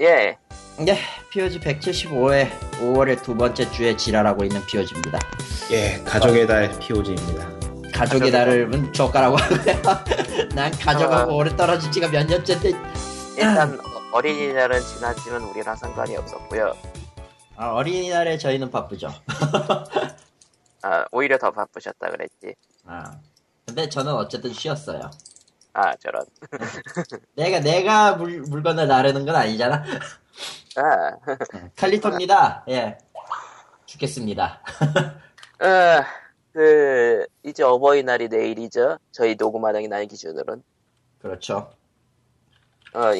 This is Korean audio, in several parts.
예. 네, POG 175회 5월의 두 번째 주에 지랄하고 있는 POG입니다. 예, 가족의 달 POG입니다. 가족의 달은 저가라고 하고요. 난 가족하고 오래 떨어진 지가 몇 년째인데. 일단 어린이날은 지나지만 우리랑 상관이 없었고요. 아, 어린이날에 저희는 바쁘죠. 아, 오히려 더 바쁘셨다 그랬지. 아, 근데 저는 어쨌든 쉬었어요. 아, 저런. 내가 물건을 나르는 건 아니잖아. 아. 칼리토입니다. 예. 죽겠습니다. 이제 어버이날이 내일이죠. 저희 녹음하는 날 기준으로는. 그렇죠.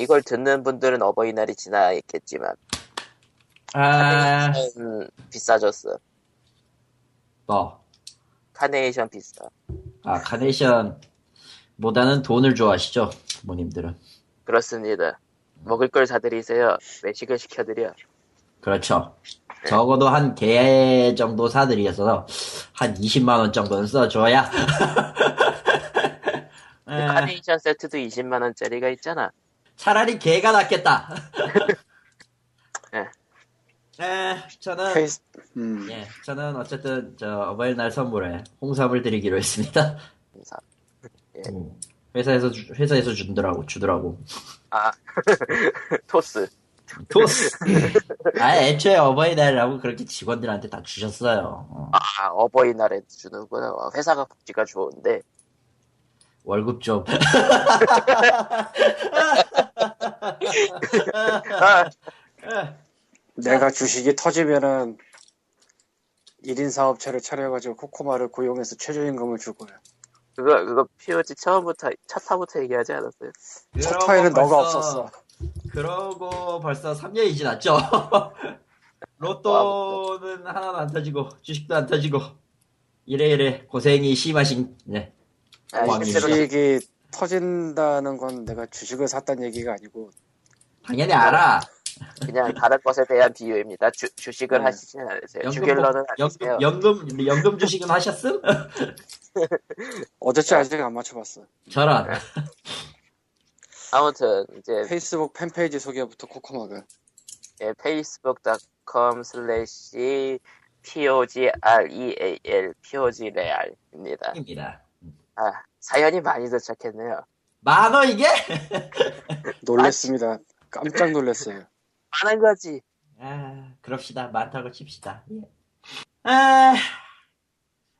이걸 듣는 분들은 어버이날이 지나 있겠지만. 아. 비싸졌어. 뭐? 카네이션 비싸. 아, 카네이션. 보다는 돈을 좋아하시죠, 부모님들은. 그렇습니다. 먹을 걸 사드리세요. 외식을 시켜드려. 그렇죠. 네. 적어도 한 개 정도 사드려서 한 20만원 정도는 써줘야. 카네이션 세트도 20만원짜리가 있잖아. 차라리 개가 낫겠다. 네. 저는 어쨌든 저 어버이날 선물에 홍삼을 드리기로 했습니다. 홍삼. 예. 회사에서 주더라고. 아, 토스. 아, 애초에 어버이날이라고 그렇게 직원들한테 다 주셨어요. 아, 어버이날에 주는구나. 회사가 복지가 좋은데 월급 좀. 내가 주식이 터지면은 1인 사업체를 차려가지고 코코마를 고용해서 최저임금을 줄 거야. 그거 POG 처음부터 첫 타부터 얘기하지 않았어요? 첫 타에는 너가 없었어. 그러고 벌써 3년이 지났죠. 로또는 하나도 안 터지고 주식도 안 터지고 이래 고생이 심하신. 네. 주식이 터진다는 건 내가 주식을 샀다는 얘기가 아니고 당연히 알아. 그냥 다른 것에 대한 비유입니다. 주식을 하시진 않으세요. 주갤러는 하세요. 연금 주식은 하셨음? 어제쯤 아직 안 맞춰봤어. 저런. 아무튼 이제 페이스북 팬페이지 소개부터 코코마가. 예, facebook.com/POGREAL POGREAL입니다. 입니다. 아, 사연이 많이 도착했네요. 많어 이게? 놀랬습니다. 깜짝 놀랐어요. 많은 거지. 아, 그럽시다. 많다고 칩시다. 아,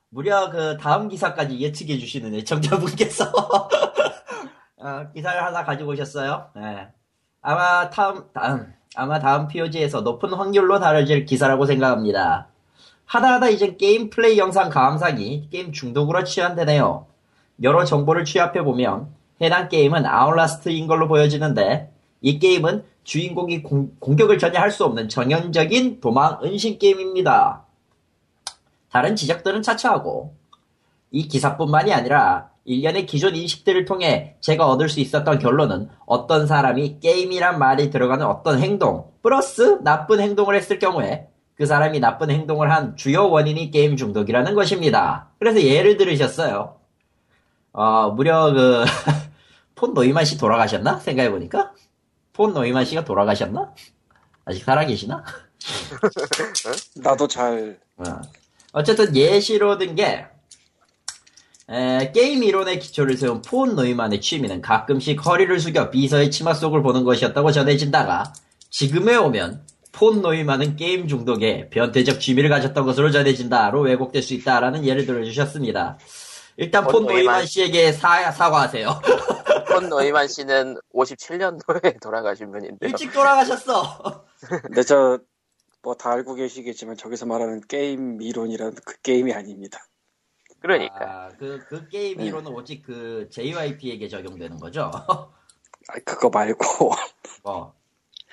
무려 그 다음 기사까지 예측해 주시는 애청자분께서 기사를 하나 가지고 오셨어요. 네. 아마 다음 POG에서 높은 확률로 다뤄질 기사라고 생각합니다. 하다하다 이젠 게임 플레이 영상 가감상이 게임 중독으로 치환되네요. 여러 정보를 취합해 보면 해당 게임은 아웃라스트인 걸로 보여지는데 이 게임은 주인공이 공격을 전혀 할 수 없는 전형적인 도망 은신 게임입니다. 다른 지적들은 차치하고 이 기사뿐만이 아니라 일련의 기존 인식들을 통해 제가 얻을 수 있었던 결론은 어떤 사람이 게임이란 말이 들어가는 어떤 행동 플러스 나쁜 행동을 했을 경우에 그 사람이 나쁜 행동을 한 주요 원인이 게임 중독이라는 것입니다. 그래서 예를 들으셨어요. 무려 그 폰 노이만 씨 돌아가셨나? 생각해보니까? 폰 노이만 씨가 돌아가셨나? 아직 살아계시나? 나도 잘... 어쨌든 예시로 든 게 게임 이론의 기초를 세운 폰 노이만의 취미는 가끔씩 허리를 숙여 비서의 치마 속을 보는 것이었다고 전해진다가 지금에 오면 폰 노이만은 게임 중독에 변태적 취미를 가졌던 것으로 전해진다로 왜곡될 수 있다라는 예를 들어주셨습니다. 일단 폰 노이만 씨에게 사과하세요. 폰 노이만 씨는 57년도에 돌아가신 분인데요. 일찍 돌아가셨어. 근데 저 뭐 다 알고 계시겠지만 저기서 말하는 게임 이론이란 그 게임이 아닙니다. 그러니까 그 게임 이론은 오직 그 JYP에게 적용되는 거죠. 아, 그거 말고. 뭐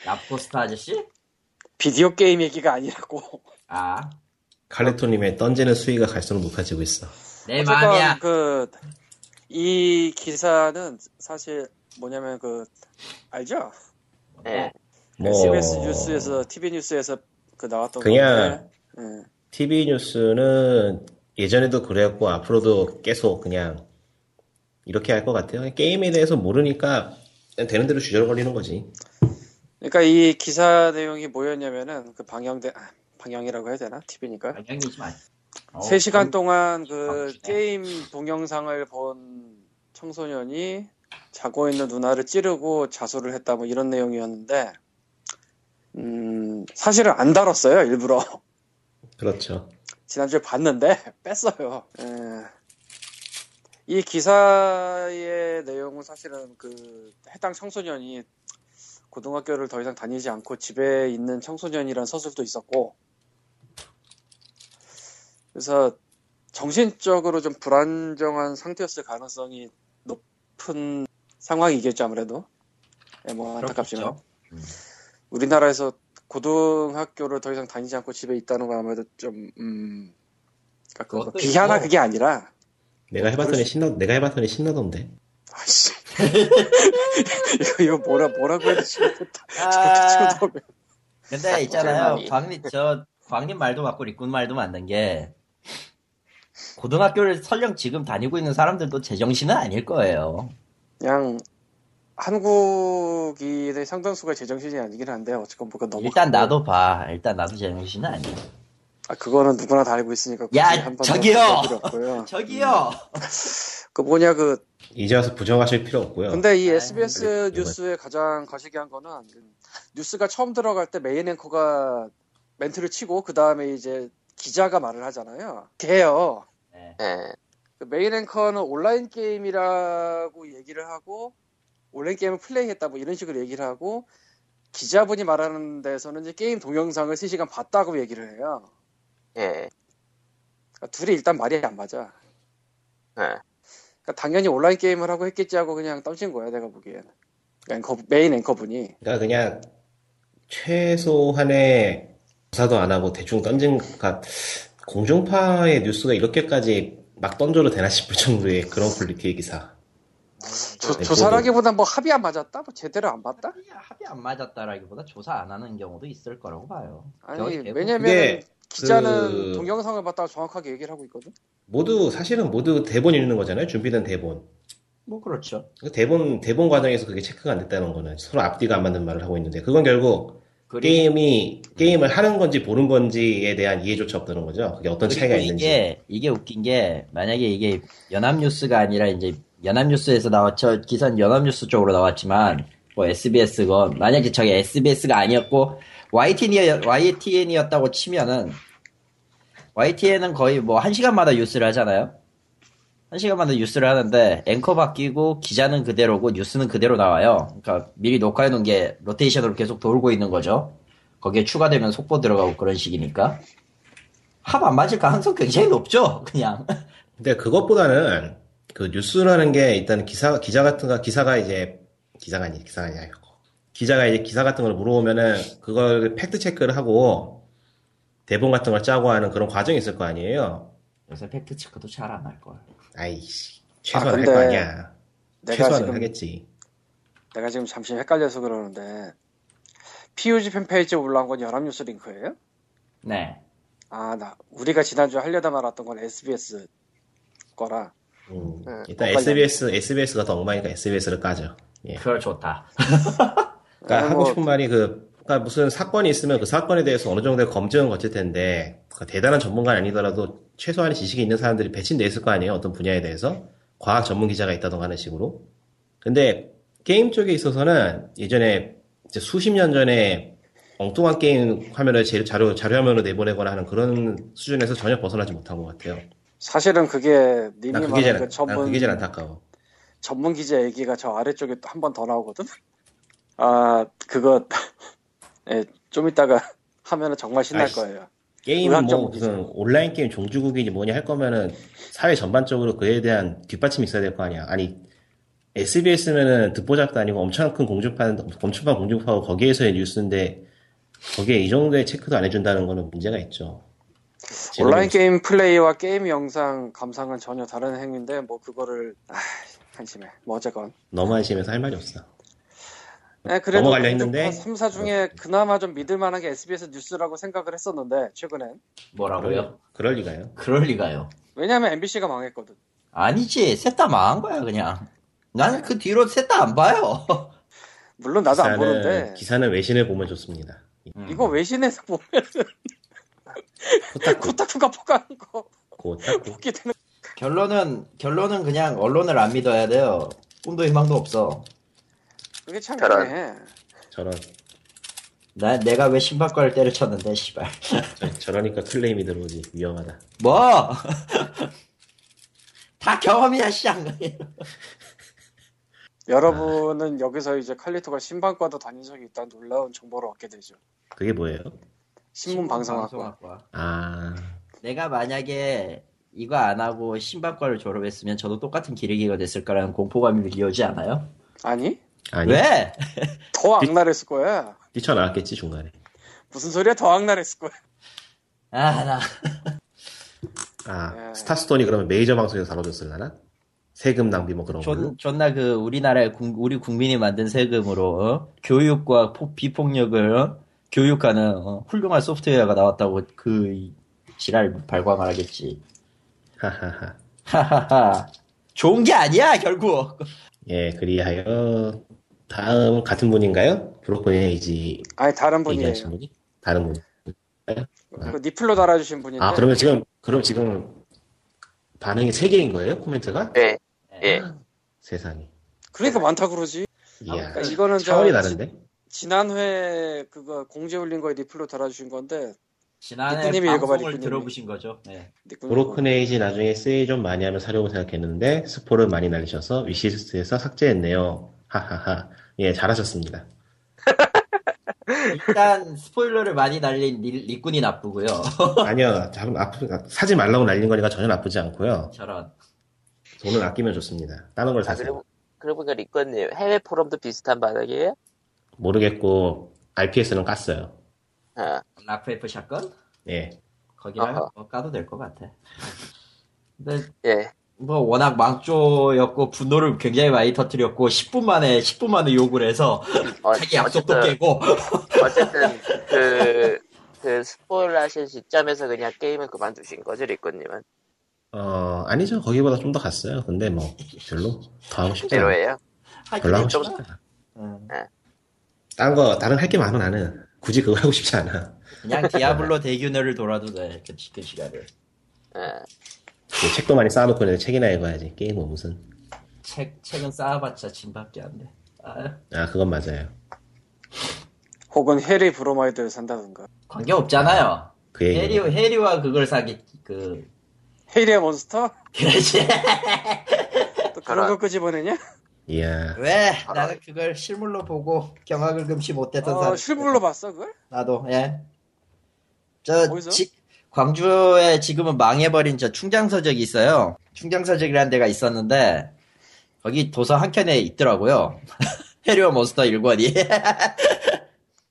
랍코스터 아저씨? 비디오 게임 얘기가 아니라고. 아, 칼레토님의 던지는 수위가 갈수록 높아지고 있어. 내 마음이야. 이 기사는 사실 뭐냐면 알죠? 네. SBS 뉴스에서 TV 뉴스에서 나왔던 그냥 건데. TV 뉴스는 예전에도 그랬고 앞으로도 계속 그냥 이렇게 할 것 같아요. 게임에 대해서 모르니까 되는 대로 주저를 걸리는 거지. 그러니까 이 기사 내용이 뭐였냐면은 그 방영이라고 해야 되나? TV니까. 방영이지만. 3시간 동안 그 게임 동영상을 본 청소년이 자고 있는 누나를 찌르고 자수를 했다 뭐 이런 내용이었는데 사실은 안 다뤘어요, 일부러. 그렇죠. 지난주에 봤는데 뺐어요. 이 기사의 내용은 사실은 그 해당 청소년이 고등학교를 더 이상 다니지 않고 집에 있는 청소년이란 서술도 있었고, 그래서 정신적으로 좀 불안정한 상태였을 가능성이 높은 상황이겠죠, 아무래도. 네, 뭐 안타깝지만. 우리나라에서 고등학교를 더 이상 다니지 않고 집에 있다는 건 아무래도 좀 그러니까 비하나 그게 아니라 내가 해봤더니 신나던데. 아씨. 이거 뭐라고 해야 되지? 근데 있잖아요. 광님 말도 맞고 리꾼 말도 맞는 게 고등학교를 설령 지금 다니고 있는 사람들도 제정신은 아닐 거예요. 그냥 한국인의 상당수가 제정신이 아니긴 한데 어쨌건 뭐가 너무 일단 나도 제정신은 아니야. 아, 그거는 누구나 다 알고 있으니까. 야, 저기요. 그 뭐냐 그 이제 와서 부정하실 필요 없고요. 근데 이 SBS 뉴스의 가장 거시기한 거는 뉴스가 처음 들어갈 때 메인 앵커가 멘트를 치고 그 다음에 이제 기자가 말을 하잖아요. 돼요. 네. 그 메인 앵커는 온라인 게임이라고 얘기를 하고 온라인 게임을 플레이했다 뭐 이런 식으로 얘기를 하고 기자분이 말하는 데서는 이제 게임 동영상을 3시간 봤다고 얘기를 해요. 예. 그러니까 둘이 일단 말이 안 맞아. 예. 그러니까 당연히 온라인 게임을 하고 했겠지 하고 그냥 던진 거야, 내가 보기에는. 그러니까 메인 앵커분이. 그러니까 그냥 최소한의 조사도 안 하고 대충 던진, 그러니까 공중파의 뉴스가 이렇게까지 막 던져도 되나 싶을 정도의 그런 퀄리티의 기사. 조사라기보다 뭐 합의 안 맞았다? 뭐 제대로 안 봤다? 합의 안 맞았다라기보다 조사 안 하는 경우도 있을 거라고 봐요. 아니, 왜냐면 기자는 동영상을 봤다가 정확하게 얘기를 하고 있거든? 사실은 모두 대본 읽는 거잖아요? 준비된 대본. 뭐, 그렇죠. 대본 과정에서 그게 체크가 안 됐다는 거는 서로 앞뒤가 안 맞는 말을 하고 있는데, 그건 결국 게임을 하는 건지 보는 건지에 대한 이해조차 없다는 거죠? 그게 어떤 차이가 있는지. 이게 웃긴 게, 만약에 이게 연합뉴스가 아니라 이제 연합뉴스에서 나왔죠. 기사는 연합뉴스 쪽으로 나왔지만, 뭐 SBS건, 만약에 저게 SBS가 아니었고, YTN이었다고 치면은, YTN은 거의 뭐 1시간마다 뉴스를 하잖아요? 1시간마다 뉴스를 하는데, 앵커 바뀌고, 기자는 그대로고, 뉴스는 그대로 나와요. 그러니까 미리 녹화해놓은 게 로테이션으로 계속 돌고 있는 거죠. 거기에 추가되면 속보 들어가고 그런 식이니까. 합 안 맞을 가능성 굉장히 높죠, 그냥. 근데 그것보다는, 그 뉴스라는 게 일단 기자가 이제 기사 같은 걸 물어보면은 그걸 팩트 체크를 하고 대본 같은 걸 짜고 하는 그런 과정이 있을 거 아니에요. 요새 팩트 체크도 잘 안 할 거야. 아이씨, 최소한 할 거 아니야. 최소한 하겠지. 내가 지금 잠시 헷갈려서 그러는데 POG 팬페이지에 올라온 건 연합뉴스 링크예요? 네. 아, 우리가 지난주에 하려다 말았던 건 SBS 거라. 일단 SBS가 더 엉망이니까 SBS를 까죠. 예. 그걸 좋다. 그러니까 하고 싶은 말이 그러니까 무슨 사건이 있으면 그 사건에 대해서 어느 정도의 검증은 거칠 텐데 그러니까 대단한 전문가는 아니더라도 최소한의 지식이 있는 사람들이 배치돼 있을 거 아니에요. 어떤 분야에 대해서 과학 전문 기자가 있다던가 하는 식으로. 근데 게임 쪽에 있어서는 예전에 이제 수십 년 전에 엉뚱한 게임 화면을 자료 화면으로 내보내거나 하는 그런 수준에서 전혀 벗어나지 못한 것 같아요. 사실은 그게 님이 말한 그 전문 기자 얘기가 저 아래쪽에 한 번 더 나오거든. 아 그거 예, 좀 이따가 하면은 정말 신날 거예요. 게임은 뭐 무슨 온라인 게임 종주국이니 뭐니 할 거면은 사회 전반적으로 그에 대한 뒷받침이 있어야 될 거 아니야. 아니 SBS면은 듣보잡도 아니고 엄청 큰 공중파고 거기에서의 뉴스인데 거기에 이 정도의 체크도 안 해준다는 거는 문제가 있죠. 온라인 게임 플레이와 게임 영상 감상은 전혀 다른 행위인데 뭐 그거를 한심해. 뭐 어쨌건 너무 한심해서 할 말이 없어. 네, 그래도 넘어가려 했는데 3사 중에 그나마 좀 믿을 만한 게 SBS 뉴스라고 생각을 했었는데 최근엔 뭐라고요? 그럴 리가요. 왜냐하면 MBC가 망했거든. 아니지, 셋 다 망한 거야 그냥. 나는 그 뒤로 셋 다 안 봐요. 물론 나도 안 보는데. 기사는 외신에 보면 좋습니다. 이거 외신에서 보면은 코타쿠가 포기하는 거. 코타쿠. 결론은 그냥 언론을 안 믿어야 돼요. 꿈도 희망도 없어. 그게 참 그러네. 저런. 내가 왜 신발과를 때려쳤는데 씨발. 저러니까 클레임이 들어오지. 위험하다. 뭐? 다 경험이야 씨앙. 여러분은 여기서 이제 칼리토가 신방과도 다닌 적이 있다는 놀라운 정보를 얻게 되죠. 그게 뭐예요? 신문방송학과. 아. 내가 만약에 이거 안 하고 신방과를 졸업했으면 저도 똑같은 기르기가 됐을 거라는 공포감이 밀려오지 않아요? 아니. 왜? 더 악랄했을 거야. 뛰쳐나왔겠지 중간에. 무슨 소리야, 더 악랄했을 거야. 스타스톤이 그러면 메이저 방송에서 다뤄줬을라나? 세금 낭비 뭐 그런 거. 존나 그 우리나라의 우리 국민이 만든 세금으로 교육과 비폭력을 교육하는 훌륭한 소프트웨어가 나왔다고 그 지랄 발광을 하겠지. 하하하. 좋은 게 아니야 결국. 예, 그리하여 다음 같은 분인가요? 브로콜리에이지. 아니 다른 분이에요. 분이? 다른 분. 그 니플로 달아주신 분인데. 아 그럼 지금 반응이 3개인 거예요? 코멘트가? 네. 예. 세상에. 그러니까 많다 그러지. 그러니까 이거는 차원이 다른데. 지난회 그거 공지 올린 거에 리플로 달아주신 건데. 지난해 방송을 들어보신 거죠. 네. 브로큰에이지 나중에 세일 좀 많이 하면 사려고 생각했는데 스포를 많이 날리셔서 위시리스트에서 삭제했네요. 하하하. 예, 잘하셨습니다. 일단 스포일러를 많이 날린 리꾼이 나쁘고요. 아니요, 사지 말라고 날린 거니까 전혀 나쁘지 않고요. 저런. 돈은 아끼면 좋습니다. 다른 걸 사세요. 그러고 보니까 리꾼님 해외 포럼도 비슷한 바닥이에요? 모르겠고 RPS는 깠어요. 락페이퍼 샷건? 예. 거기랑 까도 될 것 같아. 근데 예. 뭐 워낙 망조였고 분노를 굉장히 많이 터뜨렸고 10분 만에 욕을 해서 자기 약속도 깨고 어쨌든 그 스포일 하신 시점에서 그냥 게임을 그만두신 거죠 리코님은? 아니죠. 거기보다 좀 더 갔어요. 근데 뭐 별로 더 하고 싶지 않아요. 별로 하고 싶지 않아. 다른 할 게 많아 나는. 굳이 그거 하고 싶지 않아. 그냥 디아블로 대균열을 돌아도 돼. 그 시간을. 뭐 책도 많이 쌓아놓고 있는데 책이나 읽어야지. 게임 뭐 무슨. 책은 쌓아봤자 짐밖에 안 돼. 그건 맞아요. 혹은 해리 브로마이드를 산다든가. 관계 없잖아요. 해리와 그걸 사기 해리와 몬스터? 그렇지. 또 그런 거 끄집어내냐? 이야. 왜? 나는 그걸 실물로 보고 경악을 금치 못했던 사람. 실물로 봤어 그걸? 나도. 예. 광주에 지금은 망해버린 저 충장서적이 있어요. 충장서적이라는 데가 있었는데 거기 도서 한 켠에 있더라고요. 해리와 몬스터 1권이.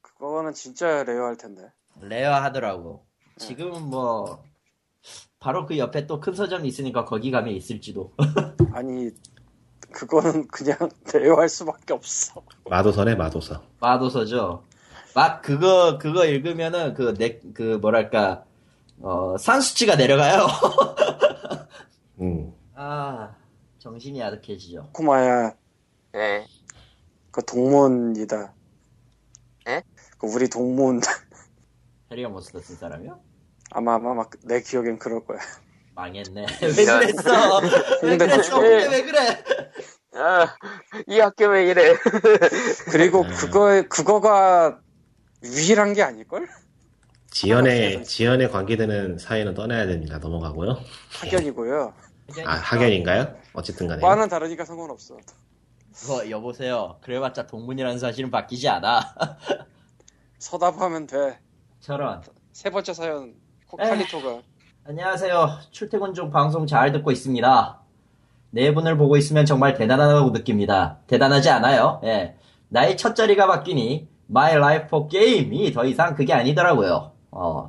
그거는 진짜 레어할 텐데. 레어하더라고. 지금은 뭐 바로 그 옆에 또 큰 서점이 있으니까 거기 가면 있을지도. 아니 그거는 그냥 레어할 수밖에 없어. 마도서죠. 막 그거 읽으면은 뭐랄까. 산수치가 내려가요. 정신이 아득해지죠. 코마야. 네. 그 동문이다. 네? 그 우리 동문. 해리가 몬스터 쓴 사람이요? 아마 내 기억엔 그럴 거야. 망했네. 왜 그래? 아, 이 학교 왜 이래? 그리고 그거가 유일한 게 아닐걸? 지연에 관계되는 사회는 떠나야 됩니다. 넘어가고요. 학연이고요. 학연인가요? 어쨌든 간에. 과는 다르니까 상관없어. 여보세요. 그래봤자 동문이라는 사실은 바뀌지 않아. 서답하면 돼. 저런. 세 번째 사연, 코칼리토가. 안녕하세요. 출퇴근 중 방송 잘 듣고 있습니다. 네 분을 보고 있으면 정말 대단하다고 느낍니다. 대단하지 않아요? 예. 나의 첫 자리가 바뀌니 마이 라이프 포 게임이 더 이상 그게 아니더라고요.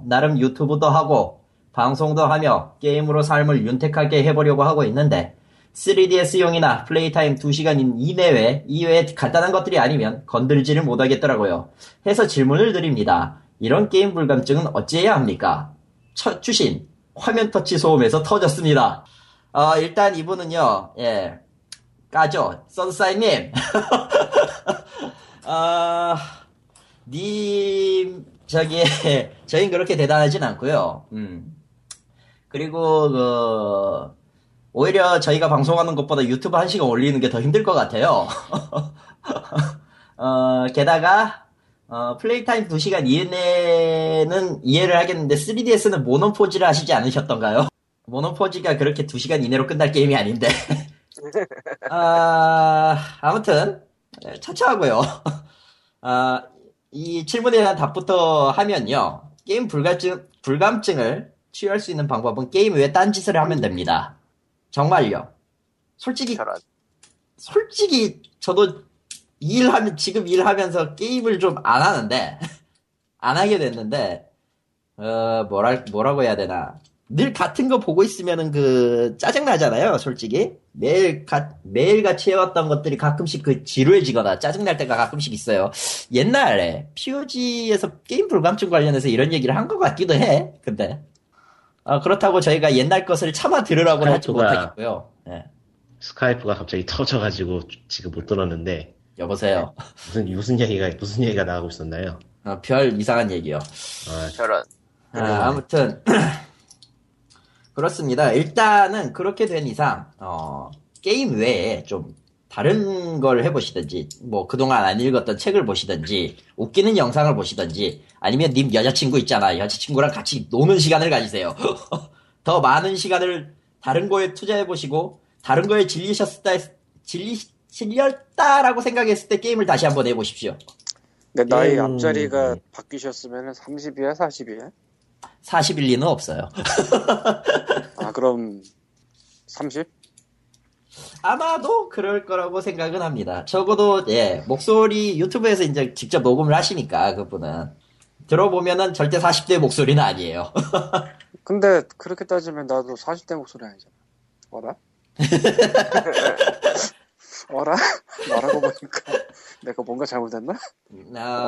나름 유튜브도 하고 방송도 하며 게임으로 삶을 윤택하게 해보려고 하고 있는데 3DS용이나 플레이타임 2시간 이내에 간단한 것들이 아니면 건들지를 못하겠더라고요. 해서 질문을 드립니다. 이런 게임 불감증은 어찌해야 합니까? 첫 추신 화면 터치 소음에서 터졌습니다. 일단 이분은요. 까죠. 선사이님. 저희는 그렇게 대단하진 않고요. 그리고 오히려 저희가 방송하는 것보다 유튜브 1시간 올리는 게 더 힘들 것 같아요. 게다가 플레이 타임 2시간 이내는 이해를 하겠는데 3DS는 모노포즈를 하시지 않으셨던가요? 모노포즈가 그렇게 2시간 이내로 끝날 게임이 아닌데. 아무튼 차차하고요. 이 질문에 대한 답부터 하면요. 게임 불감증을 치유할 수 있는 방법은 게임 외에 딴짓을 하면 됩니다. 정말요. 솔직히 저도 지금 일하면서 게임을 좀 안 하는데, 안 하게 됐는데, 뭐라고 해야 되나. 늘 같은 거 보고 있으면은 짜증나잖아요, 솔직히. 매일같이 해왔던 것들이 가끔씩 지루해지거나 짜증날 때가 가끔씩 있어요. 옛날에, POG에서 게임 불감증 관련해서 이런 얘기를 한 것 같기도 해, 근데. 그렇다고 저희가 옛날 것을 참아 들으라고는 하지 못하겠고요. 네. 스카이프가 갑자기 터져가지고 지금 못 들었는데. 여보세요. 무슨 얘기가 나가고 있었나요? 별 이상한 얘기요. 저런. 아무튼 그렇습니다. 일단은 그렇게 된 이상 게임 외에 좀 다른 걸 해보시든지, 뭐 그동안 안 읽었던 책을 보시든지, 웃기는 영상을 보시든지, 아니면 님 여자친구 있잖아. 여자친구랑 같이 노는 시간을 가지세요. 더 많은 시간을 다른 거에 투자해보시고, 다른 거에 질렸다라고 생각했을 때 게임을 다시 한번 해보십시오. 근데 나의 앞자리가 바뀌셨으면 30이야? 40이야? 40일 리는 없어요. 그럼 30? 아마도 그럴 거라고 생각은 합니다. 적어도, 목소리 유튜브에서 이제 직접 녹음을 하시니까, 그분은. 들어보면은 절대 40대 목소리는 아니에요. 근데 그렇게 따지면 나도 40대 목소리 아니잖아. 어라? 말하고 보니까 내가 뭔가 잘못했나?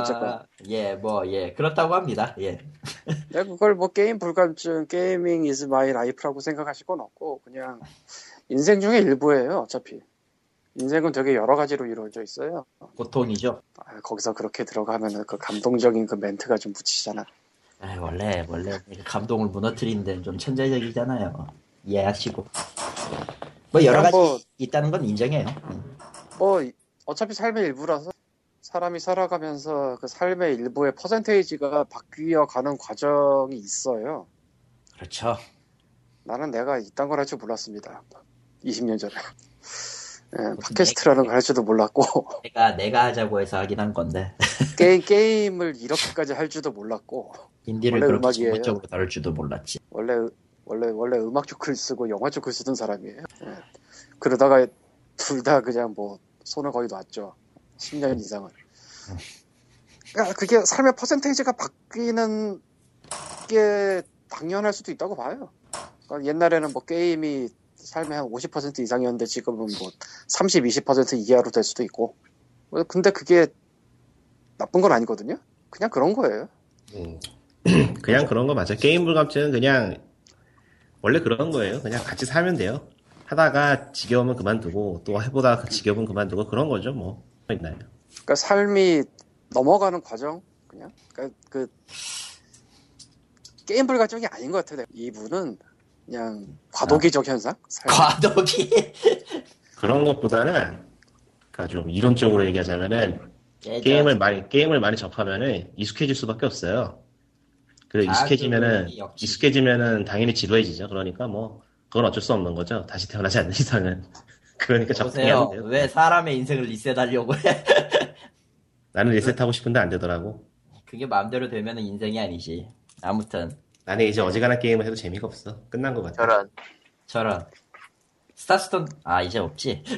어쨌건. 그렇다고 합니다. 내가 그걸 게임 불감증, 게이밍 이즈 마이 라이프라고 생각하실 건 없고, 그냥, 인생 중에 일부예요, 어차피. 인생은 되게 여러 가지로 이루어져 있어요. 고통이죠. 거기서 그렇게 들어가면 그 감동적인 그 멘트가 좀 묻히잖아. 원래 감동을 무너뜨리는 데는 좀 천재적이잖아요. 이해하시고. 뭐 여러 가지 있다는 건 인정해요. 뭐 어차피 삶의 일부라서 사람이 살아가면서 그 삶의 일부의 퍼센테이지가 바뀌어가는 과정이 있어요. 그렇죠. 나는 내가 이딴 걸 할 줄 몰랐습니다. 20년 전에. 팟캐스트라는 걸 할 줄도 몰랐고. 내가 하자고 해서 하긴 한 건데. 게임을 이렇게까지 할 줄도 몰랐고. 인디를 그렇게 전문적으로 다룰 줄도 몰랐지. 원래 음악 쪽을 쓰고 영화 쪽을 쓰던 사람이에요. 그러다가 둘 다 그냥 손을 거의 놨죠. 10년 이상을. 그게 삶의 퍼센테이지가 바뀌는 게 당연할 수도 있다고 봐요. 옛날에는 게임이 삶의 한 50% 이상이었는데 지금은 30, 20% 이하로 될 수도 있고. 근데 그게 나쁜 건 아니거든요. 그냥 그런 거예요. 그냥 그런 거 맞아요. 게임 불감증은 그냥 원래 그런 거예요. 그냥 같이 살면 돼요. 하다가 지겨우면 그만두고 또 해보다가 지겨우면 그만두고 그런 거죠. 있나요? 그러니까 삶이 넘어가는 과정 그냥. 그러니까 게임 불감증이 아닌 것 같아요. 이분은. 그냥 과도기적 현상? 과도기? 그런 것보다는 그러니까 좀 이론적으로 얘기하자면은 게임을 많이 접하면은 익숙해질 수밖에 없어요. 그리고 익숙해지면은 당연히 지루해지죠. 그러니까 그건 어쩔 수 없는 거죠. 다시 태어나지 않는 이상은. 그러니까 적당히 하면 돼요. 왜 사람의 인생을 리셋하려고 해? 나는 리셋하고 싶은데 안 되더라고. 그게 마음대로 되면은 인생이 아니지. 아무튼. 나는 이제 어지간한 게임을 해도 재미가 없어. 끝난 것 같아. 저런. 스타스톤, 이제 없지? 이거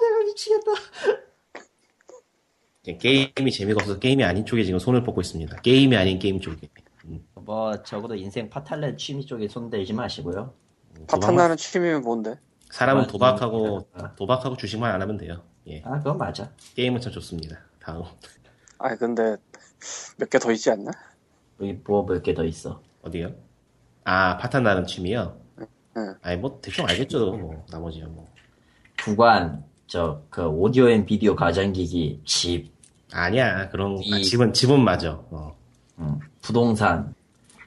내가 미치겠다. 게임이 재미가 없어서 게임이 아닌 쪽에 지금 손을 뻗고 있습니다. 게임이 아닌 게임 쪽에. 적어도 인생 파탄난 취미 쪽에 손 대지 마시고요. 파탄나는 취미면 뭔데? 사람은 도박하고 주식만 안 하면 돼요. 그건 맞아. 게임은 참 좋습니다. 다음. 근데. 몇 개 더 있지 않나? 몇 개 더 있어. 어디요? 파탄 나는 취미요? 응. 대충 알겠죠. 나머지요. 구관, 그 오디오 앤 비디오 가전기기, 집. 아니야, 그런, 아, 집은 맞아. 부동산.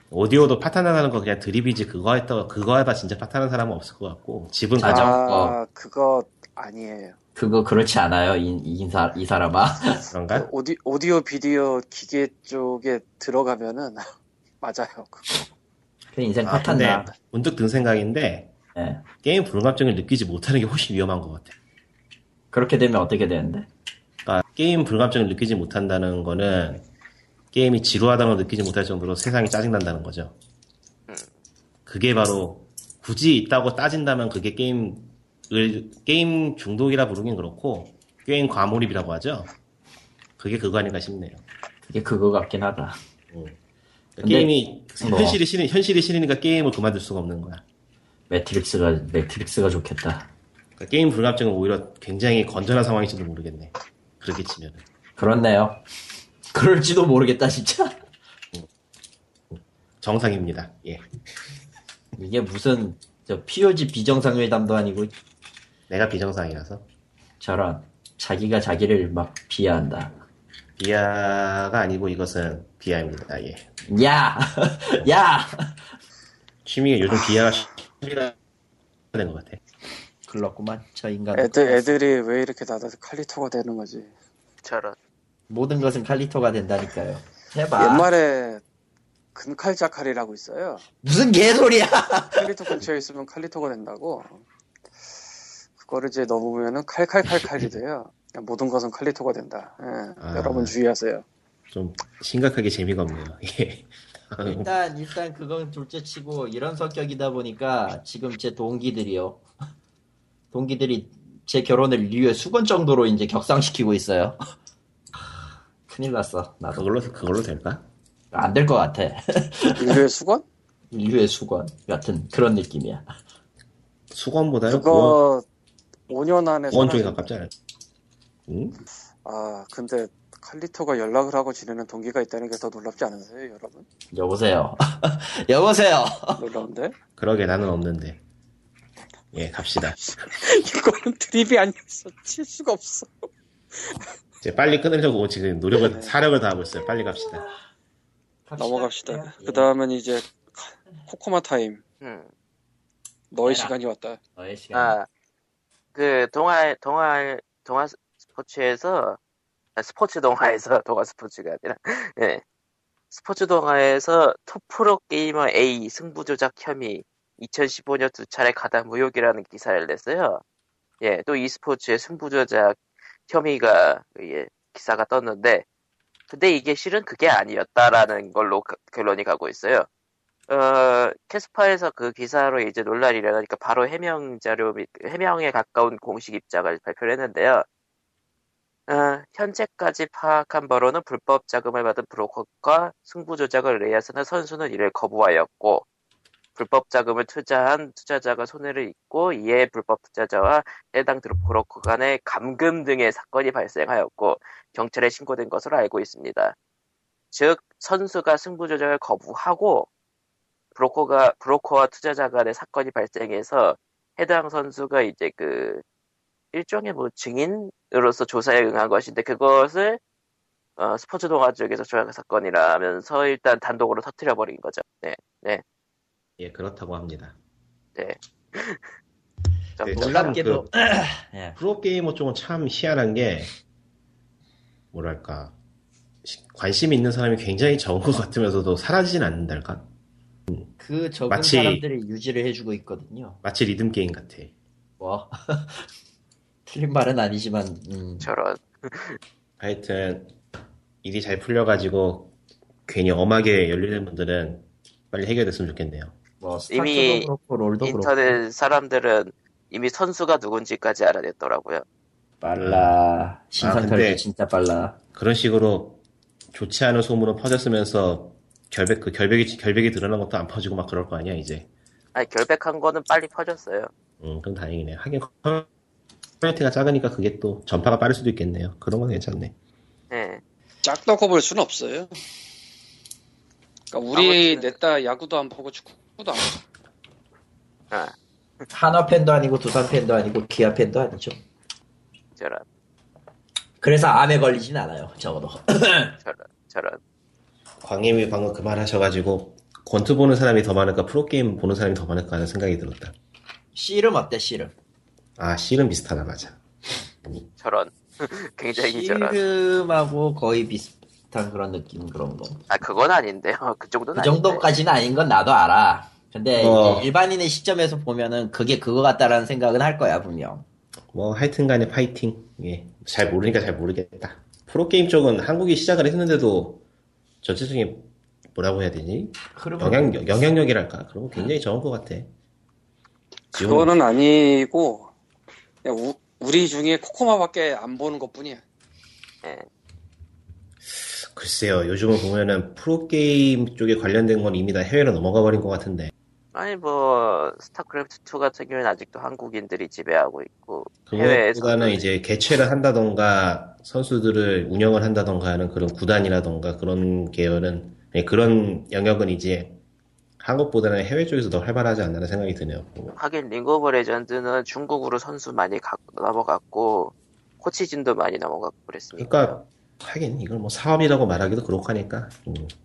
오디오도 파탄나가는 거 그냥 드립이지, 그거 해봐 진짜 파탄한 사람은 없을 것 같고. 집은 가정거. 아, 그거 아니에요. 그거 그렇지 않아요, 이 사람아. 그런가? 그 오디오 비디오 기계 쪽에 들어가면은, 맞아요, 그거. 그 인생 파탄나. 문득 든 생각인데, 네. 게임 불감증을 느끼지 못하는 게 훨씬 위험한 것 같아. 그렇게 되면 어떻게 되는데? 그러니까 게임 불감증을 느끼지 못한다는 거는, 게임이 지루하다는 걸 느끼지 못할 정도로 세상이 짜증난다는 거죠. 그게 바로 굳이 있다고 따진다면 그게 게임 중독이라 부르긴 그렇고 게임 과몰입이라고 하죠. 그게 그거 아닌가 싶네요. 그게 그거 같긴 하다. 그러니까 게임이 현실이 싫으니까 게임을 그만둘 수가 없는 거야. 매트릭스가 좋겠다. 그러니까 게임 불감증은 오히려 굉장히 건전한 상황일지도 모르겠네. 그렇게 치면은. 그렇네요. 그럴지도 모르겠다, 진짜. 정상입니다. 예. 이게 무슨 POG 비정상회담도 아니고. 내가 비정상이라서. 저런, 자기가 자기를 막 비하한다. 비하가 아니고 이것은 비하입니다. 예. 야. 취미가 요즘 비하가 취미가 된 것 같아. 글렀구만, 저 인간. 애들이 왜 이렇게 나다서 칼리토가 되는 거지? 저런. 모든 것은 칼리토가 된다니까요. 해봐. 옛말에 근칼자칼이라고 있어요. 무슨 개소리야. 칼리토 근처에 있으면 칼리토가 된다고. 그거를 이제 넘으면은 칼칼칼칼이 돼요. 모든 것은 칼리토가 된다. 예. 아, 여러분 주의하세요. 좀 심각하게 재미가 없네요. 예. 일단 그건 둘째치고 이런 성격이다 보니까 지금 제 동기들이 제 결혼을 인류의 수건 정도로 이제 격상시키고 있어요. 큰일 났어. 나도. 그걸로 될까? 안 될 것 같아. 인류의 수건? 인류의 수건 같은 그런 느낌이야. 수건보다요? 그거 5년 안에 수건 쪽에 가깝지 않아요? 응? 아 근데 칼리토가 연락을 하고 지내는 동기가 있다는 게 더 놀랍지 않으세요, 여러분? 여보세요. 놀라운데? 그러게 나는 없는데. 예, 갑시다. 이거는 드립이 아니었어. 칠 수가 없어. 이제 빨리 끊으려고 지금 사력을 다하고 있어요. 빨리 갑시다. 넘어갑시다. 예. 그 다음은 이제 코코마 타임. 너의 시간이 왔다. 너의 시간. 아, 그 동화 스포츠가 아니라 예, 스포츠 동화에서 토프로 게이머 A 승부 조작 혐의 2015년 2차례 가담 의혹이라는 기사를 냈어요. 예, 또 e스포츠의 승부 조작 혐의가 기사가 떴는데 근데 이게 실은 그게 아니었다라는 걸로 결론이 가고 있어요. 캐스파에서 그 기사로 이제 논란이 일어나니까 바로 해명에 가까운 공식 입장을 발표했는데요. 현재까지 파악한 바로는 불법 자금을 받은 브로커가 승부 조작을 의뢰하는 선수는 이를 거부하였고 불법 자금을 투자한 투자자가 손해를 입고 이에 불법 투자자와 해당 브로커 간의 감금 등의 사건이 발생하였고 경찰에 신고된 것으로 알고 있습니다. 즉 선수가 승부 조작을 거부하고 브로커와 투자자 간의 사건이 발생해서 해당 선수가 이제 그 일종의 뭐 증인으로서 조사에 응한 것인데 그것을 스포츠 동화 쪽에서 조작 사건이라면서 일단 단독으로 터뜨려 버린 거죠. 네. 예, 그렇다고 합니다. 네. 놀랍게도 그 프로게이머 쪽은 참 희한한 게 뭐랄까 관심이 있는 사람이 굉장히 적은 것 같으면서도 사라지진 않는달까? 그 적은 사람들을 유지를 해주고 있거든요. 마치 리듬게임 같아. 뭐? 틀린 말은 아니지만 저런. 하여튼 일이 잘 풀려가지고 괜히 엄하게 열리는 분들은 빨리 해결됐으면 좋겠네요. 뭐, 이미 그렇고, 인터넷 그렇고. 사람들은 이미 선수가 누군지까지 알아냈더라고요. 빨라. 신상털도 진짜 빨라. 그런 식으로 좋지 않은 소문은 퍼졌으면서 결백이 드러난 것도 안 퍼지고 막 그럴 거 아니야 이제. 아니 결백한 거는 빨리 퍼졌어요. 그럼 다행이네. 하긴 커뮤니티가 작으니까 그게 또 전파가 빠를 수도 있겠네요. 그런 건 괜찮네. 네. 짝다고 볼 수는 없어요. 그러니까 우리 냈다 야구도 안 보고 축구도 안 보고. 한화 팬도 아니고 두산 팬도 아니고 기아 팬도 아니죠. 저런. 그래서 암에 걸리진 않아요, 적어도. 저런. 광님이 방금 그 말 하셔가지고 권투 보는 사람이 더 많을까 프로게임 보는 사람이 더 많을까 하는 생각이 들었다. 씨름 어때, 씨름? 아, 씨름 비슷하다, 맞아. 저런. 굉장히 저런. 씨름하고 거의 비슷한 그런 느낌, 그런 거. 아, 그건 아닌데요. 그 정도는 아닌데. 그 정도까지는 아닌 건 나도 알아. 근데 일반인의 시점에서 보면은 그게 그거 같다라는 생각은 할 거야, 분명. 뭐 하여튼 간에 파이팅. 예. 잘 모르니까 잘 모르겠다. 프로게임 쪽은 한국이 시작을 했는데도 전체적인 뭐라고 해야 되니? 영향력이랄까? 그런 거 굉장히 적은 것 같아. 그거는 아니고 그냥 우리 중에 코코마밖에 안 보는 것뿐이야. 예. 글쎄요. 요즘은 보면은 프로게임 쪽에 관련된 건 이미 다 해외로 넘어가 버린 것 같은데. 아니 뭐 스타크래프트2 같은 경우는 아직도 한국인들이 지배하고 있고 해외에서는 이제 개최를 한다던가 선수들을 운영을 한다던가 하는 그런 구단이라던가 그런 계열은 그런 영역은 이제 한국보다는 해외 쪽에서 더 활발하지 않나라는 생각이 드네요. 하긴 링그 오브 레전드는 중국으로 선수 많이 넘어갔고 코치진도 많이 넘어갔고 그랬습니다. 그러니까 하긴 이걸 뭐 사업이라고 말하기도 그렇고 하니까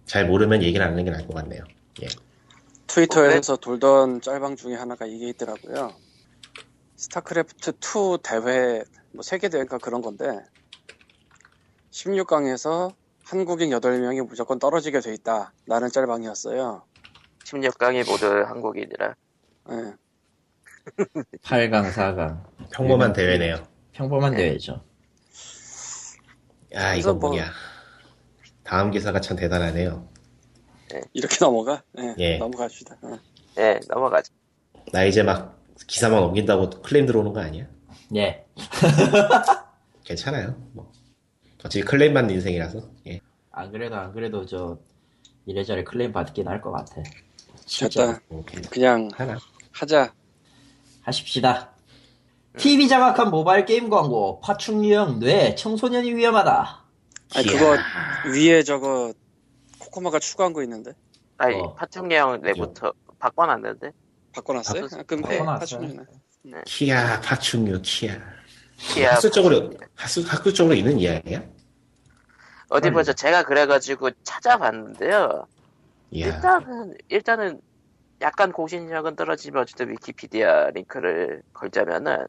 잘 모르면 얘기를 안 하는 게 나을 것 같네요. 예. 트위터에서 돌던 짤방 중에 하나가 이게 있더라고요. 스타크래프트2 대회, 뭐 세계대회인가 그런 건데 16강에서 한국인 8명이 무조건 떨어지게 돼 있다. 라는 짤방이었어요. 16강이 모두 한국인이라. 네. 8강, 4강. 평범한 대회네요. 평범한 대회죠. 야, 이건 뭐냐. 다음 기사가 참 대단하네요. 네. 이렇게 넘어가? 네, 예. 넘어갑시다. 네, 넘어가죠. 나 이제 막 기사만 넘긴다고 클레임 들어오는 거 아니야? 예. 괜찮아요. 뭐. 어차피 클레임 받는 인생이라서. 예. 안 그래도 저 이래저래 클레임 받긴 할 것 같아. 진짜. 그냥 하나 하자. 하십시다. TV 자막한 모바일 게임 광고. 파충류 형 뇌 청소년이 위험하다. 아니 그거 위에 저거. 코코마가 추가한 거 있는데? 아니, 파충류 형 내부터 바꿔놨는데? 바꿔놨어요? 그럼 파충류네. 네. 키야, 파충류, 키야. 학술적으로 있는 이야기야? 어디 보자. 제가 그래가지고 찾아봤는데요. 이야. 일단은 약간 공신력은 떨어지면 어쨌든 위키피디아 링크를 걸자면은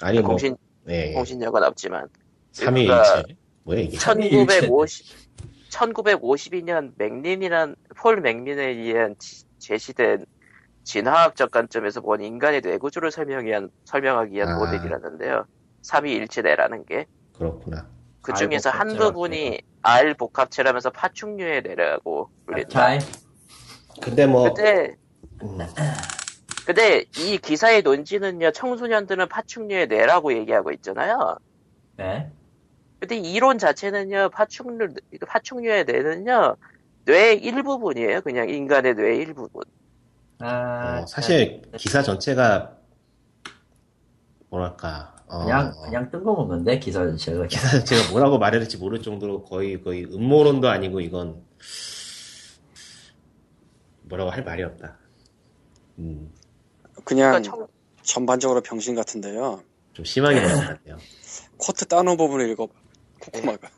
아니 뭐 공신력은 없지만 3위 일체? 뭐야 이게? 1952년 맥린이란 폴 맥린에 의한 제시된 진화학적 관점에서 본 인간의 뇌구조를 설명하기 위한 모델이라는데요. 3위일체뇌라는 게. 그렇구나. 그 중에서 한 부분이 알 복합체라면서 파충류의 뇌라고 불린다. 근데 이 기사의 논지는요, 청소년들은 파충류의 뇌라고 얘기하고 있잖아요. 네. 근데 이론 자체는요, 파충류의 뇌는요, 뇌의 일부분이에요. 그냥 인간의 뇌의 일부분. 사실 기사 전체가 뭐랄까 그냥 뜬금없는데 기사 전체가 뭐라고 말해야 될지 모를 정도로 거의 음모론도 아니고 이건 뭐라고 할 말이 없다. 그냥 전반적으로 병신 같은데요. 좀 심하게 말한 것 같아요. 코트 따놓은 부분을 읽어. 코코마가.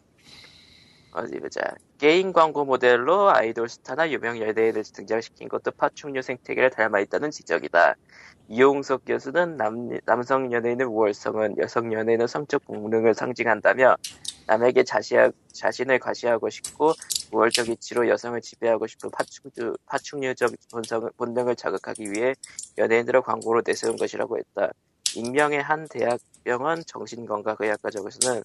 어디 보자. 게임 광고 모델로 아이돌 스타나 유명 연예인을 등장시킨 것도 파충류 생태계를 닮아있다는 지적이다. 이용석 교수는 남성 연예인의 우월성은 여성 연예인의 성적 본능을 상징한다며 남에게 자신을 과시하고 싶고 우월적 이치로 여성을 지배하고 싶은 파충류적 본능을 자극하기 위해 연예인들을 광고로 내세운 것이라고 했다. 익명의 한 대학병원 정신건강의학과에서는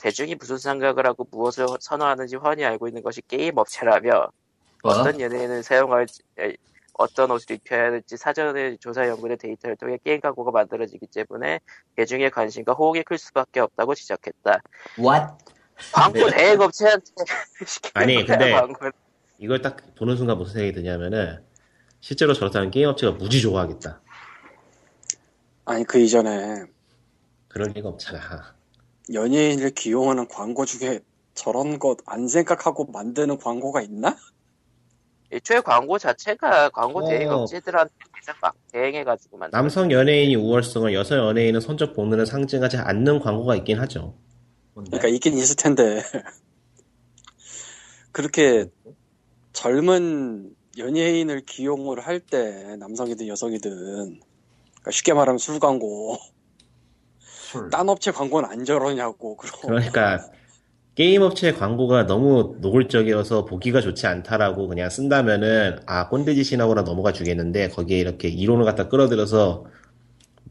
대중이 무슨 생각을 하고 무엇을 선호하는지 훤히 알고 있는 것이 게임 업체라며 어떤 연예인을 사용할지 어떤 옷을 입혀야 할지 사전에 조사 연구의 데이터를 통해 게임 광고가 만들어지기 때문에 대중의 관심과 호응이 클 수밖에 없다고 지적했다. What? 광고 대행 업체한테 아니 근데 광고를. 이걸 딱 보는 순간 무슨 생각이 드냐면은 실제로 저렇다면 게임 업체가 무지 좋아하겠다. 아니 그 이전에 그럴 리가 없잖아. 연예인을 기용하는 광고 중에 저런 것 안 생각하고 만드는 광고가 있나? 애초에 광고 자체가 광고 대행 업체들한테 가장 막 대행해가지고 만든 남성 연예인이 우월성을 여성 연예인은 성적 본능을 상징하지 않는 광고가 있긴 하죠. 그러니까 있긴 있을 텐데 그렇게 젊은 연예인을 기용을 할 때 남성이든 여성이든 그러니까 쉽게 말하면 술 광고 딴 업체 광고는 안 저러냐고 그러니까 게임 업체 광고가 너무 노골적이어서 보기가 좋지 않다라고 그냥 쓴다면은 아 꼰대짓이나고나 넘어가 주겠는데 거기에 이렇게 이론을 갖다 끌어들여서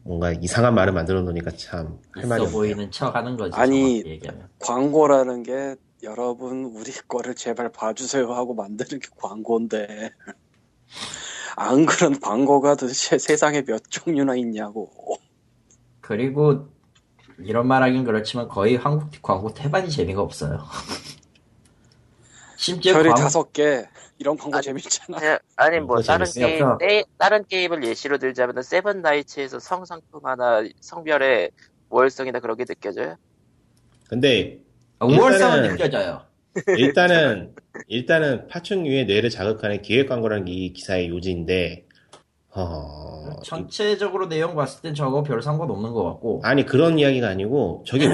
뭔가 이상한 말을 만들어 놓으니까 참 할 말이 없어 보이는 척하는 거지. 아니 광고라는 게 여러분 우리 거를 제발 봐주세요 하고 만드는 게 광고인데 안 그런 광고가 도대체 세상에 몇 종류나 있냐고. 그리고 이런 말하긴 그렇지만 거의 한국 광고 태반이 재미가 없어요. 심지어 별이 광고... 5개 이런 광고 아니, 재밌잖아. 아니 뭐 다른 게임을 예시로 들자면 세븐 나이츠에서 성상품 하나 성별의 우월성이나 그런 게 느껴져요? 근데 우월성은 느껴져요. 일단은 파충류의 뇌를 자극하는 기획 광고라는 게 이 기사의 요지인데. 전체적으로 내용 봤을 땐 저거 별 상관없는 것 같고. 아니 그런 이야기가 아니고 저게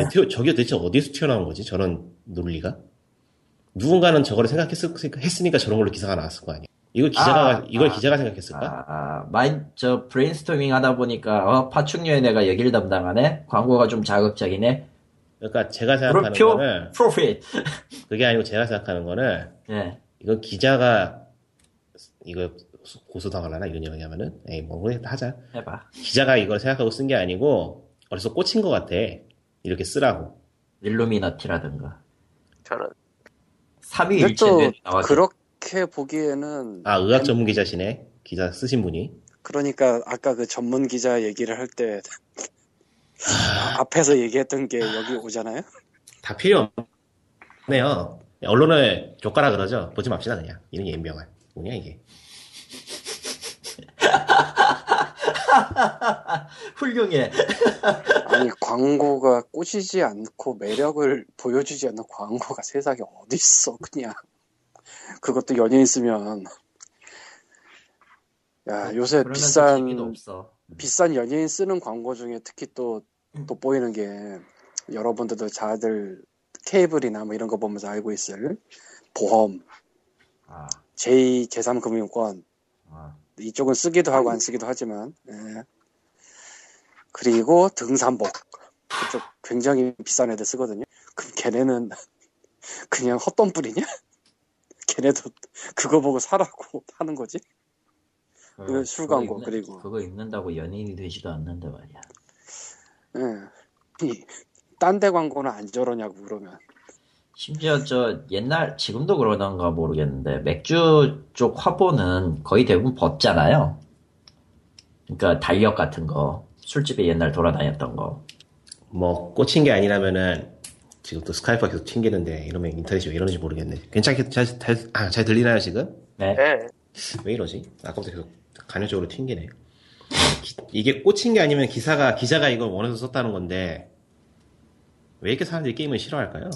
대체 어디서 튀어나온 거지? 저런 논리가? 누군가는 저걸 생각했으니까 저런 걸로 기사가 나왔을 거 아니야? 이걸 기자가 생각했을까? 저 브레인스토밍 하다 보니까 파충류의 내가 얘기를 담당하네. 광고가 좀 자극적이네. 그러니까 제가 생각하는 거는 프로핏 그게 아니고 제가 생각하는 거는 이건 기자가 이거 고소당하려나 이런 얘기 하면은 에이 뭐 하자 해봐. 기자가 이걸 생각하고 쓴 게 아니고 어디서 꽂힌 것 같아. 이렇게 쓰라고. 일루미나티라든가 저런 3위 일체는 나와서 그렇게 보기에는 의학 전문 기자시네. 기자 쓰신 분이. 그러니까 아까 그 전문 기자 얘기를 할 때 앞에서 얘기했던 게 여기 오잖아요. 다 필요 없네요. 언론을 족가라 그러죠. 보지 맙시다 그냥. 이런 게 임병한 뭐냐 이게. 훌륭해. 아니 광고가 꽂히지 않고 매력을 보여주지 않는 광고가 세상에 어딨어 그냥. 그것도 연예인 쓰면 야 요새 비싼 연예인 쓰는 광고 중에 특히 또 돋보이는 게 여러분들도 다들 케이블이나 뭐 이런 거 보면서 알고 있을 보험 제3금융권 이쪽은 쓰기도 하고 안 쓰기도 하지만 그리고 등산복 그쪽 굉장히 비싼 애들 쓰거든요. 그럼 걔네는 그냥 헛돈 뿌리냐? 걔네도 그거 보고 사라고 하는 거지? 술 광고 그리고 그거 입는다고 연예인이 되지도 않는데 말이야. 딴 데 광고는 안 저러냐고 그러면. 심지어 지금도 그러던가 모르겠는데 맥주 쪽 화보는 거의 대부분 벗잖아요. 그러니까 달력 같은 거 술집에 옛날 돌아다녔던 거 뭐 꽂힌 게 아니라면은 지금 또 스카이프가 계속 튕기는데 이러면 인터넷이 왜 이러는지 모르겠네. 괜찮게 잘 들리나요 지금? 네. 왜 이러지? 아까부터 계속 간헐적으로 튕기네. 이게 꽂힌 게 아니면 기자가 이걸 원해서 썼다는 건데 왜 이렇게 사람들이 게임을 싫어할까요?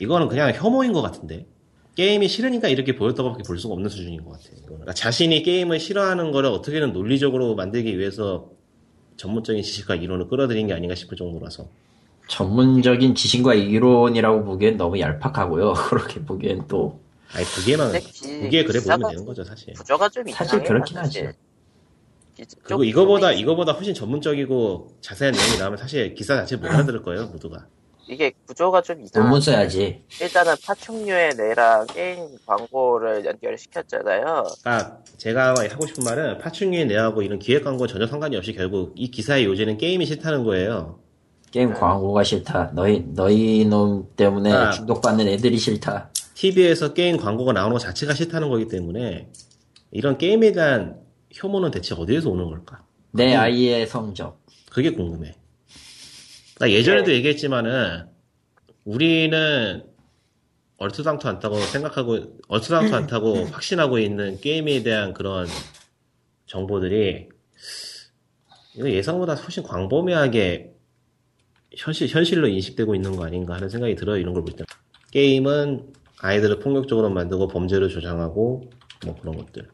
이거는 그냥 혐오인 것 같은데 게임이 싫으니까 이렇게 보였다고밖에 볼 수가 없는 수준인 것 같아요. 그러니까 자신이 게임을 싫어하는 거를 어떻게든 논리적으로 만들기 위해서 전문적인 지식과 이론을 끌어들인 게 아닌가 싶을 정도라서 전문적인 지식과 이론이라고 보기엔 너무 얄팍하고요. 그렇게 보기엔 또 아니 그게 그래 보면 되는 거죠 사실. 부저가 좀 사실 그렇긴 하지. 그리고 이거보다 훨씬 전문적이고 자세한 내용이 나오면 사실 기사 자체 못 알아들을 거예요 모두가. 이게 구조가 좀 이상해. 논문 써야지. 일단은 파충류의 뇌랑 게임 광고를 연결시켰잖아요. 아, 제가 하고 싶은 말은 파충류의 뇌하고 이런 기획 광고는 전혀 상관이 없이 결국 이 기사의 요지는 게임이 싫다는 거예요. 게임 광고가 싫다. 너희 놈 때문에 중독받는 애들이 싫다. TV에서 게임 광고가 나오는 것 자체가 싫다는 거기 때문에 이런 게임에 대한 혐오는 대체 어디에서 오는 걸까? 내 아이의 성적. 그게 궁금해. 나 예전에도 얘기했지만은 우리는 얼토당토 않다고 생각하고 얼토당토 않다고 확신하고 있는 게임에 대한 그런 정보들이 이거 예상보다 훨씬 광범위하게 현실로 인식되고 있는 거 아닌가 하는 생각이 들어요. 이런 걸 볼 때 게임은 아이들을 폭력적으로 만들고 범죄를 조장하고 뭐 그런 것들.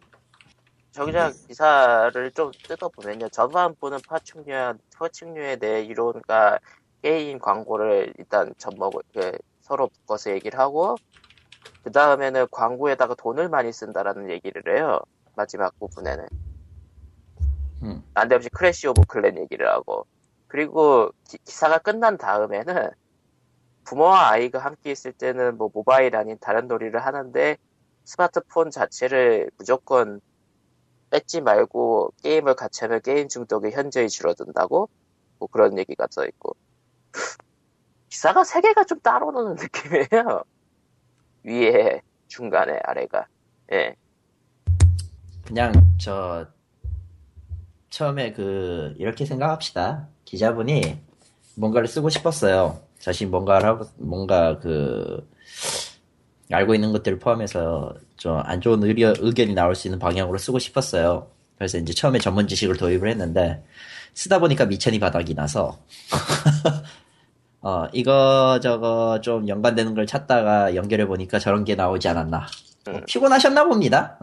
저기서 기사를 좀 뜯어보면요. 전반부는 파충류에 대해 이론과 게임 광고를 일단 접목을 서로 묶어서 얘기를 하고, 그 다음에는 광고에다가 돈을 많이 쓴다라는 얘기를 해요. 마지막 부분에는. 난데없이 크래시 오브 클랜 얘기를 하고, 그리고 기사가 끝난 다음에는 부모와 아이가 함께 있을 때는 뭐 모바일 아닌 다른 놀이를 하는데 스마트폰 자체를 무조건 뺏지 말고 게임을 같이 하면 게임 중독이 현저히 줄어든다고 뭐 그런 얘기가 써있고. 기사가 세 개가 좀 따로 노는 느낌이에요. 위에, 중간에, 아래가. 예. 그냥 처음에 이렇게 생각합시다. 기자분이 뭔가를 쓰고 싶었어요. 자신 알고 있는 것들을 포함해서 좀 안 좋은 의견이 나올 수 있는 방향으로 쓰고 싶었어요. 그래서 이제 처음에 전문 지식을 도입을 했는데, 쓰다 보니까 미천이 바닥이 나서, 이거저거 좀 연관되는 걸 찾다가 연결해보니까 저런 게 나오지 않았나. 피곤하셨나 봅니다.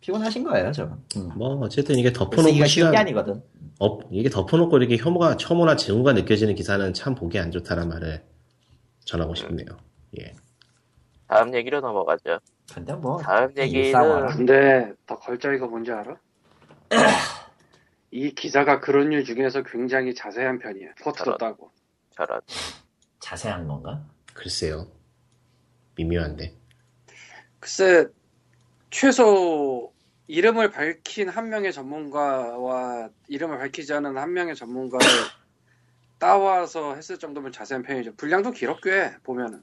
피곤하신 거예요, 저건. 뭐, 어쨌든 이게 덮어놓고 시간이거든. 이게 덮어놓고 이렇게 혐오나 증오가 느껴지는 기사는 참 보기 안 좋다는 말을 전하고 싶네요. 예. 다음 얘기로 넘어가죠. 근데 뭐. 다음 얘기는. 근데 더 걸작이가 뭔지 알아? 이 기사가 그런 류 중에서 굉장히 자세한 편이야. 포트도 따고. 잘하. 자세한 건가? 글쎄요. 미묘한데. 글쎄, 최소 이름을 밝힌 한 명의 전문가와 이름을 밝히지 않은 한 명의 전문가를 따와서 했을 정도면 자세한 편이죠. 분량도 길어 꽤 보면은.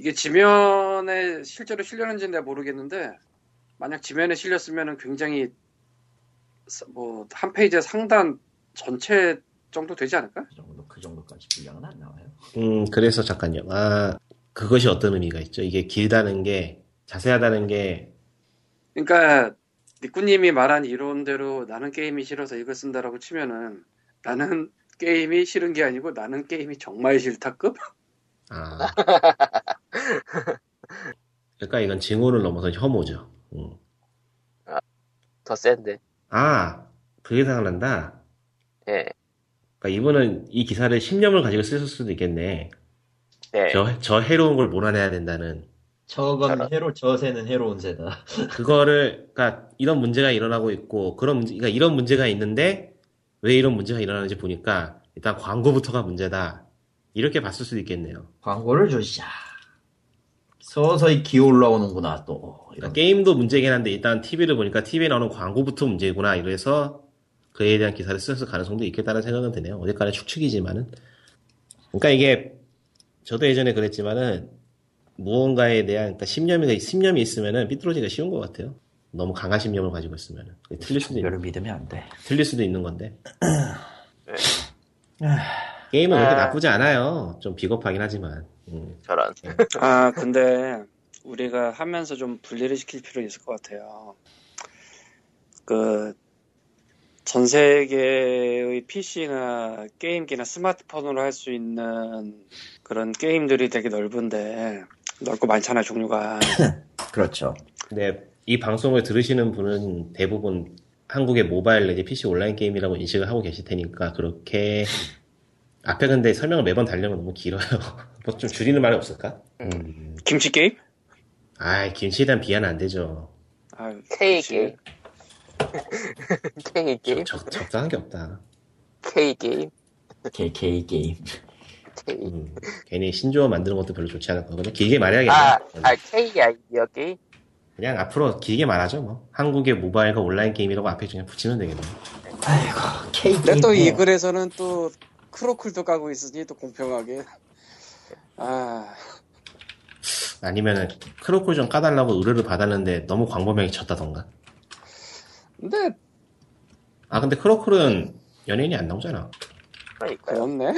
이게 지면에 실제로 실렸는지는 내가 모르겠는데, 만약 지면에 실렸으면은 굉장히 뭐 한 페이지에 상단 전체 정도 되지 않을까? 그 정도까지 분량은 안 나와요. 그래서 잠깐요. 그것이 어떤 의미가 있죠? 이게 길다는 게, 자세하다는 게. 그러니까 니꾸님이 말한 이론대로 나는 게임이 싫어서 이걸 쓴다라고 치면은, 나는 게임이 싫은 게 아니고 나는 게임이 정말 싫다급? 아. 그러니까 이건 증오를 넘어서 혐오죠. 더 센데. 그게 생각난다. 예. 그러니까 이분은 이 기사를 신념을 가지고 쓰실 수도 있겠네. 네. 저 해로운 걸 몰아내야 된다는. 저건 해로, 저 새는 해로운 새다. 그거를, 그러니까 이런 문제가 일어나고 있고, 그러니까 이런 문제가 있는데 왜 이런 문제가 일어나는지 보니까 일단 광고부터가 문제다. 이렇게 봤을 수도 있겠네요. 광고를 주시자. 서서히 기어올라오는구나 또. 그러니까 게임도 문제긴 한데 일단 TV를 보니까 TV에 나오는 광고부터 문제구나. 이래서 그에 대한 기사를 쓸 가능성도 있겠다는 생각은 드네요. 어디까지 추측이지만은. 그러니까 이게 저도 예전에 그랬지만은 무언가에 대한 그러니까 심념이 있으면은 삐뚤어지기가 쉬운 것 같아요. 너무 강한 심념을 가지고 있으면은. 틀릴 수도 있는. 믿으면 안 돼. 틀릴 수도 있는 건데. 게임은 그렇게 나쁘지 않아요. 좀 비겁하긴 하지만. 저런. 근데 우리가 하면서 좀 분리를 시킬 필요 있을 것 같아요. 전 세계의 PC나 게임기나 스마트폰으로 할 수 있는 그런 게임들이 되게 넓은데, 넓고 많잖아요, 종류가. 그렇죠. 근데 이 방송을 들으시는 분은 대부분 한국의 모바일 내지 PC 온라인 게임이라고 인식을 하고 계실 테니까 그렇게. 앞에 근데 설명을 매번 달려면 너무 길어요. 뭐 좀 줄이는 말이 없을까? 김치 게임? 김치에 대한 비하는 안 되죠. K 게임. K 게임. 적당한 게 없다. K 게임. K 게임. 괜히 신조어 만드는 것도 별로 좋지 않을 거거든요. 길게 말해야겠네. K야 여기. 그냥 앞으로 길게 말하죠 뭐. 한국의 모바일과 온라인 게임이라고 앞에 그냥 붙이면 되겠네. 아이고 K 게임. 근데 또 이 글에서는 또 크로쿨도 까고 있으니 또 공평하게. 아니면은 크로쿨 좀 까달라고 의뢰를 받았는데 너무 광범위하게 쳤다던가. 근데 근데 크로쿨은 연예인이 안 나오잖아. 그렇네.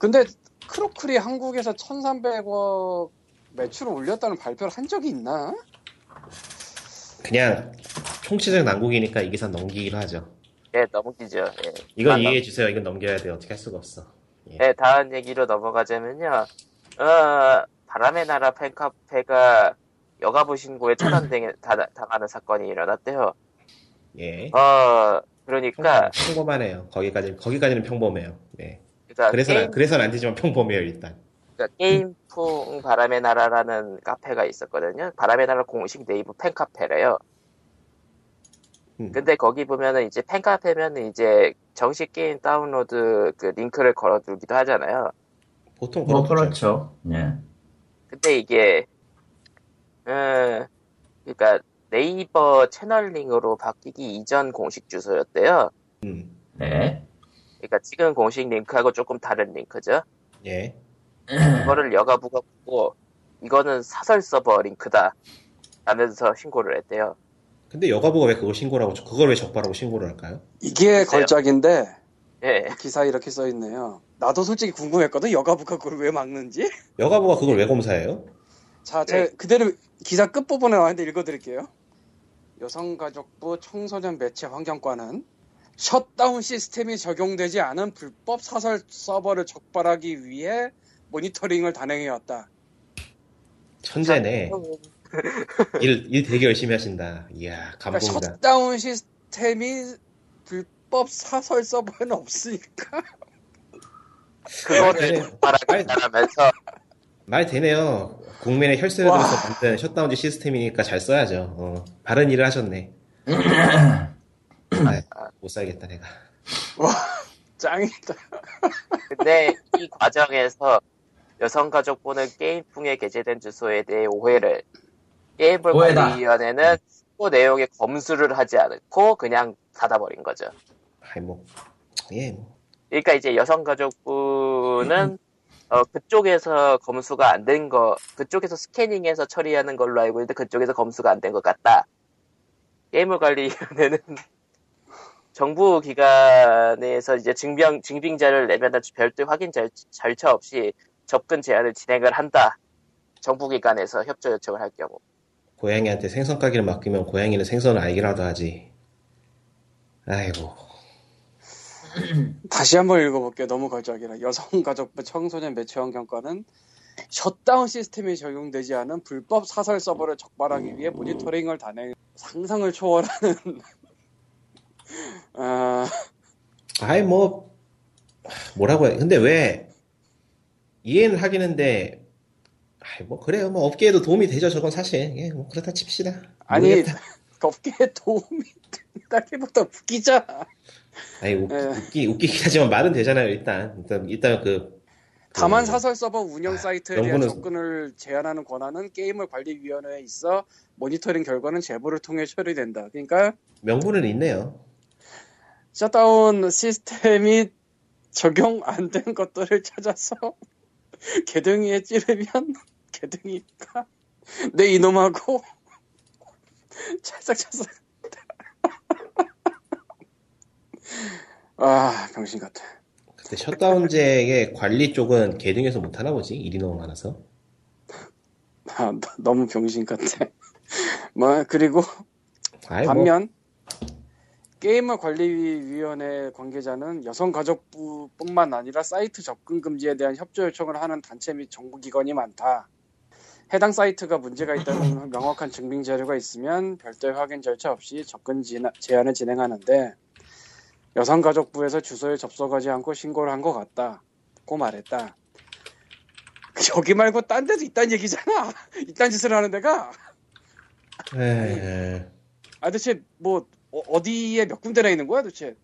근데 크로쿨이 한국에서 1,300억 매출을 올렸다는 발표를 한 적이 있나? 그냥 총체적 난국이니까 이 기사 넘기기로 하죠. 네, 넘기죠. 예. 이건 이해해주세요. 이건 넘겨야 돼요. 어떻게 할 수가 없어. 예. 네, 다음 얘기로 넘어가자면요. 바람의 나라 팬카페가 여가부 신고에 차단당하는 사건이 일어났대요. 예. 그러니까 평범하네요. 거기까지는 평범해요. 네. 그러니까 그래서는 안 되지만 평범해요 일단. 그러니까 게임풍 바람의 나라라는 카페가 있었거든요. 바람의 나라 공식 네이버 팬카페래요. 근데 거기 보면은 이제 팬카페면은 이제 정식 게임 다운로드 그 링크를 걸어두기도 하잖아요. 보통 그렇죠. 네. 근데 이게 그러니까 네이버 채널링으로 바뀌기 이전 공식 주소였대요. 네. 그러니까 지금 공식 링크하고 조금 다른 링크죠. 예. 이거를 여가부가 보고 이거는 사설 서버 링크다 하면서 신고를 했대요. 근데 여가부가 왜 그걸 신고라고, 그걸 왜 적발하고 신고를 할까요? 이게 걸작인데, 예. 기사에 이렇게 써있네요. 나도 솔직히 궁금했거든, 여가부가 그걸 왜 막는지? 여가부가 그걸 왜 검사해요? 자, 제가 그대로 기사 끝부분에 나와있는데 읽어드릴게요. 여성가족부 청소년 매체 환경과는 셧다운 시스템이 적용되지 않은 불법 사설 서버를 적발하기 위해 모니터링을 단행해왔다. 천재네. 일 되게 열심히 하신다. 이야, 감동이다. 그러니까 셧다운 시스템이 불법 사설 서버는 없으니까 그거를 말하면서 말 되네요. 국민의 혈세를 들여서 만든 셧다운지 시스템이니까 잘 써야죠. 바른 일을 하셨네. 아, 못 살겠다 내가. 와, 짱이다. 근데 이 과정에서 여성가족부는 게임풍에 게재된 주소에 대해 오해를, 게임벌관리위원회는 신고 내용에 검수를 하지 않고 그냥 닫아버린 거죠. 아이 뭐, 예 뭐. 그러니까 이제 여성가족부는 그쪽에서 검수가 안 된 거, 그쪽에서 스캐닝해서 처리하는 걸로 알고 있는데 그쪽에서 검수가 안 된 것 같다. 게임벌관리위원회는 정부 기관에서 이제 증빙자를 내면 별도의 확인 절차 없이 접근 제한을 진행을 한다. 정부 기관에서 협조 요청을 할 경우. 고양이한테 생선 가게를 맡기면 고양이는 생선을 알기라도 하지. 아이고. 다시 한번 읽어볼게요. 너무 걸작이라. 여성가족부 청소년 매체 환경과는 셧다운 시스템이 적용되지 않은 불법 사설 서버를 적발하기 위해 모니터링을 단행. 상상을 초월하는. 아이 뭐 뭐라고 해. 근데 왜 이해는 하겠는데. 아이 뭐 그래요. 뭐 업계에도 도움이 되죠. 저건 사실. 예, 뭐 그렇다 칩시다. 아니 업계에 도움이 된다기보다 웃기잖아. 아니 웃기긴 하지만 말은 되잖아요. 일단 그 다만 사설 서버 운영 사이트에 대한 접근을 제한하는 권한은 게임을 관리위원회에 있어 모니터링 결과는 제보를 통해 처리된다. 그러니까 명분은 있네요. 셧다운 시스템이 적용 안 된 것들을 찾아서 개둥이에 찌르면 개둥이가 내 이놈하고 찰싹찰싹. 아 병신 같아. 근데 셧다운제의 관리 쪽은 개둥에서 못하나 보지? 일이 너무 많아서. 아 너무 병신 같아. 뭐 그리고 반면 게임을 관리위원회 관계자는 여성가족부뿐만 아니라 사이트 접근 금지에 대한 협조 요청을 하는 단체 및 정부기관이 많다. 해당 사이트가 문제가 있다는 명확한 증빙 자료가 있으면 별도의 확인 절차 없이 접근 제한을 진행하는데 여성가족부에서 주소에 접속하지 않고 신고를 한 것 같다고 말했다. 여기 말고 딴 데도 있다는 얘기잖아. 이딴 짓을 하는 데가. 에이. 아 대체 뭐 어디에 몇 군데나 있는 거야 도대체?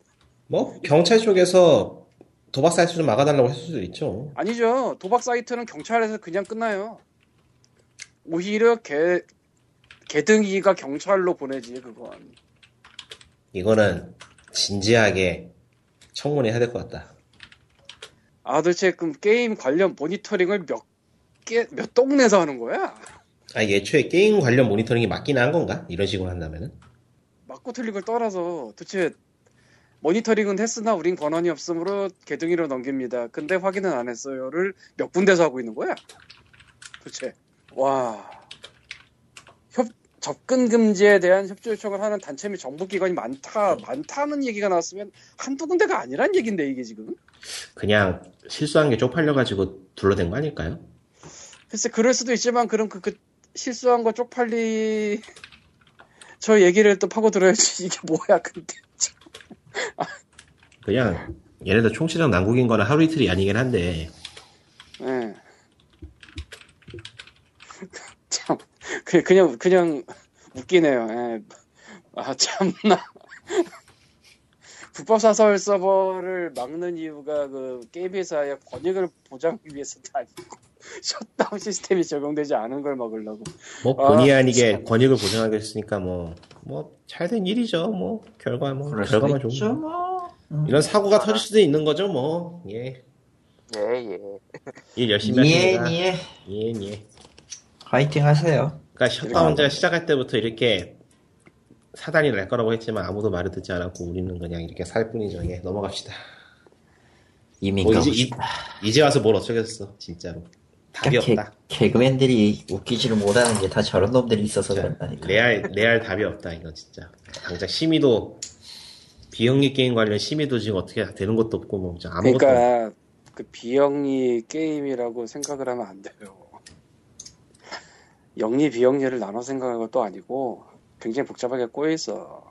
뭐 경찰 쪽에서 도박 사이트 좀 막아달라고 했을 수도 있죠. 아니죠. 도박 사이트는 경찰에서 그냥 끝나요. 오히려 개등이가 경찰로 보내지 그건. 이거는 진지하게 청문회 해야 될 것 같다. 아 도대체 그럼 게임 관련 모니터링을 몇 동네에서 하는 거야? 아니 애초에 게임 관련 모니터링이 맞긴 한 건가? 이런 식으로 한다면은? 맞고 틀린 걸 떠나서 도대체 모니터링은 했으나 우린 권한이 없으므로 개둥이로 넘깁니다. 근데 확인은 안 했어요를 몇 군데서 하고 있는 거야? 도대체. 와. 접근 금지에 대한 협조 요청을 하는 단체 및 정부기관이 많다는 얘기가 나왔으면 한두 군데가 아니란 얘긴데 이게 지금. 그냥 실수한 게 쪽팔려가지고 둘러댄 거 아닐까요? 글쎄 그럴 수도 있지만 그럼 그 실수한 거 쪽팔리 저 얘기를 또 파고들어야지. 이게 뭐야 근데. 그냥 얘네들 총체적 난국인 거는 하루 이틀이 아니긴 한데. 네. 참 그냥 웃기네요. 네. 아 참나. 불법사설 서버를 막는 이유가 그 게임 회사의 권익을 보장하기 위해서도 아니고 셧다운 시스템이 적용되지 않은 걸 막으려고. 뭐 본의 아니게 권익을 보장하게 했으니까 뭐 잘된 일이죠. 뭐 결과만 좋은 뭐. 이런 사고가 터질 수도 있는 거죠. 뭐 예. 일 열심히 하십니다. 예. 화이팅 하세요. 그러니까 셧다운제가 시작할 때부터 이렇게 사단이 날 거라고 했지만 아무도 말을 듣지 않았고 우리는 그냥 이렇게 살 뿐이죠. 예, 넘어갑시다. 이민 가고 싶다. 이제 와서 뭘 어쩌겠어 진짜로. 답이 그러니까 없다. 개그맨들이 웃기지를 못하는 게 다 저런 놈들이 있어서 그런다니까. 레알 답이 없다 이건 진짜. 당장 심의도 비영리 게임 관련 심의도 지금 어떻게 되는 것도 없고 뭐 아무것도. 그러니까 그 비영리 게임이라고 생각을 하면 안 돼요. 영리 비영리를 나눠 생각할 것도 아니고. 굉장히 복잡하게 꼬여있어.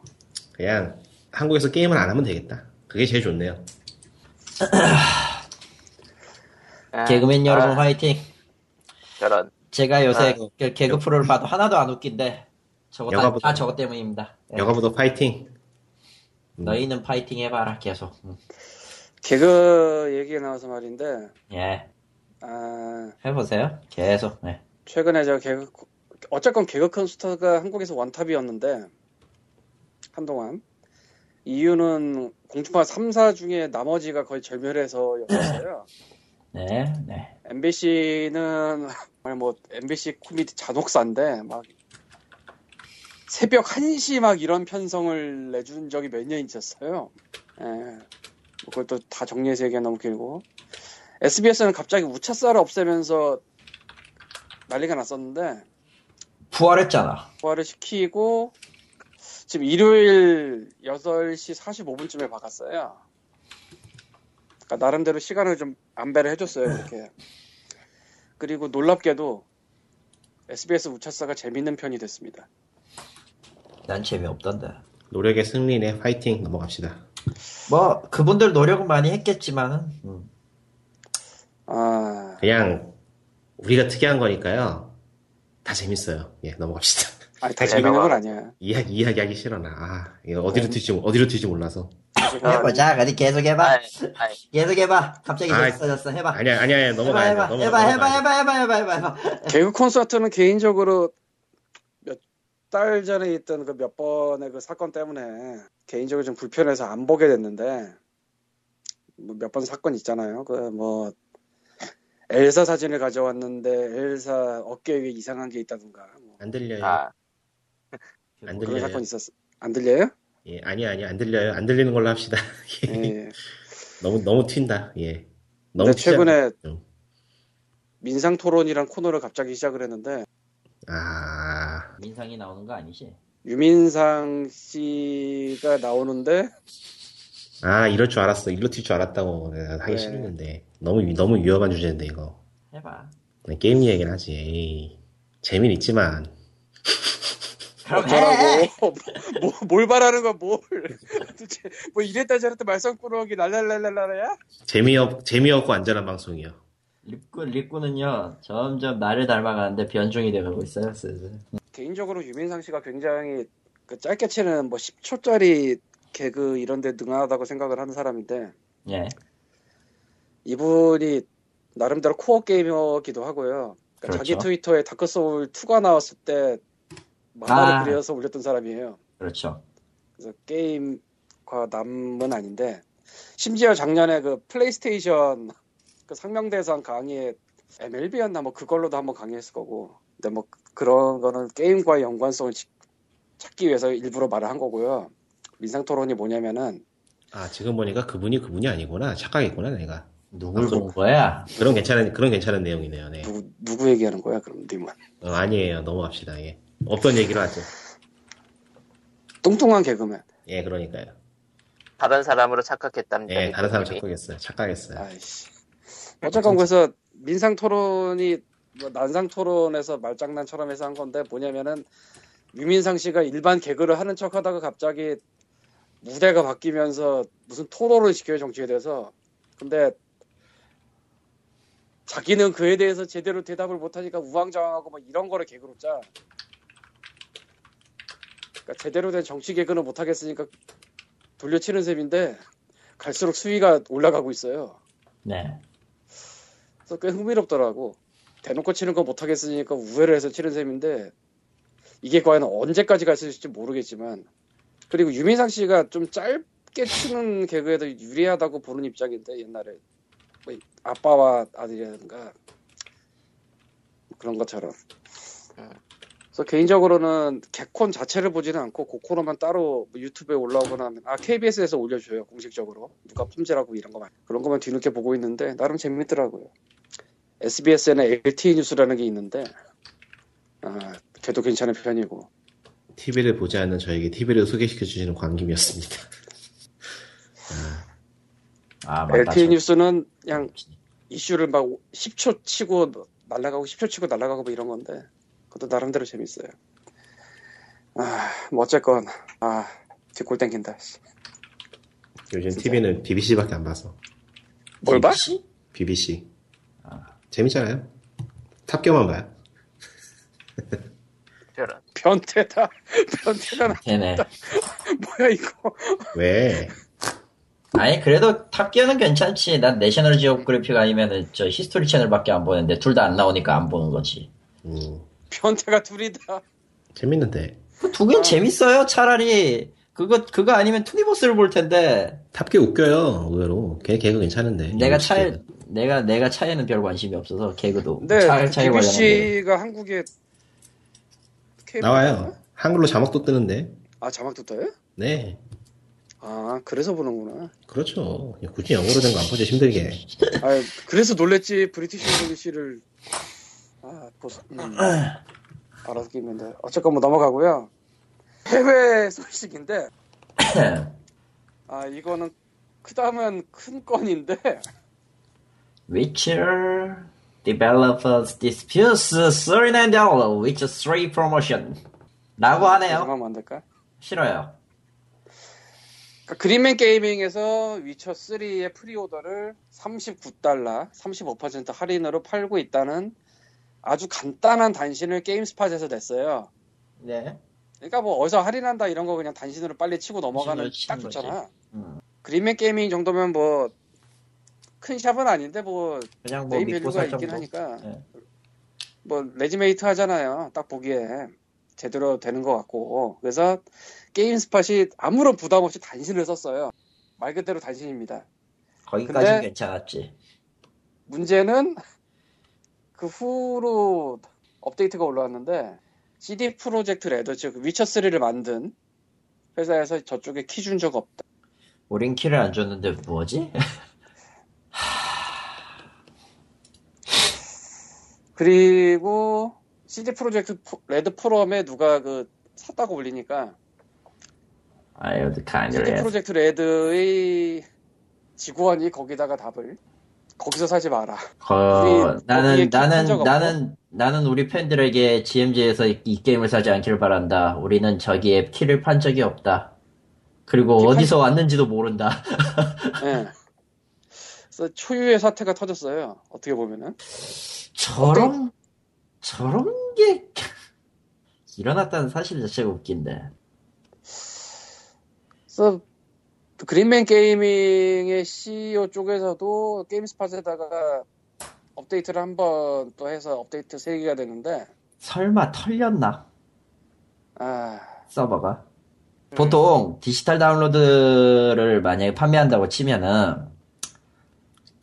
그냥 한국에서 게임을 안 하면 되겠다. 그게 제일 좋네요. 개그맨 여러분 화이팅. 저런. 제가 요새 개그 프로를 봐도 하나도 안 웃긴데 저거 다 저거 때문입니다. 여가부도 파이팅. 너희는 파이팅 해봐라 계속. 개그 얘기가 나와서 말인데 예. 해보세요 계속. 네. 최근에 저 개그 어쨌건 개그 콘서트가 한국에서 원탑이었는데 한동안 이유는 공중파 3사 중에 나머지가 거의 절멸해서였어요. 네. MBC는 뭐 MBC 코미디 잔혹사인데 막 새벽 1시 막 이런 편성을 내준 적이 몇 년 있었어요. 예. 그것도 다 정리해서 얘기가 너무 길고 SBS는 갑자기 우차사를 없애면서 난리가 났었는데. 부활했잖아. 부활을 시키고 지금 일요일 8시 45분쯤에 바꿨어요. 그러니까 나름대로 시간을 좀 안배를 해줬어요. 이렇게. 그리고 놀랍게도 SBS 우차사가 재밌는 편이 됐습니다. 난 재미없던데. 노력의 승리네. 파이팅. 넘어갑시다. 뭐 그분들 노력은 많이 했겠지만 그냥 우리가 특이한 거니까요. 다 재밌어요. 예, 넘어갑시다. 아니, 다 재밌는 건 아니야. 이야기하기 싫어, 나. 아, 이거 어디로 튈지 몰라서. 해보자, 그래, 계속해봐. 계속해봐. 갑자기 없어졌어. 해봐. 아니야, 넘어가야 돼. 해봐. 개그 콘서트는 개인적으로 몇 달 전에 있던 그 몇 번의 그 사건 때문에 개인적으로 좀 불편해서 안 보게 됐는데, 뭐 몇 번 사건 있잖아요. 그 뭐, 엘사 사진을 가져왔는데 엘사 어깨 위에 이상한 게 있다든가. 뭐. 안 들려요. 안 들려요. 그런 사건 있었어. 안 들려요? 예, 아니 안 들려요. 안 들리는 걸로 합시다. 예. 너무 튄다. 예. 너무 최근에 민상 토론이란 코너를 갑자기 시작을 했는데. 아. 민상이 나오는 거 아니지? 유민상 씨가 나오는데. 아, 이럴 줄 알았어. 일로 튈 줄 알았다고 내가 하기 싫었는데. 너무 위험한 주제인데, 이거. 해봐. 게임 얘기는 하지. 재미는 있지만. 그럼 해! 뭘 바라는 거야, 뭘. 도대체, 뭐 이랬다 저랬다 말썽꾸러기 랄랄랄랄라야? 재미없고 안전한 방송이요. 리꾸는요, 점점 나를 닮아가는데 변종이 되고 있어요, 슬슬. 개인적으로 유민상 씨가 굉장히 그 짧게 치는 뭐 10초짜리 개그 이런 데 능하다고 생각을 하는 사람인데 예. 이분이 나름대로 코어 게이머기도 하고요. 그러니까 그렇죠. 자기 트위터에 다크소울 2가 나왔을 때 만화를 그려서 올렸던 사람이에요. 그렇죠. 그래서 게임과 남은 아닌데 심지어 작년에 그 플레이스테이션 그 상명대상 강의에 MLB였나 뭐 그걸로도 한번 강의했을 거고 근데 뭐 그런 거는 게임과의 연관성을 찾기 위해서 일부러 말을 한 거고요. 민상토론이 뭐냐면은 아 지금 보니까 그분이 아니구나. 착각했구나 내가. 누굴 본 거야? 그런 괜찮은 내용이네요. 네. 누구 얘기하는 거야 그럼 니만? 아니에요. 넘어갑시다. 예. 어떤 얘기를 하죠? 뚱뚱한 개그맨. 예 그러니까요. 다른 사람으로 착각했답니다. 예 다른 사람 착각했어요. 아이씨. 어쨌건 그래서 민상토론이 뭐 난상토론에서 말장난처럼 해서 한 건데 뭐냐면은 유민상 씨가 일반 개그를 하는 척하다가 갑자기 무대가 바뀌면서 무슨 토론을 시켜요, 정치에 대해서. 근데 자기는 그에 대해서 제대로 대답을 못하니까 우왕좌왕하고 막 이런 거를 개그로 짜. 그러니까 제대로 된 정치 개그는 못하겠으니까 돌려치는 셈인데 갈수록 수위가 올라가고 있어요. 네. 그래서 꽤 흥미롭더라고. 대놓고 치는 거 못하겠으니까 우회를 해서 치는 셈인데 이게 과연 언제까지 갈 수 있을지 모르겠지만, 그리고 유민상 씨가 좀 짧게 치는 개그에도 유리하다고 보는 입장인데, 옛날에 뭐 아빠와 아들이라든가 그런 것처럼. 그래서 개인적으로는 개콘 자체를 보지는 않고 고코너만 따로 뭐 유튜브에 올라오거나 하면, 아 KBS에서 올려줘요 공식적으로. 누가 품질하고 이런 거만, 그런 거만 뒤늦게 보고 있는데 나름 재밌더라고요. SBS에는 LTE 뉴스라는 게 있는데, 아 걔도 괜찮은 편이고. TV를 보지 않는 저에게 TV를 소개시켜주시는 광김이었습니다. 아, 맞다. LTE 뉴스는 그냥 이슈를 막 10초 치고 날아가고 10초 치고 날아가고 뭐 이런 건데, 그것도 나름대로 재밌어요. 아, 뭐 어쨌건 아, 뒷골 땡긴다. 요즘 진짜. TV는 BBC밖에 안 봐서. 뭘 봐? BBC. 아, 재밌잖아요. 탑겨만 봐요. 변태다. 변태가 나왔다. 뭐야 이거. 왜? 아니 그래도 탑기어는 괜찮지. 난 내셔널 지오그래픽 아니면은 저 히스토리 채널밖에 안 보는데 둘 다 안 나오니까 안 보는 거지. 변태가 둘이다. 재밌는데. 그 두 개는 재밌어요. 차라리 그거 아니면 투니버스를 볼 텐데. 탑기어 웃겨요. 의외로. 개그 괜찮은데. 내가 차에는 별 관심이 없어서 개그도. 네. BBC가 한국에 나와요. 보면? 한글로 자막도 뜨는데. 아 자막도 떠요? 네. 아 그래서 보는구나. 그렇죠. 굳이 영어로 된 거 안 보지 힘들게. 아 그래서 놀랬지. 브리티시 잉글리시를 아 보소. 알아서 끼는데 어쨌건 뭐 넘어가고요. 해외 소식인데. 아 이거는 크다면 큰 건인데. Witcher. Developers disputes $39 with free promotion. 라고 하네요. 잠깐만 만들까? 싫어요. 그러니까 그린맨 게이밍에서 위쳐3의 프리오더를 $39, 35% 할인으로 팔고 있다는 아주 간단한 단신을 게임스팟에서 냈어요. 네. 그러니까 뭐 어디서 할인한다 이런 거 그냥 단신으로 빨리 치고 넘어가는 딱 좋잖아. 그린맨 게이밍 정도면 뭐 큰 샵은 아닌데 뭐 그냥 뭐 네임 밸류가 있긴 정도. 하니까 네. 뭐 레지메이트 하잖아요. 딱 보기에 제대로 되는 것 같고. 그래서 게임스팟이 아무런 부담 없이 단신을 썼어요. 말 그대로 단신입니다. 거기까지는 괜찮았지. 문제는 그 후로 업데이트가 올라왔는데 CD 프로젝트 레드, 즉 위쳐3를 만든 회사에서 저쪽에 키 준 적 없다. 우린 키를 안 줬는데 뭐지? 그리고 CD 프로젝트 레드 포럼에 누가 그 샀다고 올리니까 CD 프로젝트 레드의 직원이 거기다가 답을, 거기서 사지 마라. 나는 우리 팬들에게 GMG에서 이 게임을 사지 않기를 바란다. 우리는 저기에 키를 판 적이 없다. 그리고 어디서 왔는지도 모른다. 네. 그래서 초유의 사태가 터졌어요. 어떻게 보면은. 저런 게 일어났다는 사실 자체가 웃긴데. 그래서 그린맨 게이밍의 CEO 쪽에서도 게임스팟에다가 업데이트를 한번 또 해서 업데이트 3개가 되는데. 설마 털렸나? 아 서버가. 보통 디지털 다운로드를 만약에 판매한다고 치면은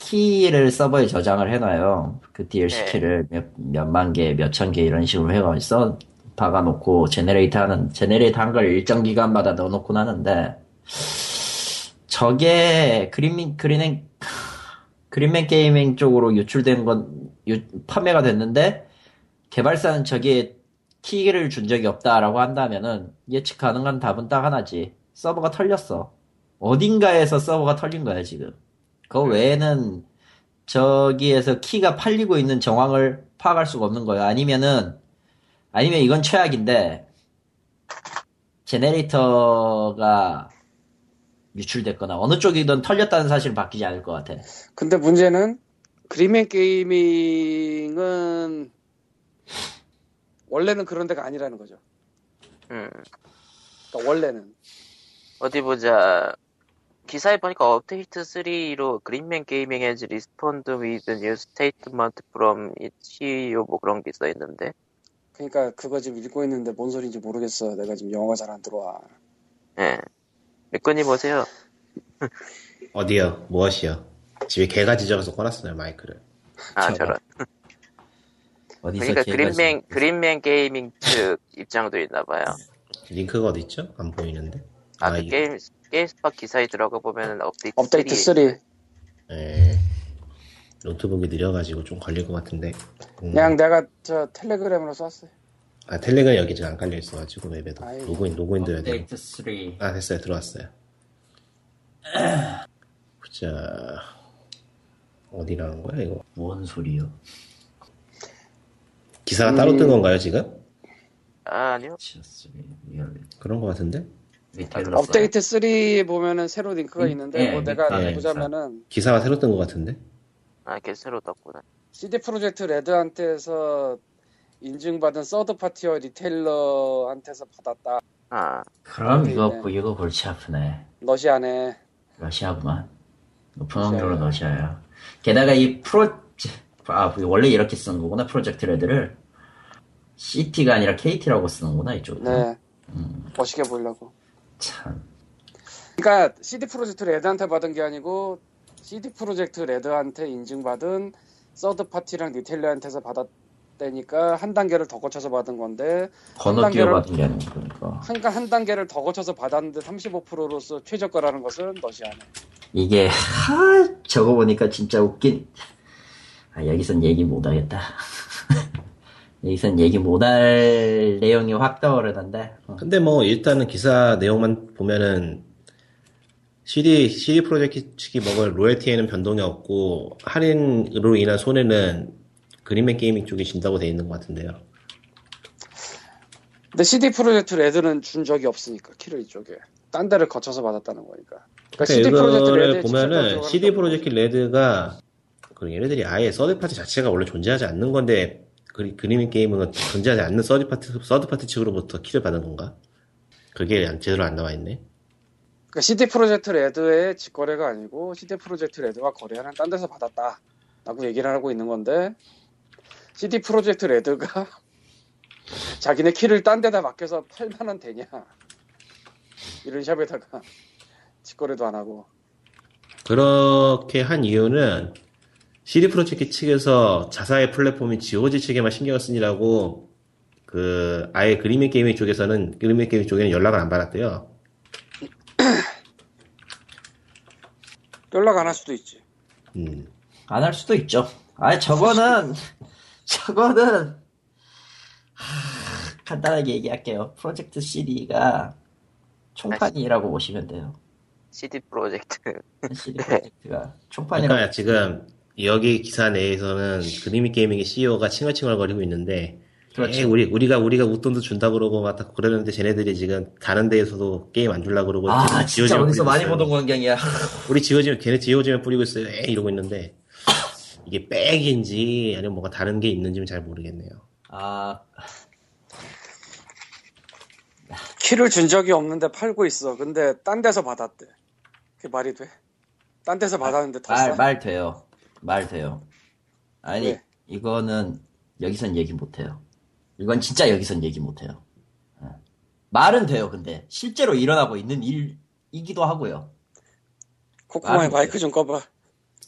키를 서버에 저장을 해놔요. 그 DLC 키를 몇만 개, 몇천 개 이런 식으로 해서 박아놓고 제네레이트 한 걸 일정 기간마다 넣어놓곤 하는데, 저게 그린맨 게이밍 쪽으로 유출된 건 판매가 됐는데 개발사는 저기에 키를 준 적이 없다라고 한다면은 예측 가능한 답은 딱 하나지. 서버가 털렸어. 어딘가에서 서버가 털린 거야 지금. 그 외에는 저기에서 키가 팔리고 있는 정황을 파악할 수가 없는 거예요. 아니면 이건 최악인데, 제네레이터가 유출됐거나 어느 쪽이든 털렸다는 사실은 바뀌지 않을 것 같아. 근데 문제는 그린맨 게이밍은 원래는 그런 데가 아니라는 거죠. 그러니까 원래는 어디 보자. 기사에 보니까 업데이트 3로 그린맨 게이밍 has responded with new statement from its CEO 뭐 그런 게 써 있는데. 그러니까 그거 지금 읽고 있는데 뭔 소리인지 모르겠어. 내가 지금 영어가 잘 안 들어와. 예. 메꾸니 보세요. 어디요? 무엇이요? 집에 개가 짖어서 꺼놨어요 마이크를. 아 저런. 어디서 그러니까 그린맨 게이밍 측 입장도 있나봐요. 링크가 어디 있죠? 안 보이는데. 아 그 게임스팟 기사에 들어가 보면은 업데이트 3. 네. 노트북이 느려가지고 좀 걸릴 것 같은데. 그냥 내가 저 텔레그램으로 썼어요. 아 텔레그램 여기 지금 안 깔려 있어가지고 웹에도 로그인 드려야 돼. 업데이트 3. 아 됐어요, 들어왔어요. 자 어디라는 거야 이거? 뭔 소리요? 기사가 따로 뜬 건가요 지금? 아 아니요. 그런 거 같은데? 업데이트 3 보면은 새로 링크가 있는데 예, 뭐 내가 보자면은 기사가 새로 뜬 거 같은데? 아, 걔 새로 떴구나. CD 프로젝트 레드한테서 인증받은 서드 파티어 리테일러한테서 받았다. 아, 그럼 이거 골치 아프네. 러시아네. 러시아구만. 높은 확률로 러시아야. 게다가 이 원래 이렇게 쓰는 거구나 프로젝트 레드를. CT가 아니라 KT라고 쓰는구나 이쪽은. 네. 멋있게 보이려고. 참. 그러니까 CD 프로젝트 레드한테 받은 게 아니고. CD 프로젝트 레드한테 인증받은 서드 파티랑 리테일러한테서 받았다니까 한 단계를 더 거쳐서 받은 건데 번호 띄워 받은 게 아니고 그러니까 한 단계를 더 거쳐서 받았는데 35%로서 최저가라는 것은 러시아네. 이게 저거 보니까 진짜 웃긴. 아 여기선 얘기 못하겠다. 여기선 얘기 못할 내용이 확 떠오르던데. 근데 뭐 일단은 기사 내용만 보면은. CD 프로젝트 측이 먹을 로열티에는 변동이 없고 할인으로 인한 손해는 그린맨 게이밍 쪽이 진다고 돼 있는 것 같은데요. 근데 CD 프로젝트 레드는 준 적이 없으니까 키를 이쪽에 딴 데를 거쳐서 받았다는 거니까. 그러니까 CD 프로젝트 레드를 보면은 CD 프로젝트 레드가 그 얘네들이 아예 서드파티 자체가 원래 존재하지 않는 건데 그린맨 게이밍은 존재하지 않는 서드파티 측으로부터 키를 받은 건가? 그게 제대로 안 나와 있네. 그러니까 CD 프로젝트 레드의 직거래가 아니고 CD 프로젝트 레드와 거래하는 딴 데서 받았다 라고 얘기를 하고 있는 건데 CD 프로젝트 레드가 자기네 키를 딴 데다 맡겨서 팔만원 되냐 이런 샵에다가 직거래도 안 하고 그렇게 한 이유는 CD 프로젝트 측에서 자사의 플랫폼인 GOG 측에만 신경을 쓰느라고 그 아예 그린맨 게이밍 쪽에서는 그린맨 게이밍 쪽에는 연락을 안 받았대요. 연락 안 할 수도 있지. 안 할 수도 있죠. 아 저거는 간단하게 얘기할게요. 프로젝트 CD가 총판이라고 보시면 돼요. CD 프로젝트가 총판이라고. 그러니까 지금 여기 기사 내에서는 그린맨 게이밍의 CEO가 칭얼칭얼거리고 있는데. 그렇지. 우리가 웃돈도 준다 그러고 막 그러는데 쟤네들이 지금 다른 데에서도 게임 안 줄라 그러고 아 진짜 어디서 많이 보던 광경이야. 우리 지어지면 걔네 지어지면 뿌리고 있어요. 이러고 있는데 이게 백인지 아니면 뭐가 다른 게 있는지는 잘 모르겠네요. 아 키를 준 적이 없는데 팔고 있어. 근데 딴 데서 받았대. 그게 말이 돼? 딴 데서 받았는데 더 싸? 말 돼요. 아니 왜? 이거는 여기선 얘기 못해요. 이건 진짜 여기선 얘기 못해요. 말은 돼요, 근데. 실제로 일어나고 있는 일이기도 하고요. 코코마이 마이크 좀 꺼봐.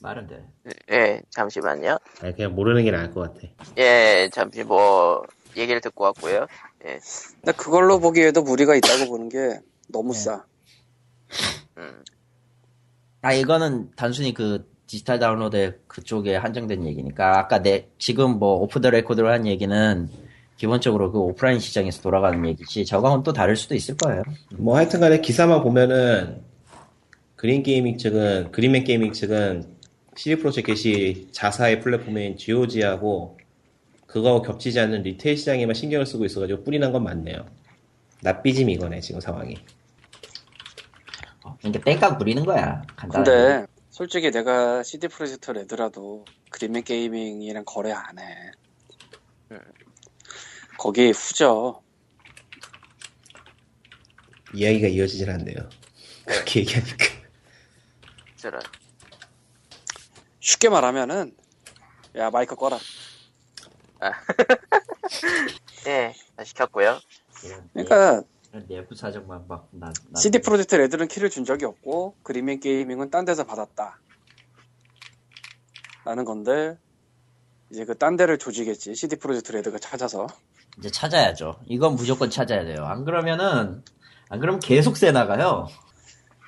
말은 돼. 예, 잠시만요. 아니, 그냥 모르는 게 나을 것 같아. 예, 잠시 얘기를 듣고 왔고요. 예. 근데 그걸로 보기에도 무리가 있다고 보는 게 너무 싸. 아, 이거는 단순히 디지털 다운로드 그쪽에 한정된 얘기니까 아까 지금 오프 더 레코드로 한 얘기는 기본적으로 그 오프라인 시장에서 돌아가는 얘기지 저거는 또 다를 수도 있을 거예요. 뭐 하여튼간에 기사만 보면은 그린맨 게이밍 측은 CD 프로젝트 자사의 플랫폼인 GOG하고 그거하고 겹치지 않는 리테일 시장에만 신경을 쓰고 있어가지고 뿌리 난 건 맞네요. 낯비짐 이거네 지금 상황이. 그러니까 땡깡 부리는 거야. 간단하게. 근데 솔직히 내가 CD 프로젝트 레드라도 그린맨 게이밍이랑 거래 안 해. 거기 후져. 이야기가 이어지질 않네요. 그렇게 얘기하니까. 저런. 쉽게 말하면은 야 마이크 꺼라. 아. 네, 시켰고요. 그러니까 내부 사정만 막 CD 프로젝트 레드는 키를 준 적이 없고 그린맨 게이밍은 딴 데서 받았다. 라는 건데 이제 그 딴 데를 조지겠지. CD 프로젝트 레드가 찾아서. 이제 찾아야죠. 이건 무조건 찾아야 돼요. 안 그러면 계속 새 나가요.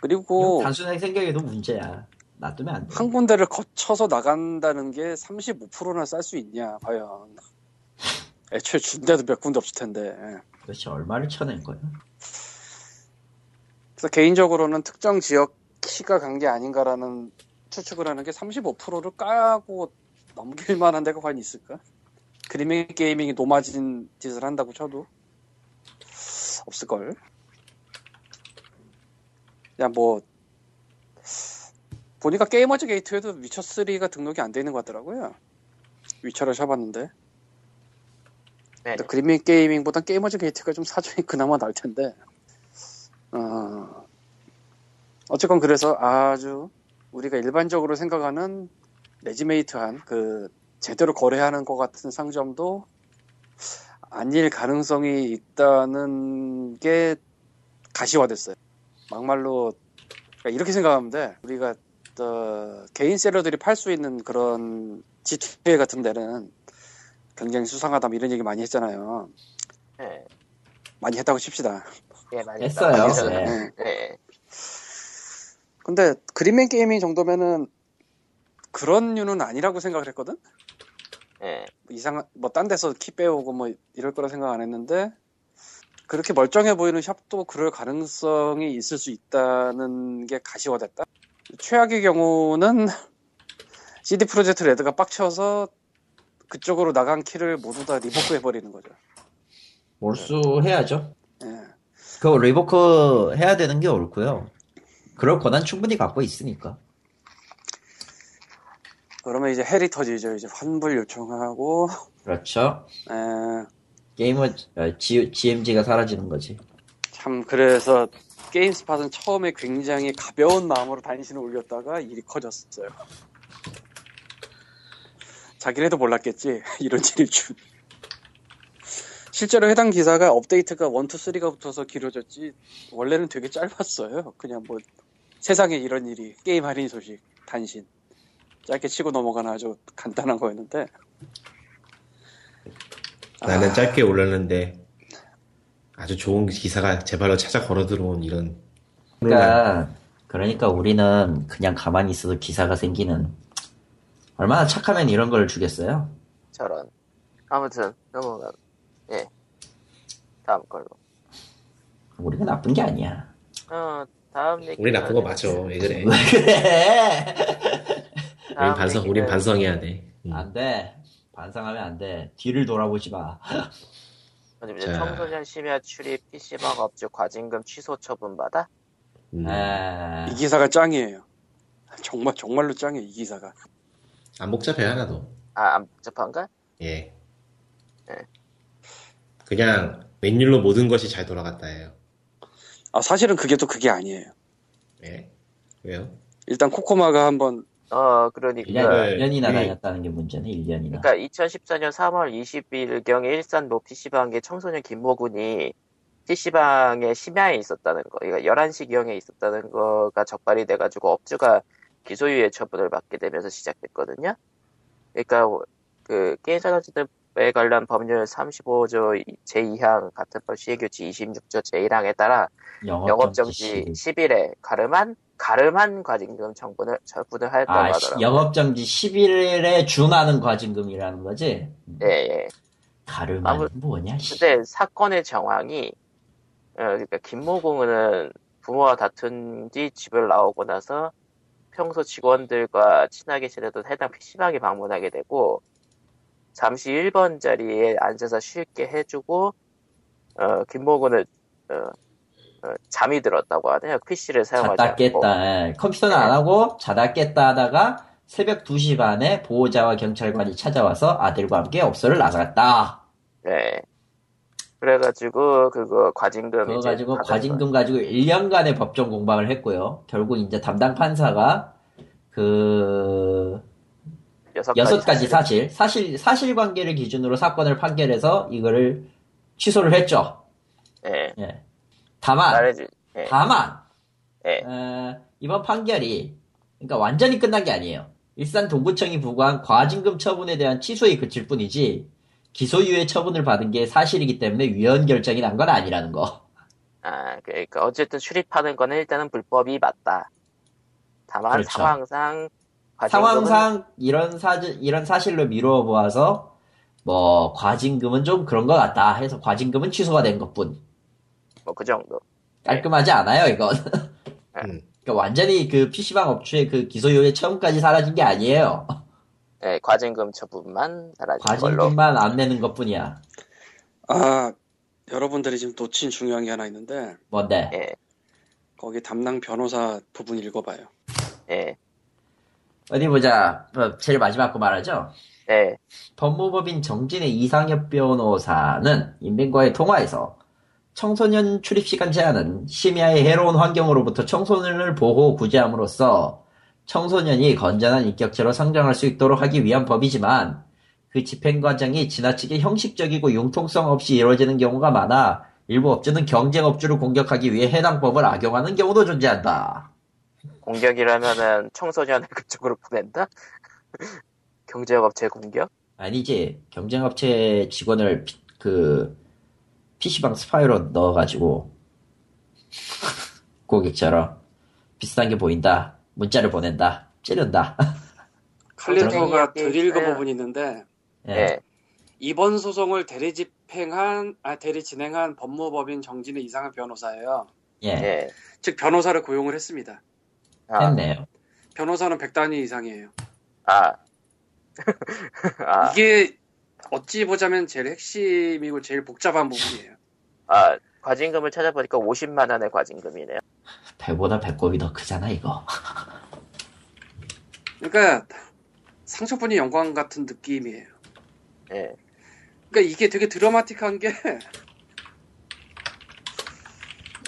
그리고 단순하게 생각해도 문제야. 놔두면 안 돼. 한 군데를 거쳐서 나간다는 게 35%나 쌀 수 있냐 과연. 애초에 준 데도 몇 군데 없을 텐데. 도대체 얼마를 쳐낸 거야? 그래서 개인적으로는 특정 지역 키가 간 게 아닌가라는 추측을 하는 게 35%를 까고 넘길 만한 데가 과연 있을까? 그린맨 게이밍이 노마진 짓을 한다고 쳐도 없을걸? 야, 뭐 보니까 게이머즈 게이트에도 위쳐3가 등록이 안 돼 있는 것 같더라고요. 위쳐를 쳐봤는데 그린맨 게이밍보다 게이머즈 게이트가 좀 사정이 그나마 날 텐데 어쨌건 그래서 아주 우리가 일반적으로 생각하는 레지메이트한 그 제대로 거래하는 것 같은 상점도 아닐 가능성이 있다는 게 가시화됐어요. 막말로 그러니까 이렇게 생각하면 돼. 우리가 개인 셀러들이 팔 수 있는 그런 G2A 같은 데는 굉장히 수상하다 이런 얘기 많이 했잖아요. 네. 많이 했다고 칩시다. 네, 많이 했어요. 네. 네. 근데 그린맨 게이밍 정도면은 그런 류는 아니라고 생각을 했거든. 네. 이상한 뭐 딴 데서 키 빼오고 뭐 이럴 거라 생각 안 했는데 그렇게 멀쩡해 보이는 샵도 그럴 가능성이 있을 수 있다는 게 가시화됐다. 최악의 경우는 CD 프로젝트 레드가 빡쳐서 그쪽으로 나간 키를 모두 다 리버크 해버리는 거죠. 몰수 해야죠. 예. 네. 그 리버크 해야 되는 게 옳고요. 그럴 권한 충분히 갖고 있으니까. 그러면 이제 헤리터지죠. 이제 환불 요청하고. 그렇죠. 예. 게임은 GMG가 사라지는 거지. 참 그래서 게임스팟은 처음에 굉장히 가벼운 마음으로 단신을 올렸다가 일이 커졌어요. 자기네도 몰랐겠지. 이런 일일 줄. 실제로 해당 기사가 업데이트가 1, 2, 3가 붙어서 길어졌지 원래는 되게 짧았어요. 그냥 뭐 세상에 이런 일이 게임 할인 소식 단신 짧게 치고 넘어가는 아주 간단한 거였는데 나는 짧게 올렸는데 아주 좋은 기사가 제발로 찾아 걸어 들어온 이런 그러니까 우리는 그냥 가만히 있어도 기사가 생기는 얼마나 착하면 이런 걸 주겠어요? 저런. 아무튼 넘어가. 예. 다음 걸로. 우리가 나쁜 게 아니야. 다음 얘기. 우리 나쁜 거 맞아. 왜 그래? 우린 반성해야 돼. 안 돼. 반성하면 안 돼. 뒤를 돌아보지 마. 청소년 심야 출입 PC방 업주 과징금 취소 처분 받아? 네. 이 기사가 짱이에요. 정말로 짱이에요. 이 기사가. 안 복잡해 하나도. 아, 안 복잡한가? 예. 네. 그냥 웬일로 모든 것이 잘 돌아갔다예요. 아 사실은 그게 또 그게 아니에요. 예. 왜요? 일단 코코마가 한번. 그러니까. 1년이나 다녔다는 게 문제네, 1년이나. 그러니까 2014년 3월 20일경에 일산 모 PC방에 청소년 김모군이 PC방에 심야에 있었다는 거, 그러니까 11시경에 있었다는 거가 적발이 돼가지고 업주가 기소유예 처분을 받게 되면서 시작됐거든요. 그러니까 그 게임산업진흥법에 관련 법률 35조 제2항 같은 법 시행규칙 26조 제1항에 따라 영업정지 10일에 가름한 과징금 처분을 하였다고 하더라고요. 영업정지 10일에 준하는 과징금이라는 거지? 예. 가름한 뭐냐? 근데 사건의 정황이 그러니까 김모공은 부모와 다툰 뒤 집을 나오고 나서 평소 직원들과 친하게 지내던 해당 PC방에 방문하게 되고 잠시 1번 자리에 앉아서 쉴게 해주고 김모군을 잠이 들었다고 하네요. PC를 사용하지 않고. 깼다. 컴퓨터는 안 하고 자다 깼다 하다가 새벽 2시 반에 보호자와 경찰관이 찾아와서 아들과 함께 업소를 나서갔다. 네. 그래가지고 그거 과징금 그거 가지고 과징금 가지고 1년간의 법정 공방을 했고요. 결국 이제 담당 판사가 그 6가지 사실관계를 기준으로 사건을 판결해서 이거를 취소를 했죠. 네. 예. 다만 이번 판결이 그러니까 완전히 끝난 게 아니에요. 일산 동구청이 부과한 과징금 처분에 대한 취소에 그칠 뿐이지 기소유예 처분을 받은 게 사실이기 때문에 위헌 결정이 난 건 아니라는 거. 아, 그러니까 어쨌든 출입하는 거는 일단은 불법이 맞다. 다만 그렇죠. 상황상 이런 사실로 미루어 보아서 뭐 과징금은 좀 그런 것 같다 해서 과징금은 취소가 된 것뿐. 뭐 그 정도. 깔끔하지 않아요 이건. 그러니까 완전히 그 PC방 업체의 그 기소유예 처분까지 사라진 게 아니에요. 네, 과징금 처분만 사라진 걸로. 과징금만 안 내는 것뿐이야. 아, 여러분들이 지금 놓친 중요한 게 하나 있는데. 뭔데? 네. 거기 담당 변호사 부분 읽어봐요. 네. 어디 보자. 제일 마지막 거 말하죠. 네. 법무법인 정진의 이상엽 변호사는 인민과의 통화에서 청소년 출입시간 제한은 심야의 해로운 환경으로부터 청소년을 보호 구제함으로써 청소년이 건전한 인격체로 성장할 수 있도록 하기 위한 법이지만 그 집행 과정이 지나치게 형식적이고 융통성 없이 이루어지는 경우가 많아 일부 업주는 경쟁 업주를 공격하기 위해 해당 법을 악용하는 경우도 존재한다. 공격이라면은 청소년을 그쪽으로 보낸다? 경쟁업체 공격? 아니지. 경쟁업체 직원을 PC방 스파이로 넣어가지고 고객처럼 비슷한 게 보인다. 문자를 보낸다. 찌른다. 칼리토가 덜 읽은 부분이 있는데 예. 이번 소송을 대리 진행한 법무법인 정진의 이상한 변호사예요. 예. 즉 변호사를 고용을 했습니다. 했네요. 변호사는 100단위 이상이에요. 이게 어찌 보자면 제일 핵심이고 제일 복잡한 부분이에요. 아, 과징금을 찾아보니까 50만 원의 과징금이네요. 배보다 배꼽이 더 크잖아 이거. 그러니까 상처뿐이 영광 같은 느낌이에요. 네. 그러니까 이게 되게 드라마틱한 게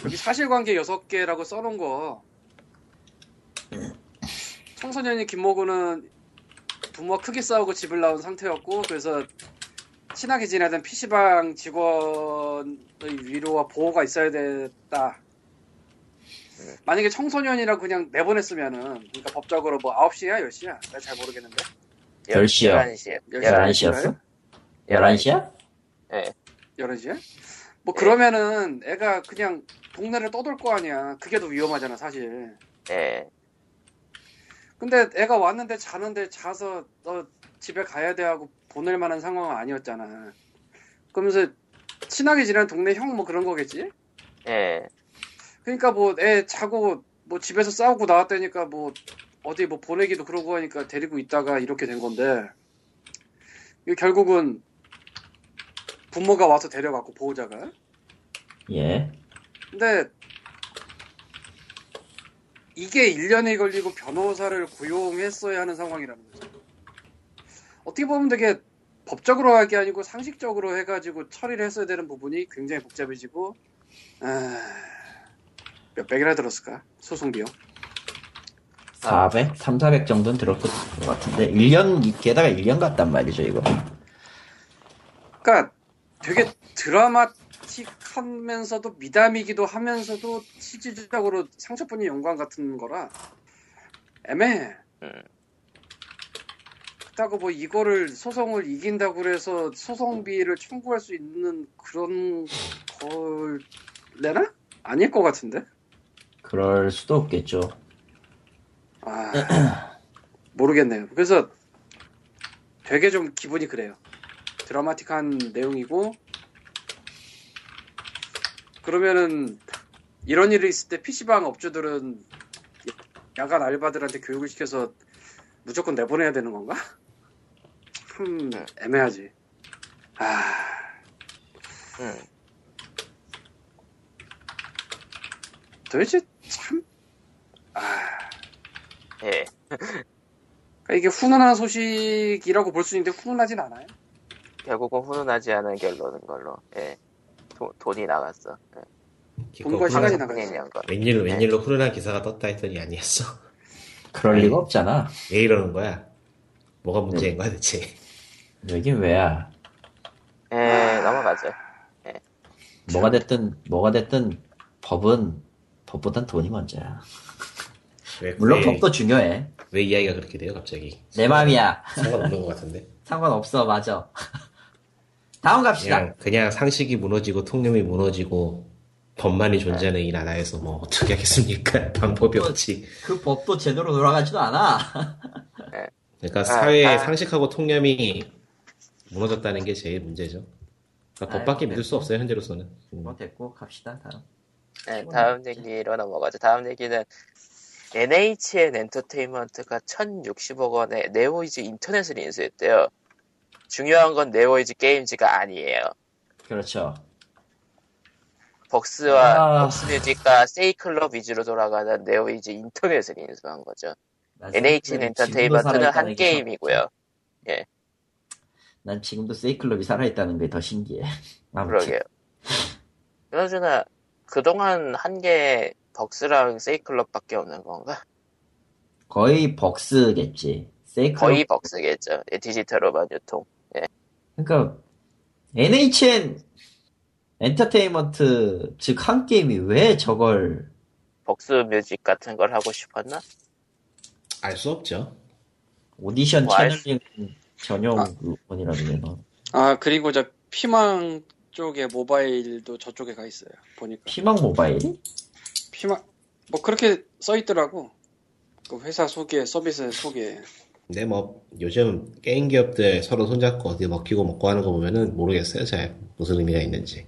여기 사실관계 6개라고 써놓은 거 청소년인 김모군은 부모와 크게 싸우고 집을 나온 상태였고 그래서 친하게 지내던 PC방 직원의 위로와 보호가 있어야 됐다. 만약에 청소년이라고 그냥 내보냈으면은 그러니까 법적으로 뭐 9시야? 10시야? 나 잘 모르겠는데 10시요 11시였어? 11시야? 네 11시야? 뭐 예. 그러면은 애가 그냥 동네를 떠돌 거 아니야. 그게 더 위험하잖아 사실. 네. 근데 애가 왔는데 자서 너 집에 가야 돼 하고 보낼 만한 상황은 아니었잖아. 그러면서 친하게 지내는 동네 형 뭐 그런 거겠지? 예. 그러니까 뭐 애 자고 뭐 집에서 싸우고 나왔다니까 뭐 어디 뭐 보내기도 그러고 하니까 데리고 있다가 이렇게 된 건데 결국은 부모가 와서 데려갔고 보호자가. 예. 근데 이게 1년이 걸리고 변호사를 고용했어야 하는 상황이라는 거죠. 어떻게 보면 되게 법적으로 할 게 아니고 상식적으로 해가지고 처리를 했어야 되는 부분이 굉장히 복잡해지고 몇 백이나 들었을까? 소송 비용? 400? 3,400 정도는 들었을 것 같은데 1년, 게다가 1년 갔단 말이죠 이거. 그러니까 되게 드라마틱하면서도 미담이기도 하면서도 실질적으로 상처뿐이 영광 같은 거라 애매해. 그렇다고 뭐 이거를 소송을 이긴다고 해서 소송비를 청구할 수 있는 그런 걸 내나? 아닐 것 같은데? 그럴 수도 없겠죠. 아, 모르겠네요. 그래서 되게 좀 기분이 그래요. 드라마틱한 내용이고 그러면은 이런 일이 있을 때 PC방 업주들은 야간 알바들한테 교육을 시켜서 무조건 내보내야 되는 건가? 참 애매하지. 아. 도대체 참. 아. 예. 그러니까 이게 훈훈한 소식이라고 볼 수 있는데 훈훈하진 않아요. 결국은 훈훈하지 않은 결론인 걸로. 예. 돈이 나갔어. 예. 돈과 시간이 나갔어. 웬일로 훈훈한 기사가 떴다 했더니 아니었어. 그럴 리가 없잖아. 왜 이러는 거야? 뭐가 문제인 거야 대체? 여긴 왜야? 예, 넘어가죠. 예. 뭐가 됐든 법보단 돈이 먼저야. 물론 법도 중요해. 왜 이야기가 그렇게 돼요 갑자기? 내 맘이야. 상관없는 것 같은데. 상관없어, 맞아. 다음 갑시다. 그냥 상식이 무너지고 통념이 무너지고 법만이 존재하는 이 나라에서 뭐 어떻게 하겠습니까? 방법이 없지. 그 법도 제대로 돌아가지도 않아. 그러니까 사회의 상식하고 통념이 무너졌다는 게 제일 문제죠. 그러니까 법밖에 믿을 수 없어요 현재로서는. 뭐 됐고 갑시다 다음. 네, 다음 얘기로 넘어가죠. 다음 얘기는 NHN 엔터테인먼트가 1,060억 원에 네오이즈 인터넷을 인수했대요. 중요한 건 네오이즈 게임즈가 아니에요. 그렇죠. 벅스 뮤직과 세이클럽 위주로 돌아가는 네오이즈 인터넷을 인수한 거죠. NHN 엔터테인먼트는 한 게임이고요. 예. 난 지금도 세이클럽이 살아있다는 게 더 신기해. 그러게요. 그러나 그동안 한 게 벅스랑 세이클럽밖에 없는 건가? 거의 벅스겠지. 세이클럽. 거의 벅스겠죠. 예, 디지털로만 유통. 예. 그러니까 NHN 엔터테인먼트 즉 한 게임이 왜 저걸 벅스 뮤직 같은 걸 하고 싶었나? 알 수 없죠. 오디션 채널링 전용 원이라고요. 아 그리고 저 피망 쪽에 모바일도 저쪽에 가 있어요. 보니까 피망 모바일? 피망 뭐 그렇게 써 있더라고. 그 회사 소개, 서비스 소개. 근데 뭐 요즘 게임 기업들 서로 손잡고 어디 먹히고 먹고 하는 거 보면은 모르겠어요. 잘 무슨 의미가 있는지.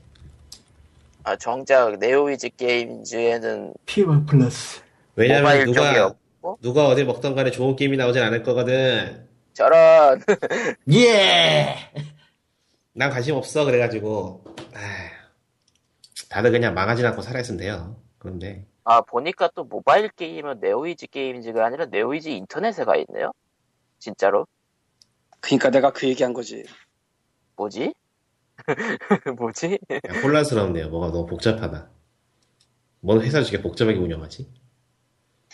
아 정작 네오위즈 게임즈에는 피망 플러스. 왜냐면 모바일 쪽이 없고. 누가 어디 먹던 간에 좋은 게임이 나오진 않을 거거든. 저런. 예. 난 관심 없어 그래가지고. 다들 그냥 망하지 않고 살아있으면 돼요. 그런데. 아 보니까 또 모바일 게임은 네오이즈 게임즈가 아니라 네오이즈 인터넷에 가 있네요. 진짜로. 그러니까 내가 그 얘기한 거지. 뭐지? 뭐지? 야, 혼란스럽네요. 뭐가 너무 복잡하다. 뭔 회사를 저렇게 복잡하게 운영하지?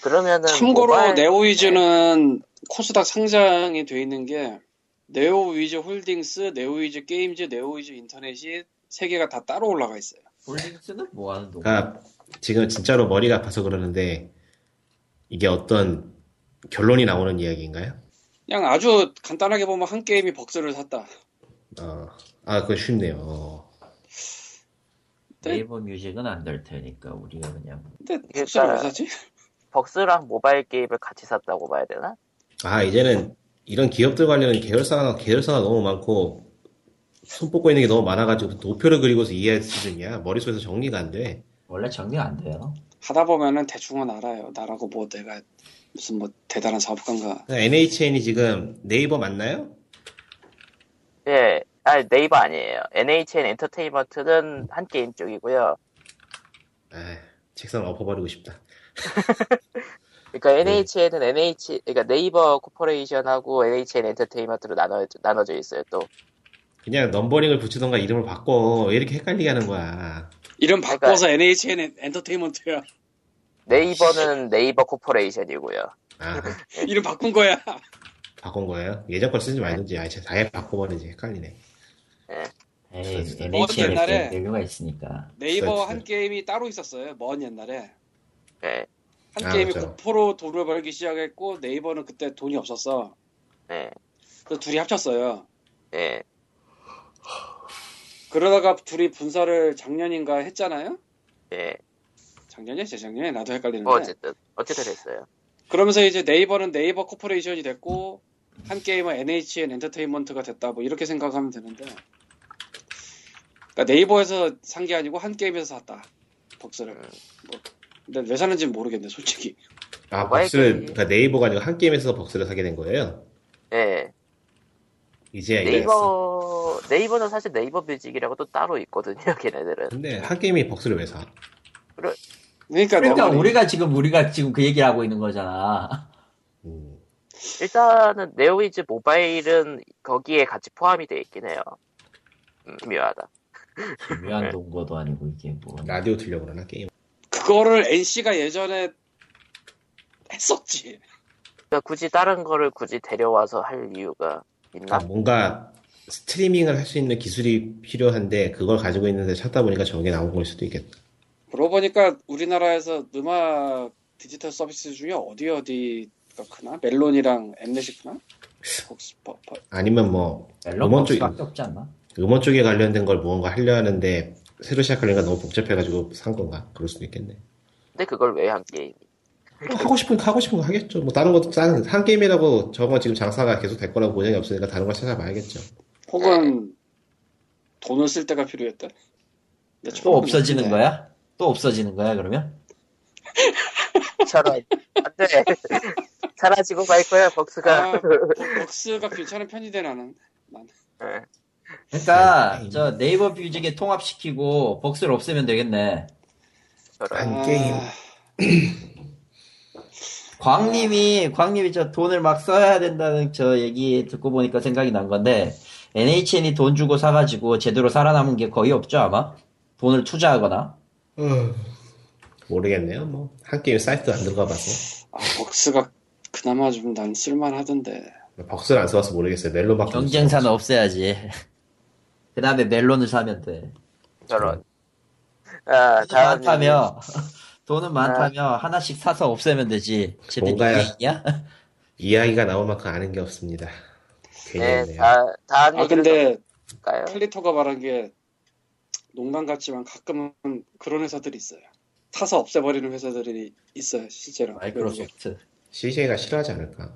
그러면은 참고로 모바일... 네오위즈는 코스닥 상장이 돼 있는 게 네오위즈 홀딩스, 네오위즈 게임즈, 네오위즈 인터넷이 세 개가 다 따로 올라가 있어요. 홀딩스는 뭐 하는 동안? 그러니까 지금 진짜로 머리가 아파서 그러는데 이게 어떤 결론이 나오는 이야기인가요? 그냥 아주 간단하게 보면 한 게임이 벅스를 샀다. 그거 쉽네요. 네이버 뮤직은 안 될 테니까 우리가 그냥. 근데 벅스를 왜 사지? 벅스랑 모바일 게임을 같이 샀다고 봐야 되나? 아 이제는 이런 기업들 관련은 계열사가 너무 많고 손뽑고 있는 게 너무 많아가지고 도표를 그리고서 이해할 수준이야. 머릿속에서 정리가 안 돼. 원래 정리가 안 돼요. 하다 보면은 대충은 알아요. 나라고 뭐 내가 무슨 뭐 대단한 사업가인가. NHN이 지금 네이버 맞나요? 예, 네이버 아니에요. NHN 엔터테인먼트는 한 게임 쪽이고요. 아, 책상 엎어버리고 싶다. 그러니까 NHN은 그러니까 네이버 코퍼레이션하고 NHN 엔터테인먼트로 나눠져 있어요. 또 그냥 넘버링을 붙이던가 이름을 바꿔. 왜 이렇게 헷갈리게 하는 거야? 이름 바꿔서 그러니까 NHN 엔터테인먼트야. 네이버는 네이버 코퍼레이션이고요. 아, 이름 바꾼 거야. 바꾼 거예요? 예전 걸 쓰지 말든지 아예 다 바꿔버리지. 헷갈리네. 네. 에이, NHN 옛날에 네이버가 있으니까. 네이버 한 게임이 따로 있었어요. 먼 옛날에. 네. 한 게임이 그렇죠. 고프로 돈을 벌기 시작했고 네이버는 그때 돈이 없었어. 네. 그래서 둘이 합쳤어요. 네. 그러다가 둘이 분사를 작년인가 했잖아요. 네. 작년이야, 재작년에 나도 헷갈리는데. 어쨌든 됐어요. 그러면서 이제 네이버는 네이버 코퍼레이션이 됐고 한 게임은 NHN 엔터테인먼트가 됐다. 뭐 이렇게 생각하면 되는데. 그러니까 네이버에서 산 게 아니고 한 게임에서 샀다. 벅스를. 뭐. 근데 왜 사는지는 모르겠네 솔직히. 아 벅스를 그러니까 네이버가 아니고 한 게임에서 벅스를 사게 된 거예요? 네. 이제야 네이버, 네이버는 사실 네이버 뮤직이라고 또 따로 있거든요, 걔네들은. 근데 한 게임이 복수를 왜 사? 그러니까 우리가 지금 그 얘기를 하고 있는 거잖아. 일단은 네오이즈 모바일은 거기에 같이 포함이 돼 있긴 해요. 기묘하다. 기묘한 동거도 아니고 이게 뭐. 라디오 들려고 그러나 게임. 그거를 NC가 예전에 했었지. 그러니까 굳이 다른 거를 굳이 데려와서 할 이유가 있나? 아, 뭔가 스트리밍을 할 수 있는 기술이 필요한데 그걸 가지고 있는데 찾다 보니까 저게 나온 걸 수도 있겠다. 그러고 보니까 우리나라에서 음악 디지털 서비스 중에 어디가 크나? 멜론이랑 엠넷이 크나? 아니면 뭐 음원 쪽, 없지 않나? 음원 쪽에 관련된 걸 무언가 하려 하는데 새로 시작하려니까 너무 복잡해가지고 산 건가? 그럴 수도 있겠네. 근데 그걸 왜 한 게임? 하고 싶은 거 하겠죠. 뭐 다른 것도 한 게임이라고 저거 지금 장사가 계속 될 거라고 보장이 없으니까 다른 걸 찾아봐야겠죠. 혹은 돈을 쓸 때가 필요했다. 또 없어지는 거야? 또 없어지는 거야 그러면? 저런 안돼. 사라지고 말 거야 벅스가. 아, 벅스가 괜찮은 편이대 나는. 네. 그러니까 저 네이버 뮤직에 통합시키고 벅스를 없애면 되겠네. 안 게임. 광님이 저 돈을 막 써야 된다는 저 얘기 듣고 보니까 생각이 난 건데 NHN이 돈 주고 사가지고 제대로 살아남은 게 거의 없죠 아마? 돈을 투자하거나. 모르겠네요. 뭐 한 게임 사이트도 안 들어가봐서. 아 벅스가 그나마 좀 난 쓸만하던데. 벅스를 안 써봐서 모르겠어요. 멜론밖에. 경쟁사는 없애야지. 그 다음에 멜론을 사면 돼. 저런. 아, 다음 많다며 돈은 많다며 하나씩 사서 없애면 되지. 뭔가야. 이야기가 나올 만큼 아는 게 없습니다. 네, 다음. 아 근데 클리터가 말한 게. 농담 같지만 가끔은 그런 회사들이 있어요. 타서 없애버리는 회사들이 있어요, 실제로. 마이크로소프트. CJ가 싫어하지 않을까?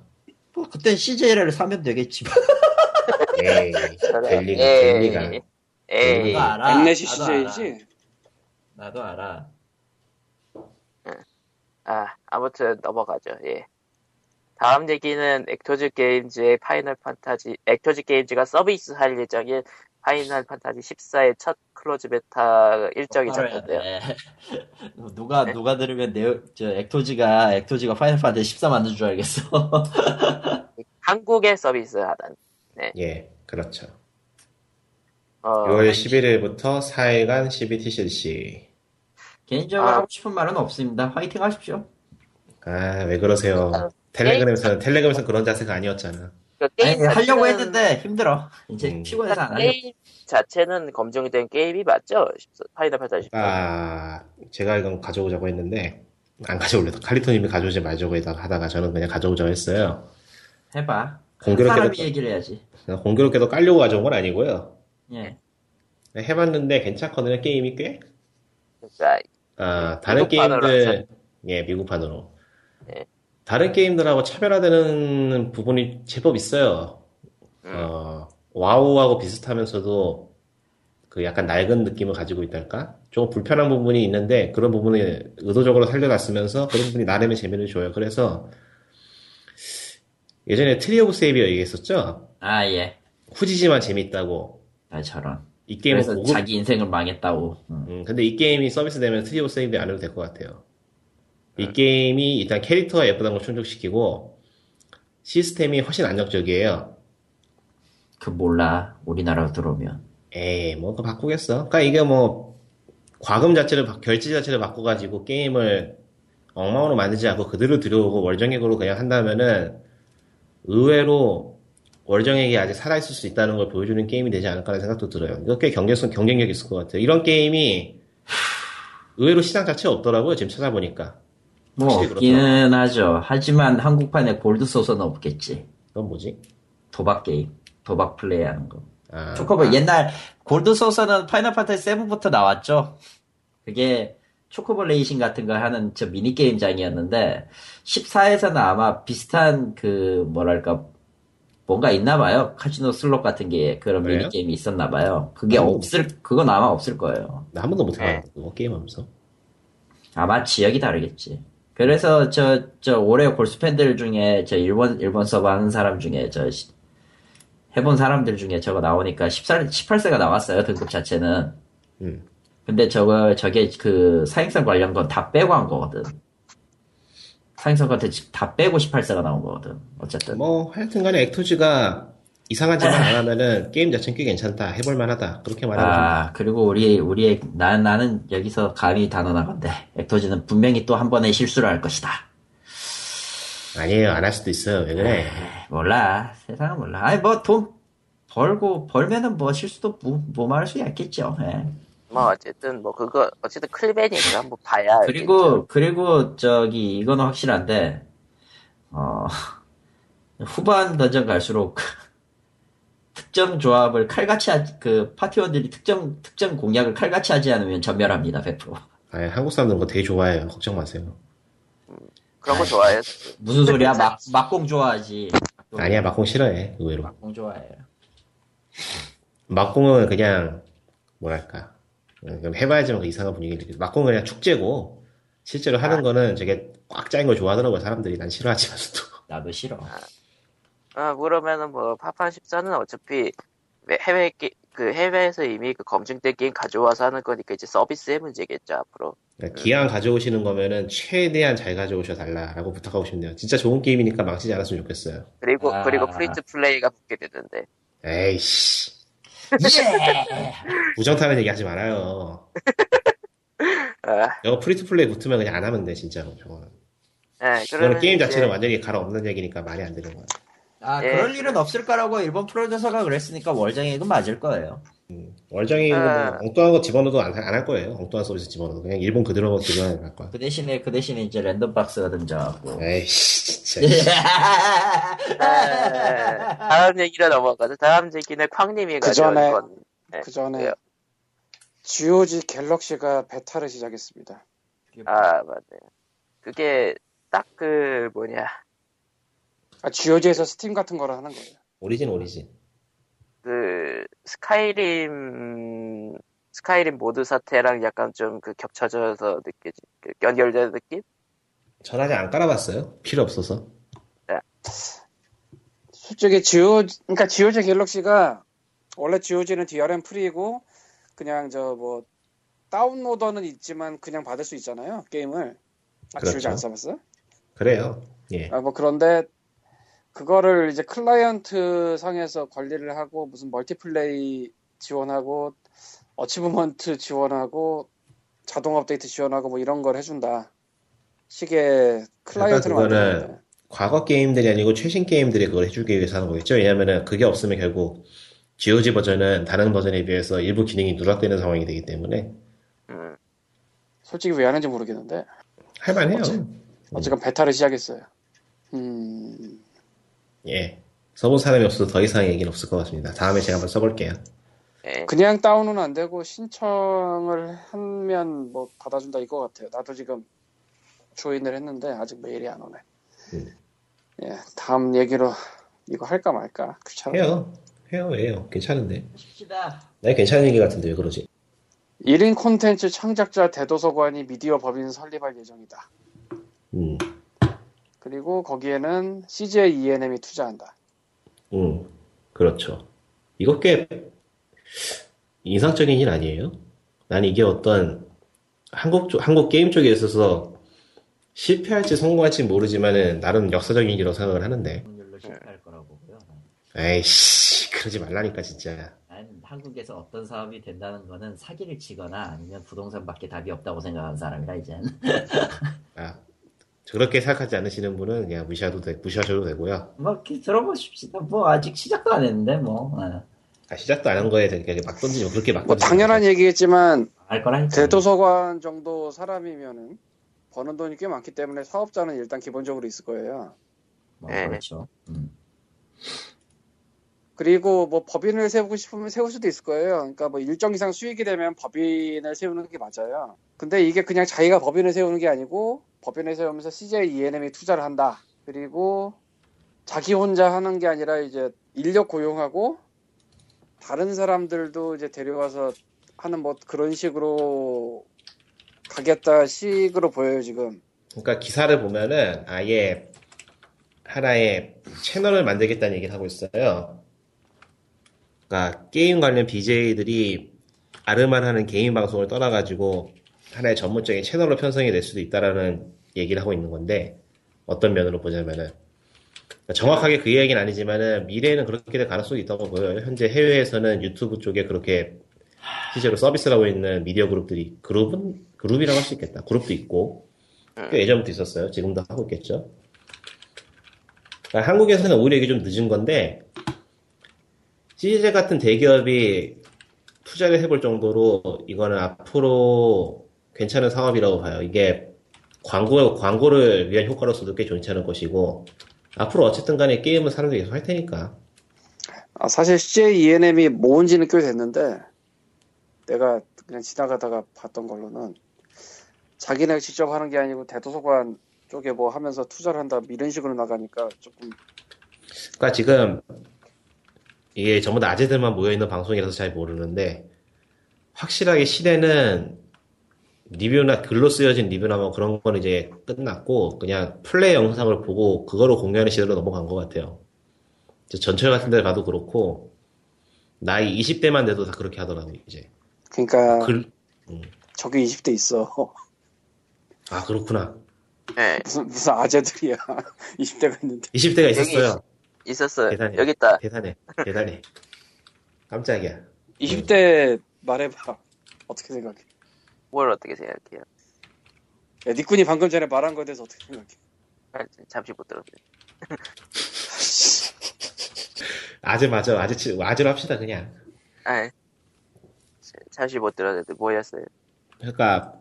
뭐, 그땐 CJ를 사면 되겠지. 에이, 델리가. 엠넷이 CJ지? 나도 알아. 아, 아무튼 넘어가죠, 예. 다음 얘기는 액토즈 게임즈의 파이널 판타지, 액토즈 게임즈가 서비스 할 예정인 파이널 판타지 14의 첫 클로즈 베타 일정이 잡혔대요. 누가 들으면 액토즈가 파이널 판타지 14 만든 줄 알겠어. 한국에 서비스하던. 네. 예, 그렇죠. 6월 11일부터 4일간 CBTCC. 개인적으로 하고 싶은 말은 없습니다. 화이팅 하십시오. 아, 왜 그러세요? 텔레그램에서 그런 자세가 아니었잖아. 그러니까 게임 아니, 하려고 했는데 힘들어. 이제 피곤해서 안 하려고. 게임 자체는 검증이 된 게임이 맞죠? 파이널 판타지. 아, 제가 이건 가져오자고 했는데 안 가져올래서 칼리토님이 가져오지 말자고 하다가 저는 그냥 가져오자고 했어요. 해봐. 공교롭게도 얘기를 해야지. 공교롭게도 깔려고 가져온 건 아니고요. 예. 해봤는데 괜찮거든요. 게임이 꽤. 그러니까 아, 다른 게임들 예 미국판으로. 예. 다른 게임들하고 차별화되는 부분이 제법 있어요. 와우하고 비슷하면서도 그 약간 낡은 느낌을 가지고 있달까? 조금 불편한 부분이 있는데 그런 부분을 의도적으로 살려놨으면서 그런 부분이 나름의 재미를 줘요. 그래서 예전에 트리 오브 세이비어 얘기했었죠? 아, 예. 후지지만 재밌다고. 아, 저런. 이 게임은 그래서 자기 인생을 망했다고. 근데 이 게임이 서비스되면 트리 오브 세이비어 안 해도 될 것 같아요. 이 게임이 일단 캐릭터가 예쁘다는 걸 충족시키고 시스템이 훨씬 안정적이에요. 그 몰라 우리나라로 들어오면. 에이 뭐 그거 바꾸겠어. 그러니까 이게 뭐 과금 자체를 결제 자체를 바꿔가지고 게임을 엉망으로 만들지 않고 그대로 들여오고 월정액으로 그냥 한다면은 의외로 월정액이 아직 살아있을 수 있다는 걸 보여주는 게임이 되지 않을까라는 생각도 들어요. 이거 꽤 경쟁력이 있을 것 같아요. 이런 게임이 의외로 시장 자체가 없더라고요. 지금 찾아보니까. 뭐 없기는 하죠. 하지만 한국판에 골드 소서는 없겠지. 그건 뭐지? 도박 게임. 도박 플레이하는 거. 아, 초코볼 아. 옛날 골드 소서는 파이널 판타지 7부터 나왔죠. 그게 초코볼 레이싱 같은 거 하는 저 미니 게임장이었는데 14에서는 아마 비슷한 그 뭐랄까 뭔가 있나 봐요. 카지노 슬롯 같은 게 그런 미니 게임이 있었나 봐요. 그게 그건 아마 없을 거예요. 나 한 번도 못 해봤는데 그거 게임하면서. 아마 지역이 다르겠지. 그래서 올해 골수 팬들 중에 저 일본 서버 하는 사람 중에 저 해본 사람들 중에 저거 나오니까 18세가 나왔어요, 등급 자체는. 근데 저게 그 사행성 관련 건 다 빼고 한 거거든. 사행성 컨텐츠 다 빼고 18세가 나온 거거든. 어쨌든. 뭐, 하여튼간에 액토즈가 이상한 짓만 안 하면은 게임 자체는 꽤 괜찮다. 해볼만하다. 그렇게 말하고. 아, 그리고 우리의, 나는 여기서 감히 단언하건데, 액토즈는 분명히 또 한 번의 실수를 할 것이다. 아니에요. 안 할 수도 있어요. 왜 그래? 몰라. 세상은 몰라. 아니, 뭐, 돈 벌면은 뭐 실수도 뭐 말할 수 있겠죠. 예. 뭐, 어쨌든, 뭐, 그거, 어쨌든 클리벤이니까 한번 봐야. 그리고, 저기, 이거는 확실한데, 후반 던전 갈수록, 특정 조합을 칼같이 파티원들이 특정 공략을 칼같이 하지 않으면 전멸합니다, 100%. 아, 한국 사람들은 그거 되게 좋아해요. 걱정 마세요. 그런 거 좋아해요. 무슨 소리야? 막공 좋아하지. 아니야, 막공 싫어해, 의외로. 막공 좋아해요. 막공은 그냥, 뭐랄까. 그럼 해봐야지만 그 이상한 분위기를. 막공은 그냥 축제고, 실제로 하는 거는 되게 꽉 짜인 걸 좋아하더라고요, 사람들이. 난 싫어하지만서도. 나도 싫어. 그러면은 뭐, 파판 14는 어차피 해외에서 이미 그 검증된 게임 가져와서 하는 거니까 이제 서비스의 문제겠죠, 앞으로. 그러니까 기왕 가져오시는 거면은 최대한 잘 가져오셔달라라고 부탁하고 싶네요. 진짜 좋은 게임이니까 망치지 않았으면 좋겠어요. 그리고 프린트 플레이가 붙게 되는데. 에이씨. 예! 부정타는 얘기 하지 말아요. 이거 프리투플레이 붙으면 그냥 안 하면 돼, 진짜로. 저거는 게임 자체는 이제... 완전히 갈아엎는 얘기니까 말이 안 되는 거야. 그럴 일은 없을 거라고 일본 프로듀서가 그랬으니까 월정액은 맞을 거예요. 월정액은 엉뚱한 거 집어넣어도 안 할 거예요. 엉뚱한 서비스 집어넣어도. 그냥 일본 그대로 집어넣어 할 거야. 그 대신에 이제 랜덤박스가 등장하고. 에이씨, 진짜. 다음 얘기로 넘어가죠. 다음 얘기는 쾅님이 가져온 건. 그 전에 GOG 갤럭시가 베타를 시작했습니다. 맞네. 그게 딱 그 뭐냐. GOG에서 스팀 같은 거를 하는 거예요. 오리진. 그 스카이림 모드 사태랑 약간 좀 그 겹쳐져서 연결되는 느낌? 전 아직 안 깔아봤어요. 필요 없어서. 네. 솔직히 GOG 갤럭시가 원래 GOG는 DRM 프리고 그냥 저 뭐 다운로더는 있지만 그냥 받을 수 있잖아요, 게임을. 그렇죠. GOG 안 써봤어? 그래요. 예. 뭐 그런데. 그거를 이제 클라이언트 상에서 관리를 하고 무슨 멀티플레이 지원하고 어치브먼트 지원하고 자동 업데이트 지원하고 뭐 이런 걸 해준다. 식의 클라이언트를 만드는데. 과거 게임들이 아니고 최신 게임들이 그걸 해주기 위해서 하는 거겠죠. 왜냐하면은 그게 없으면 결국 GOG 버전은 다른 버전에 비해서 일부 기능이 누락되는 상황이 되기 때문에. 솔직히 왜 하는지 모르겠는데. 할만해요. 어쨌건 베타를 시작했어요. 예. 써본 사람이 없어서 더 이상 얘기는 없을 것 같습니다. 다음에 제가 한번 써볼게요. 그냥 다운은 안 되고 신청을 하면 뭐 받아준다 이거 같아요. 나도 지금 조인을 했는데 아직 메일이 안 오네. 예. 다음 얘기로 이거 할까 말까? 귀찮아요. 해요. 괜찮은데. 쉽시다. 네, 괜찮은 얘기 같은데 왜 그러지? 1인 콘텐츠 창작자 대도서관이 미디어 법인 설립할 예정이다. 그리고 거기에는 CJ ENM이 투자한다. 그렇죠. 이거 꽤 인상적인 일 아니에요? 난 이게 어떤 한국 게임 쪽에 있어서 실패할지 성공할지 모르지만은 나름 역사적인 일이라고 생각을 하는데. 실패할 거라고요. 에이씨, 그러지 말라니까 진짜. 난 한국에서 어떤 사업이 된다는 거는 사기를 치거나 아니면 부동산밖에 답이 없다고 생각하는 사람이라 이젠. 그렇게 생각하지 않으시는 분은 그냥 무시하셔도 되고요. 뭐 들어보십시다. 뭐 아직 시작도 안 했는데 뭐. 시작도 안 한 거에 되니까 막 던지면 그렇게 막. 뭐 당연한 얘기겠지만 대도서관 정도 사람이면은 버는 돈이 꽤 많기 때문에 사업자는 일단 기본적으로 있을 거예요. 그렇죠. 그리고 뭐 법인을 세우고 싶으면 세울 수도 있을 거예요. 그러니까 뭐 일정 이상 수익이 되면 법인을 세우는 게 맞아요. 근데 이게 그냥 자기가 법인을 세우는 게 아니고 법인을 세우면서 CJ ENM이 투자를 한다. 그리고 자기 혼자 하는 게 아니라 이제 인력 고용하고 다른 사람들도 이제 데려와서 하는 뭐 그런 식으로 가겠다 식으로 보여요, 지금. 그러니까 기사를 보면은 아예 하나의 채널을 만들겠다는 얘기를 하고 있어요. 그러니까 게임 관련 BJ들이 아르만 하는 개인 방송을 떠나가지고 하나의 전문적인 채널로 편성이 될 수도 있다라는 얘기를 하고 있는 건데, 어떤 면으로 보자면은 정확하게 그 이야기는 아니지만은 미래에는 그렇게 될 가능성이 있다고 보여요. 현재 해외에서는 유튜브 쪽에 그렇게 실제로 서비스를 하고 있는 미디어 그룹들이, 그룹이라고 할 수 있겠다. 그룹도 있고 꽤 예전부터 있었어요. 지금도 하고 있겠죠. 그러니까 한국에서는 오히려 이게 좀 늦은 건데, CJ 같은 대기업이 투자를 해볼 정도로 이거는 앞으로 괜찮은 사업이라고 봐요. 이게 광고를 위한 효과로서도 꽤 괜찮은 것이고, 앞으로 어쨌든 간에 게임은 사람들이 계속 할 테니까. 아, 사실 CJ ENM이 뭔지는 꽤 됐는데, 내가 그냥 지나가다가 봤던 걸로는 자기네 직접 하는 게 아니고 대도서관 쪽에 뭐 하면서 투자를 한다 이런 식으로 나가니까 조금. 그러니까 지금 이게 전부 다 아재들만 모여있는 방송이라서 잘 모르는데, 확실하게 시대는 리뷰나 글로 쓰여진 리뷰나 뭐 그런 건 이제 끝났고 그냥 플레이 영상을 보고 그거로 공유하는 시대로 넘어간 것 같아요. 전철 같은 데 가도 그렇고 나이 20대만 돼도 다 그렇게 하더라고 이제. 그러니까 저기 20대 있어. 아 그렇구나. 네. 무슨 아재들이야. 20대가 있는데. 20대가 있었어요. 있었어요. 대단해. 여기 있다. 대단해. 깜짝이야. 20대 말해봐. 어떻게 생각해? 뭘 어떻게 생각해요? 야, 니꾼이 방금 전에 말한 거에 대해서 어떻게 생각해? 잠시 못 들었어요. 아재 맞아. 아재로 합시다 그냥. 아, 잠시 못 들었는데 뭐였어요? 그러니까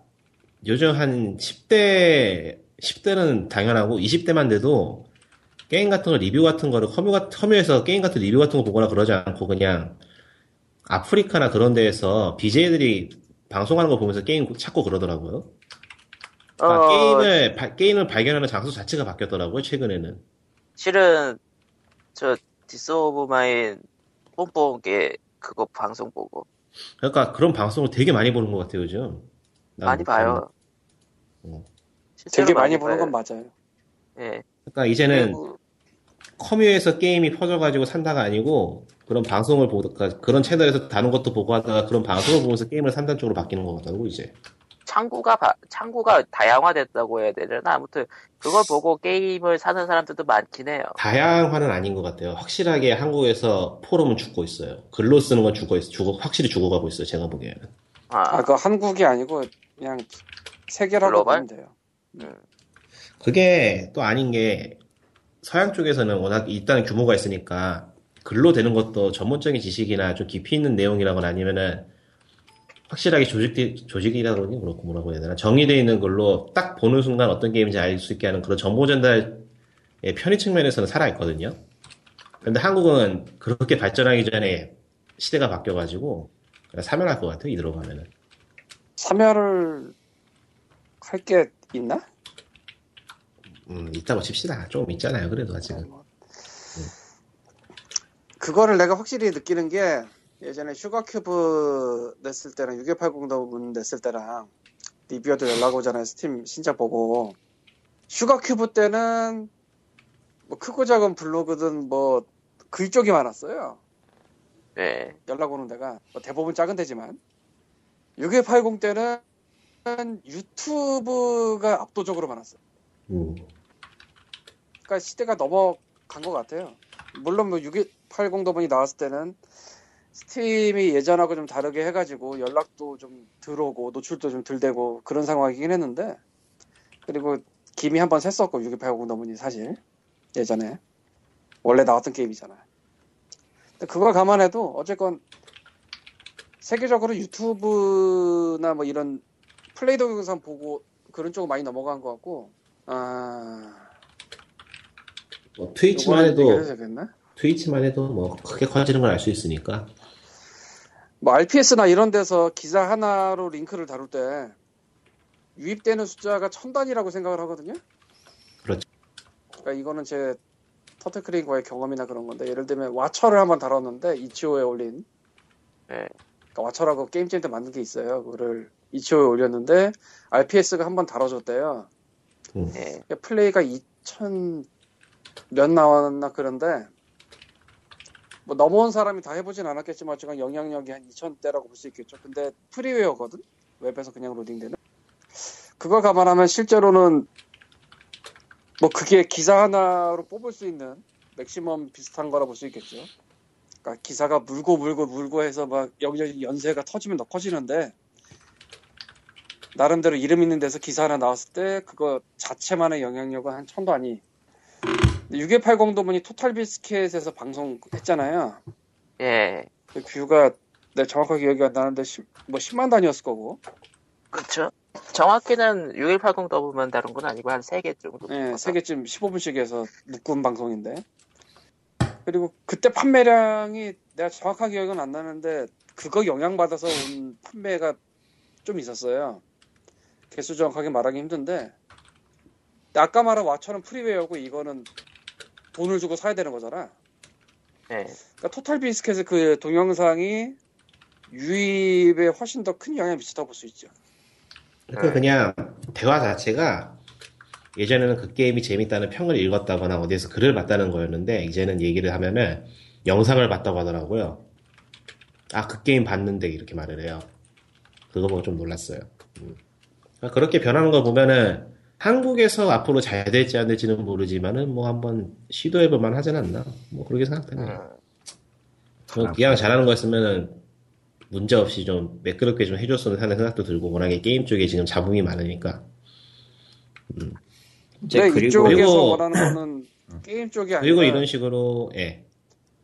요즘 한 10대는 당연하고 20대만 돼도 게임 같은 거 리뷰 같은 거를 커뮤에서 게임 같은 리뷰 같은 거 보거나 그러지 않고 그냥 아프리카나 그런 데에서 BJ들이 방송하는 거 보면서 게임 찾고 그러더라고요. 그러니까 게임을 발견하는 장소 자체가 바뀌었더라고요 최근에는. 실은 저 디스 오브 마인 뽐뽐게 그거 방송 보고. 그러니까 그런 방송을 되게 많이 보는 것 같아요 요즘. 많이 봐요. 되게 많이 보는 건 맞아요. 예. 그러니까 이제는 커뮤에서 게임이 퍼져가지고 산다가 아니고 그런 방송을 보고, 그런 채널에서 다른 것도 보고 하다가 그런 방송을 보면서 게임을 산다는 쪽으로 바뀌는 것 같다고 이제. 창구가 다양화됐다고 해야 되나? 아무튼 그걸 보고 게임을 사는 사람들도 많긴 해요. 다양화는 아닌 것 같아요. 확실하게 한국에서 포럼은 죽고 있어요. 글로 쓰는 건 확실히 죽어가고 있어요. 제가 보기에는. 그거 한국이 아니고 그냥 세계라고 보면 돼요. 그게 또 아닌 게, 서양 쪽에서는 워낙 일단 규모가 있으니까 글로 되는 것도 전문적인 지식이나 좀 깊이 있는 내용이라거나 아니면은 확실하게 조직이라거나 그렇고 뭐라고 해야 되나, 정의되어 있는 걸로 딱 보는 순간 어떤 게임인지 알 수 있게 하는 그런 정보 전달의 편의 측면에서는 살아있거든요. 근데 한국은 그렇게 발전하기 전에 시대가 바뀌어가지고 사멸할 것 같아요 이대로 가면은. 사멸을 할 게 있나? 있다고 칩시다. 조금 있잖아요 그래도 아직은. 그거를 내가 확실히 느끼는 게, 예전에 슈거큐브 냈을 때랑 6280도 냈을 때랑 리뷰어도 연락 오잖아요 스팀 신작 보고. 슈거큐브 때는 뭐 크고 작은 블로그든 뭐 글 쪽이 많았어요. 네. 연락 오는 데가 뭐 대부분 작은 데지만. 6280 때는 유튜브가 압도적으로 많았어요. 그러니까 시대가 넘어간 것 같아요. 물론 뭐 6280 더분이 나왔을 때는 스팀이 예전하고 좀 다르게 해가지고 연락도 좀 들어오고 노출도 좀 덜 되고 그런 상황이긴 했는데, 그리고 김이 한번 샜었고 6280 더분이 사실 예전에 원래 나왔던 게임이잖아요. 근데 그걸 감안해도 어쨌건 세계적으로 유튜브나 뭐 이런 플레이 동영상 보고 그런 쪽으로 많이 넘어간 것 같고. 뭐 트위치만 해도 뭐 크게 커지는 걸 알 수 있으니까. 뭐 RPS나 이런 데서 기사 하나로 링크를 다룰 때 유입되는 숫자가 1000단이라고 생각을 하거든요. 그렇죠. 그러니까 이거는 제 터틀크린과의 경험이나 그런 건데, 예를 들면 와처를 한번 다뤘는데 이치오에 올린. 네. 그러니까 와처라고 게임잼 때 만든 게 있어요. 그거를 이치오에 올렸는데 RPS가 한번 다뤄줬대요. 네. 플레이가 2000몇 나왔나 그런데 뭐 넘어온 사람이 다 해보진 않았겠지만 지금 영향력이 한 2,000대라고 볼 수 있겠죠. 근데 프리웨어거든? 웹에서 그냥 로딩되는? 그걸 감안하면 실제로는 뭐 그게 기사 하나로 뽑을 수 있는 맥시멈 비슷한 거라 볼 수 있겠죠. 그러니까 기사가 물고 해서 막 여기저기 연세가 터지면 더 커지는데 나름대로 이름 있는 데서 기사 하나 나왔을 때 그거 자체만의 영향력은 한 1,000단위. 6280도 보니 토탈비스켓에서 방송했잖아요. 예. 그 뷰가 내 정확하게 기억이 안 나는데 10만 단위였을 거고. 그렇죠. 정확히는 6180 더보면 다른 건 아니고 한 3개 정도. 네, 3개쯤 15분씩 해서 묶은 방송인데. 그리고 그때 판매량이 내가 정확한 기억은 안 나는데 그거 영향받아서 온 판매가 좀 있었어요. 개수 정확하게 말하기 힘든데 아까 말한 와처는 프리웨어고 이거는 돈을 주고 사야 되는 거잖아. 네. 그러니까 토탈 비스켓의 그 동영상이 유입에 훨씬 더 큰 영향을 미쳤다고 볼 수 있죠. 그러니까 그냥 대화 자체가 예전에는 그 게임이 재밌다는 평을 읽었다거나 어디에서 글을 봤다는 거였는데 이제는 얘기를 하면은 영상을 봤다고 하더라고요. 아, 그 게임 봤는데 이렇게 말을 해요. 그거 보고 좀 놀랐어요. 그러니까 그렇게 변하는 걸 보면은 한국에서 앞으로 잘 될지 안 될지는 모르지만은 뭐 한번 시도해볼만 하진 않나 뭐 그렇게 생각되네요. 그냥 잘하는 거였으면은 문제없이 좀 매끄럽게 좀 해줬으면 하는 생각도 들고 워낙에 게임 쪽에 지금 잡음이 많으니까. 이제 그리고 이쪽에서 그리고, 원하는 거는 게임 쪽이 아니라 그리고 이런 식으로 예.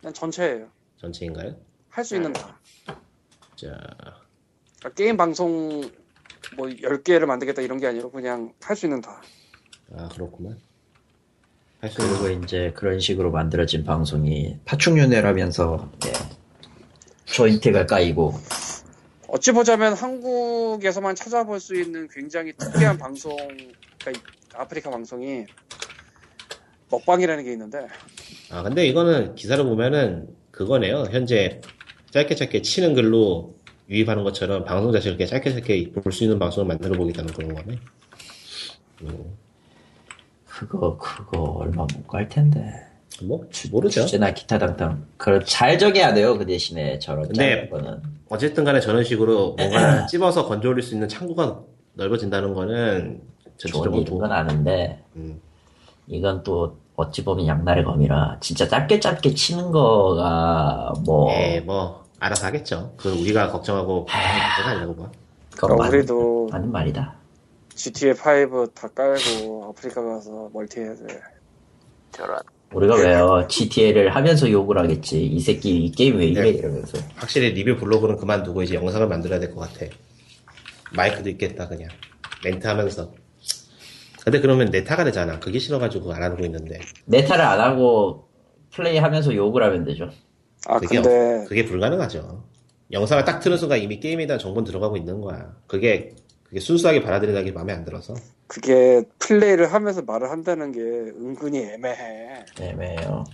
그냥 전체예요. 전체인가요? 할 수 있는 거. 자. 그러니까 게임 방송 뭐 10개를 만들겠다 이런 게 아니라 그냥 할 수 있는 다. 아 그렇구만. 할 수 있는 그리고 이제 그런 식으로 만들어진 방송이 파충류네라면서 예. 조인트가 까이고 어찌 보자면 한국에서만 찾아볼 수 있는 굉장히 특이한 방송 그러니까 아프리카 방송이 먹방이라는 게 있는데 아 근데 이거는 기사를 보면은 그거네요. 현재 짧게 치는 글로 유입하는 것처럼 방송 자체를 이렇게 짧게 볼 수 있는 방송을 만들어 보겠다는 그런 거네. 그거 얼마 못 갈 텐데. 뭐 모르죠. 주제나 기타 당당. 그걸 잘 적어야 돼요. 그 대신에 저런 거는. 어쨌든 간에 저런 식으로 뭔가 찝어서 건져 올릴 수 있는 창구가 넓어진다는 거는 좋은 일인 건 아는데 이건 또 어찌 보면 양날의 검이라 진짜 짧게 치는 거가 뭐. 네, 뭐. 알아서 하겠죠. 그 우리가 걱정하고 그건 아니라고 봐. 그럼 우리도 맞는 말이다. GTA 5 다 깔고 아프리카 가서 멀티해야 돼. 저런. 우리가 왜요? GTA를 하면서 욕을 하겠지. 이 새끼 이 게임 왜 이래 이러면서. 확실히 리뷰 블로그는 그만두고 이제 영상을 만들어야 될 것 같아. 마이크도 있겠다 그냥. 멘트하면서. 근데 그러면 네타가 되잖아. 그게 싫어가지고 안 하고 있는데. 네타를 안 하고 플레이하면서 욕을 하면 되죠. 아, 그게 불가능하죠. 영상을 딱 틀은 순간 이미 게임에 대한 정보는 들어가고 있는 거야. 그게 순수하게 받아들이는 게 마음에 안 들어서. 그게 플레이를 하면서 말을 한다는 게 은근히 애매해. 애매해요.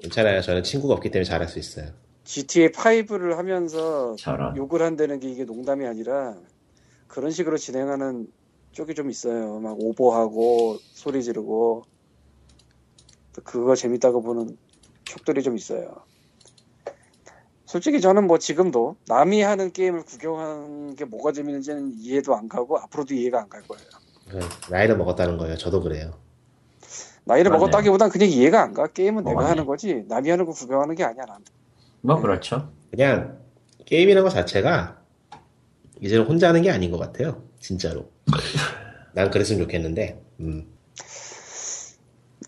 괜찮아요. 저는 친구가 없기 때문에 잘할 수 있어요. GTA 5를 하면서 저런. 욕을 한다는 게 이게 농담이 아니라 그런 식으로 진행하는 쪽이 좀 있어요. 막 오버하고 소리 지르고 그거 재밌다고 보는 촉들이 좀 있어요. 솔직히 저는 뭐 지금도 남이 하는 게임을 구경하는 게 뭐가 재밌는지는 이해도 안 가고 앞으로도 이해가 안 갈 거예요. 나이를 먹었다는 거예요. 저도 그래요. 나이를 맞네요. 먹었다기보단 그냥 이해가 안 가. 게임은 내가 하는 거지 남이 하는 거 구경하는 게 아니야. 나한테. 뭐 네. 그렇죠. 그냥 게임이라는 거 자체가 이제는 혼자 하는 게 아닌 것 같아요. 진짜로. 난 그랬으면 좋겠는데.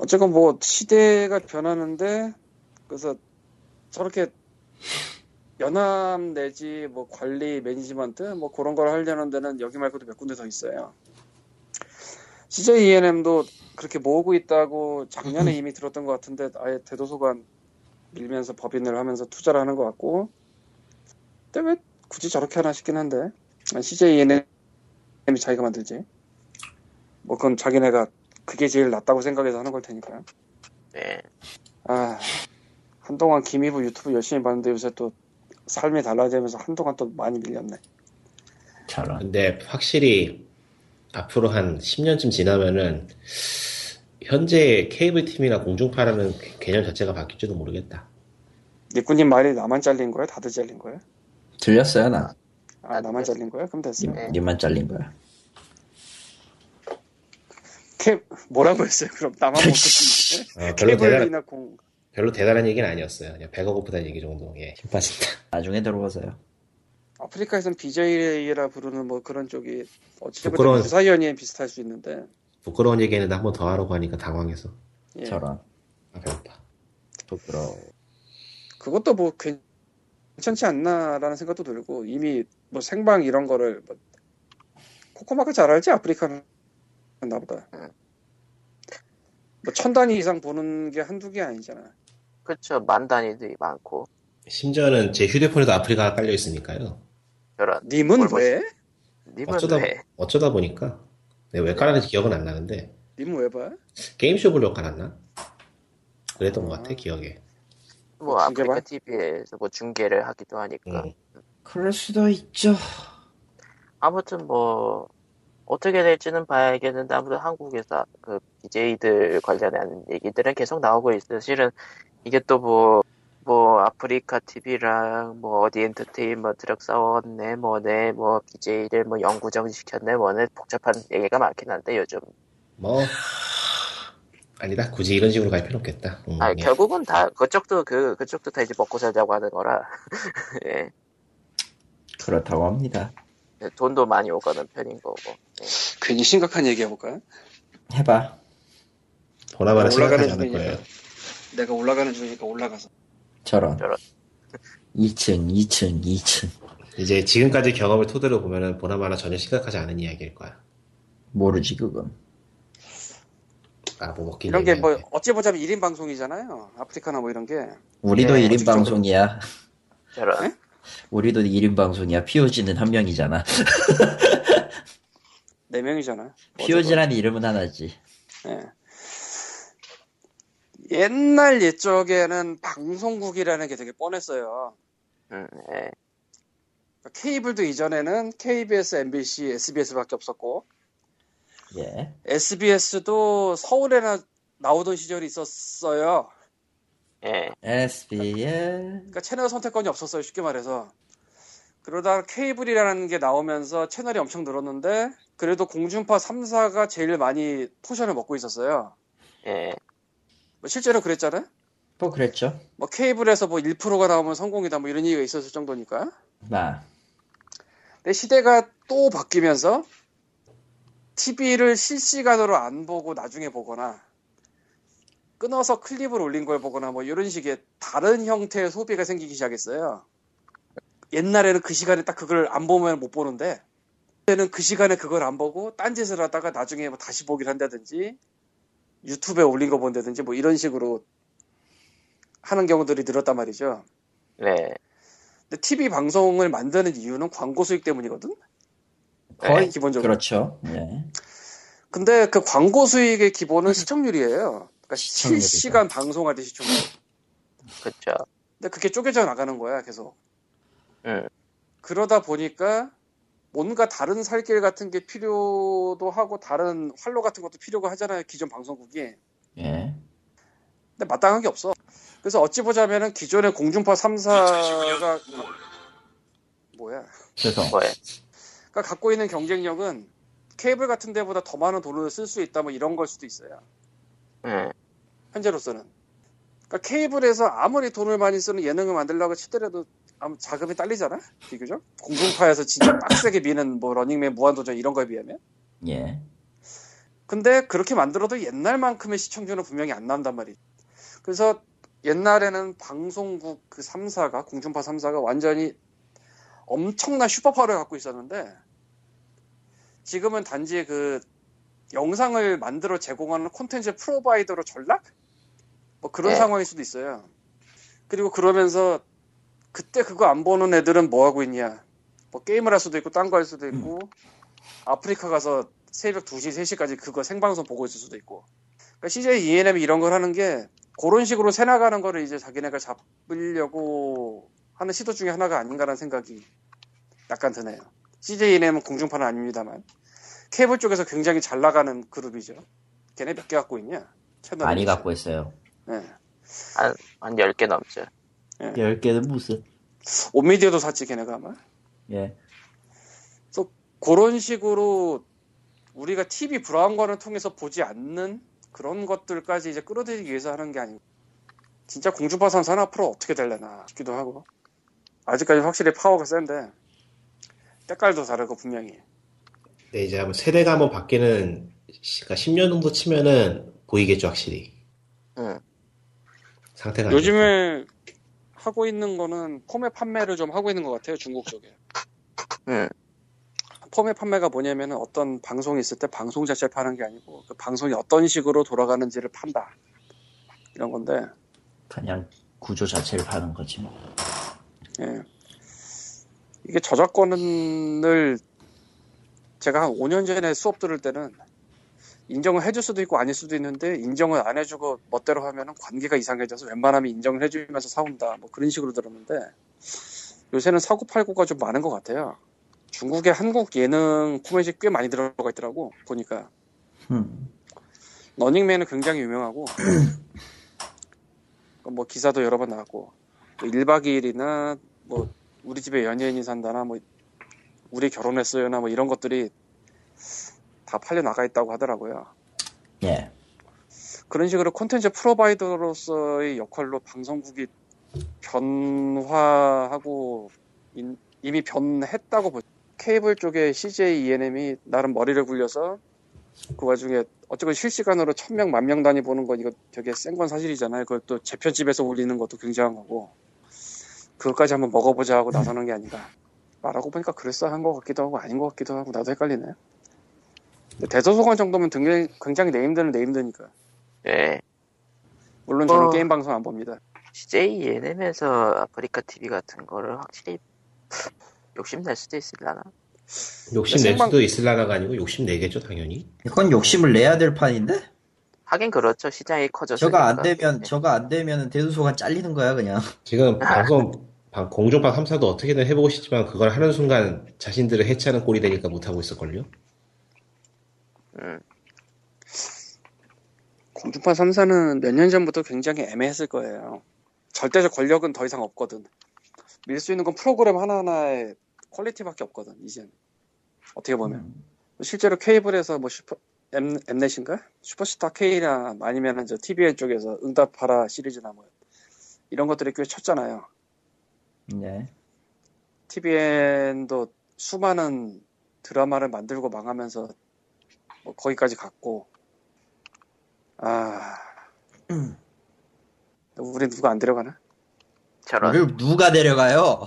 어쨌건 뭐 시대가 변하는데 그래서 저렇게 연합 내지 뭐 관리 매니지먼트 뭐 그런 걸 하려는 데는 여기 말고도 몇 군데 더 있어요. CJ E&M도 그렇게 모으고 있다고 작년에 이미 들었던 것 같은데 아예 대도서관 밀면서 법인을 하면서 투자를 하는 것 같고 근데 왜 굳이 저렇게 하나 싶긴 한데 CJ E&M이 자기가 만들지 뭐 그건 자기네가 그게 제일 낫다고 생각해서 하는 걸 테니까요. 네. 아... 한동안 김이부 유튜브 열심히 봤는데 요새 또 삶이 달라지면서 한동안 또 많이 밀렸네. 잘하. 근데 확실히 앞으로 한 10년쯤 지나면은 현재 케이블 팀이나 공중파라는 개념 자체가 바뀔지도 모르겠다. 니꾸님 말이 나만 잘린 거야? 다들 잘린 거야? 들렸어요, 나. 아, 나만 잘린 거야? 그럼 됐어요. 님만 잘린 거야. 뭐라고 했어요? 그럼 나만 못 듣는데? 별로 대단한 얘기는 아니었어요. 그냥 배가 고프다는 얘기 정도. 예, 힘 빠진다. 나중에 들어보세요. 아프리카에선 BJ라 부르는 뭐 그런 쪽이 어찌 보면 부사 연예인 비슷할 수 있는데. 부끄러운 얘기는 한 번 더 하라고 하니까 당황해서. 예. 저런. 아, 배고파. 부끄러워. 그것도 뭐 괜찮지 않나라는 생각도 들고, 이미 뭐 생방 이런 거를 뭐 코코마가 잘 알지, 아프리카는 나보다. 뭐 1000단위 이상 보는 게 한두 개 아니잖아. 그렇죠. 10,000단위들이 많고. 심지어는 제 휴대폰에도 아프리카가 깔려 있으니까요. 저런. 님은 왜? 님은 어쩌다 보니까. 내가 왜 깔았는지 기억은 안 나는데. 님은 왜 봐? 게임쇼블로 깔았나? 그랬던 것 같아, 기억에. 뭐 아프리카 TV에서 뭐 중계를 하기도 하니까. 그럴 수도 있죠. 아무튼 뭐 어떻게 될지는 봐야겠는데, 아무튼 한국에서 그 BJ들 관련한 얘기들은 계속 나오고 있어요. 실은 이게 또 뭐 아프리카 TV랑 뭐 어디 엔터테인먼트랑 싸웠네 뭐네 뭐 BJ를 뭐 영구정 시켰네 뭐네, 복잡한 얘기가 많긴 한데 요즘. 뭐 아니다, 굳이 이런 식으로 갈 필요 없겠다. 아, 예. 결국은 다 그쪽도 다 이제 먹고 살자고 하는 거라. 예. 그렇다고 합니다. 돈도 많이 오가는 편인 거고. 예. 괜히 심각한 얘기 해볼까요? 해봐. 보나마나 생각하지 않을 거예요. 내가 올라가는 중이니까 올라가서. 저런. 2층. 이제 지금까지 경험을 토대로 보면은 보나마나 전혀 심각하지 않은 이야기일 거야. 모르지 그건. 아, 뭐 이런 게 뭐 어찌 보자면 1인 방송이잖아요. 아프리카나 뭐 이런 게. 우리도 1인 방송이야. 저런. 우리도 1인 방송이야. POG는 한 명이잖아. 4명이잖아. POG라는 이름은 하나지. 예. 옛날 옛적에는 방송국이라는 게 되게 뻔했어요. 네. 케이블도 이전에는 KBS, MBC, SBS밖에 없었고. 예. SBS도 서울에나 나오던 시절이 있었어요. 예. SBS. 그러니까 채널 선택권이 없었어요, 쉽게 말해서. 그러다가 케이블이라는 게 나오면서 채널이 엄청 늘었는데, 그래도 공중파 3사가 제일 많이 포션을 먹고 있었어요. 예. 뭐 실제로 그랬잖아요? 뭐 그랬죠. 뭐 케이블에서 뭐 1%가 나오면 성공이다 뭐 이런 얘기가 있었을 정도니까. 나. 근데 시대가 또 바뀌면서 TV를 실시간으로 안 보고 나중에 보거나 끊어서 클립을 올린 걸 보거나 뭐 이런 식의 다른 형태의 소비가 생기기 시작했어요. 옛날에는 그 시간에 딱 그걸 안 보면 못 보는데, 그때는 그 시간에 그걸 안 보고 딴짓을 하다가 나중에 뭐 다시 보기를 한다든지 유튜브에 올린 거 본다든지 뭐 이런 식으로 하는 경우들이 늘었단 말이죠. 네. 근데 TV 방송을 만드는 이유는 광고 수익 때문이거든. 거의 기본적으로. 그렇죠. 네. 근데 그 광고 수익의 기본은 시청률이에요. 그러니까 실시간 방송할 때 시청률. 그렇죠. 근데 그게 쪼개져 나가는 거야, 계속. 네. 그러다 보니까 뭔가 다른 살길 같은 게 필요도 하고 다른 활로 같은 것도 필요가 하잖아요, 기존 방송국이. 예. 근데 마땅한 게 없어. 그래서 어찌 보자면은 기존의 공중파 3사가 뭐야? 죄송. 그러니까 갖고 있는 경쟁력은 케이블 같은 데보다 더 많은 돈을 쓸 수 있다 뭐 이런 걸 수도 있어요. 현재로서는. 그러니까 케이블에서 아무리 돈을 많이 쓰는 예능을 만들려고 치더라도 아무 자금이 딸리잖아, 비교적. 공중파에서 진짜 빡세게 미는 뭐 러닝맨, 무한도전 이런 거에 비하면. 예. 근데 그렇게 만들어도 옛날만큼의 시청률은 분명히 안 나온단 말이지. 그래서 옛날에는 방송국 그 3사가, 공중파 3사가 완전히 엄청난 슈퍼파워를 갖고 있었는데, 지금은 단지 그 영상을 만들어 제공하는 콘텐츠 프로바이더로 전락? 뭐 그런 상황일 수도 있어요. 그리고 그러면서 그때 그거 안 보는 애들은 뭐 하고 있냐? 뭐 게임을 할 수도 있고 딴 거 할 수도 있고, 아프리카 가서 새벽 2시, 3시까지 그거 생방송 보고 있을 수도 있고. 그러니까 CJ ENM이 이런 걸 하는 게 그런 식으로 새 나가는 거를 이제 자기네가 잡으려고 하는 시도 중에 하나가 아닌가라는 생각이 약간 드네요. CJ ENM은 공중파는 아닙니다만 케이블 쪽에서 굉장히 잘 나가는 그룹이죠. 걔네 몇 개 갖고 있냐? 채널 많이 있어요. 갖고 있어요. 네. 한 10개 넘죠. 예. 10개는 무슨. 온미디어도 샀지, 걔네가 아마. 예. 또, 그런 식으로 우리가 TV 브라운관을 통해서 보지 않는 그런 것들까지 이제 끌어들이기 위해서 하는 게 아니고, 진짜 공중파선사는 앞으로 어떻게 될려나 싶기도 하고, 아직까지 확실히 파워가 센데, 색깔도 다르고, 분명히. 네, 이제 한번 세대가 한번 바뀌는, 그러니까 10년 정도 치면은 보이겠죠, 확실히. 응. 상태가. 요즘에 아니겠다. 하고 있는 거는 폼의 판매를 좀 하고 있는 것 같아요, 중국 쪽에. 응. 폼의 판매가 뭐냐면은 어떤 방송이 있을 때 방송 자체를 파는 게 아니고 그 방송이 어떤 식으로 돌아가는지를 판다. 이런 건데. 그냥 구조 자체를 파는 거지 뭐. 예. 이게 저작권을 제가 한 5년 전에 수업 들을 때는 인정을 해줄 수도 있고 아닐 수도 있는데 인정을 안 해주고 멋대로 하면은 관계가 이상해져서 웬만하면 인정을 해주면서 사온다 뭐 그런 식으로 들었는데 요새는 사고팔고가 좀 많은 것 같아요. 중국에 한국 예능 코미디 꽤 많이 들어가 있더라고 보니까. 러닝맨은 굉장히 유명하고 뭐 기사도 여러 번 나왔고 1박 2일이나 뭐 우리 집에 연예인이 산다나 뭐 우리 결혼했어요나 뭐 이런 것들이 다 팔려 나가 있다고 하더라고요. 예. 그런 식으로 콘텐츠 프로바이더로서의 역할로 방송국이 변화하고 이미 변했다고 보죠. 케이블 쪽의 CJ ENM이 나름 머리를 굴려서 그 와중에 어쨌건 실시간으로 1000명, 10,000명 단위 보는 거 이거 되게 센 건 사실이잖아요. 그걸 또 재편집에서 올리는 것도 굉장한 거고. 그것까지 한번 먹어보자 하고 나서는 게 아닌가. 말하고 보니까 그럴싸한 것 같기도 하고 아닌 것 같기도 하고 나도 헷갈리네. 대도서관 정도면 굉장히 네임드는 네임드니까. 네. 물론 저는 게임 방송 안 봅니다. CJ ENM에서 아프리카 TV 같은 거를 확실히 욕심낼 수도 있으려나? 욕심낼 수도 있으려나가 아니고 욕심내겠죠 당연히. 이건 욕심을 내야 될 판인데? 하긴 그렇죠. 시장이 커져서. 저가 안 되면 대도서관 잘리는 거야 그냥. 지금 방송 공중파 3사도 어떻게든 해보고 싶지만 그걸 하는 순간 자신들을 해체하는 꼴이 되니까 못하고 있을걸요? 공중파 3사는 몇 년 전부터 굉장히 애매했을 거예요. 절대적 권력은 더 이상 없거든. 밀 수 있는 건 프로그램 하나하나의 퀄리티밖에 없거든 이제는. 어떻게 보면 실제로 케이블에서 뭐 엠넷인가? 슈퍼스타 K나 아니면 저 TVN 쪽에서 응답하라 시리즈나 뭐 이런 것들이 꽤 쳤잖아요. 네. TVN도 수많은 드라마를 만들고 망하면서 뭐 거기까지 갔고. 아, 우리 누가 안 데려가나? 저런. 왜 누가 데려가요?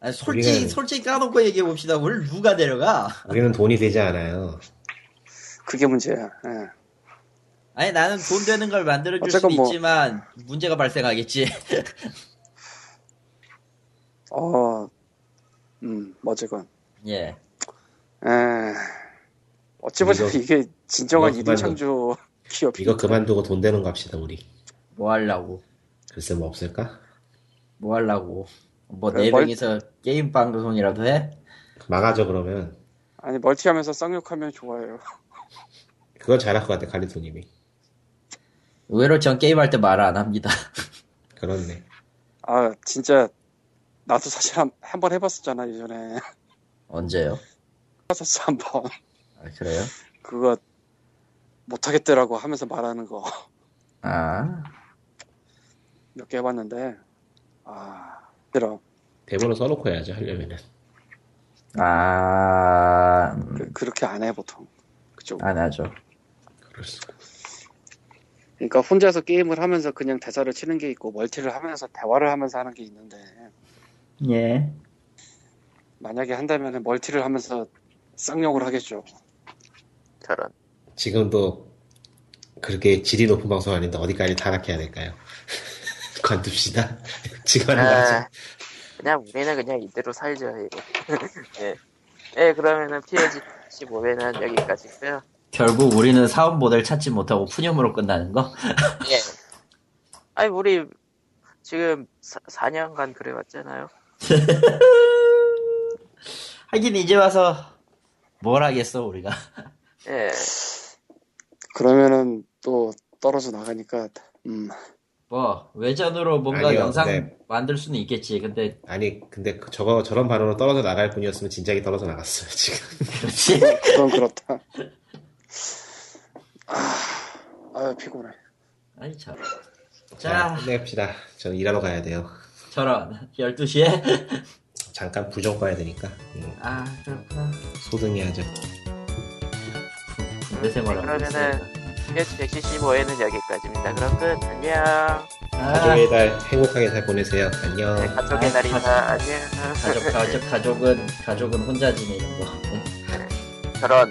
아니, 솔직히 까놓고 얘기해 봅시다. 뭘 누가 데려가? 우리는 돈이 되지 않아요. 그게 문제야. 예. 아니 나는 돈 되는 걸 만들어줄 수는 뭐... 있지만 문제가 발생하겠지. 어쨌건. 예. 어찌보자 이게 진정한 2등 창조 기업. 이거 그만두고 돈 되는 거 합시다 우리. 뭐 하려고? 글쎄 뭐 없을까? 뭐 하려고? 뭐 네 명이서 게임 방송이라도 해? 막아줘 그러면. 아니 멀티하면서 쌍욕하면 좋아요. 그거 잘할 것 같아 갈리토님이. 의외로 전 게임할 때 말을 안 합니다. 그렇네. 아 진짜 나도 사실 한번 해봤었잖아 예전에. 언제요? 해봤었어 한번. 아 그래요? 그거 못하겠더라고 하면서 말하는 거. 아. 몇 개 해봤는데 아 힘들어. 대본을 써놓고 해야지 하려면은. 아. 그렇게 안 해 보통. 그쪽. 안 하죠. 그러니까 혼자서 게임을 하면서 그냥 대사를 치는 게 있고 멀티를 하면서 대화를 하면서 하는 게 있는데 예 만약에 한다면 멀티를 하면서 쌍욕을 하겠죠. 저런. 지금도 그렇게 질이 높은 방송 아닌데 어디까지 타락해야 될까요? 관둡시다. 지금 하는 거지. 그냥 우리는 그냥 이대로 살죠. 예. 예, 그러면은 POG 15회는 여기까지고요. 결국 우리는 사업 모델 찾지 못하고 푸념으로 끝나는 거? 예. 아니 우리 지금 4년간 그래왔잖아요. 하긴 이제 와서 뭘 하겠어 우리가. 예. 그러면은 또 떨어져 나가니까 뭐 외전으로 뭔가 아니요, 영상 근데, 만들 수는 있겠지. 근데 아니 근데 저런 발언으로 떨어져 나갈 뿐이었으면 진작에 떨어져 나갔어요 지금. 그렇지. 그럼 그렇다. 아 피곤해. 아니 참. 자 끝냅시다. 저는 일하러 가야 돼요. 저런 12시에 잠깐 부정 가야 되니까. 아 그렇구나. 소등해야죠. 군대 생활하고 있으니까. 175회는 여기까지입니다. 그럼 끝. 안녕. 가족의 달 행복하게 잘 보내세요. 안녕. 네, 가족의 날이다. 안녕. 가족은 혼자 지내는 거. 저런.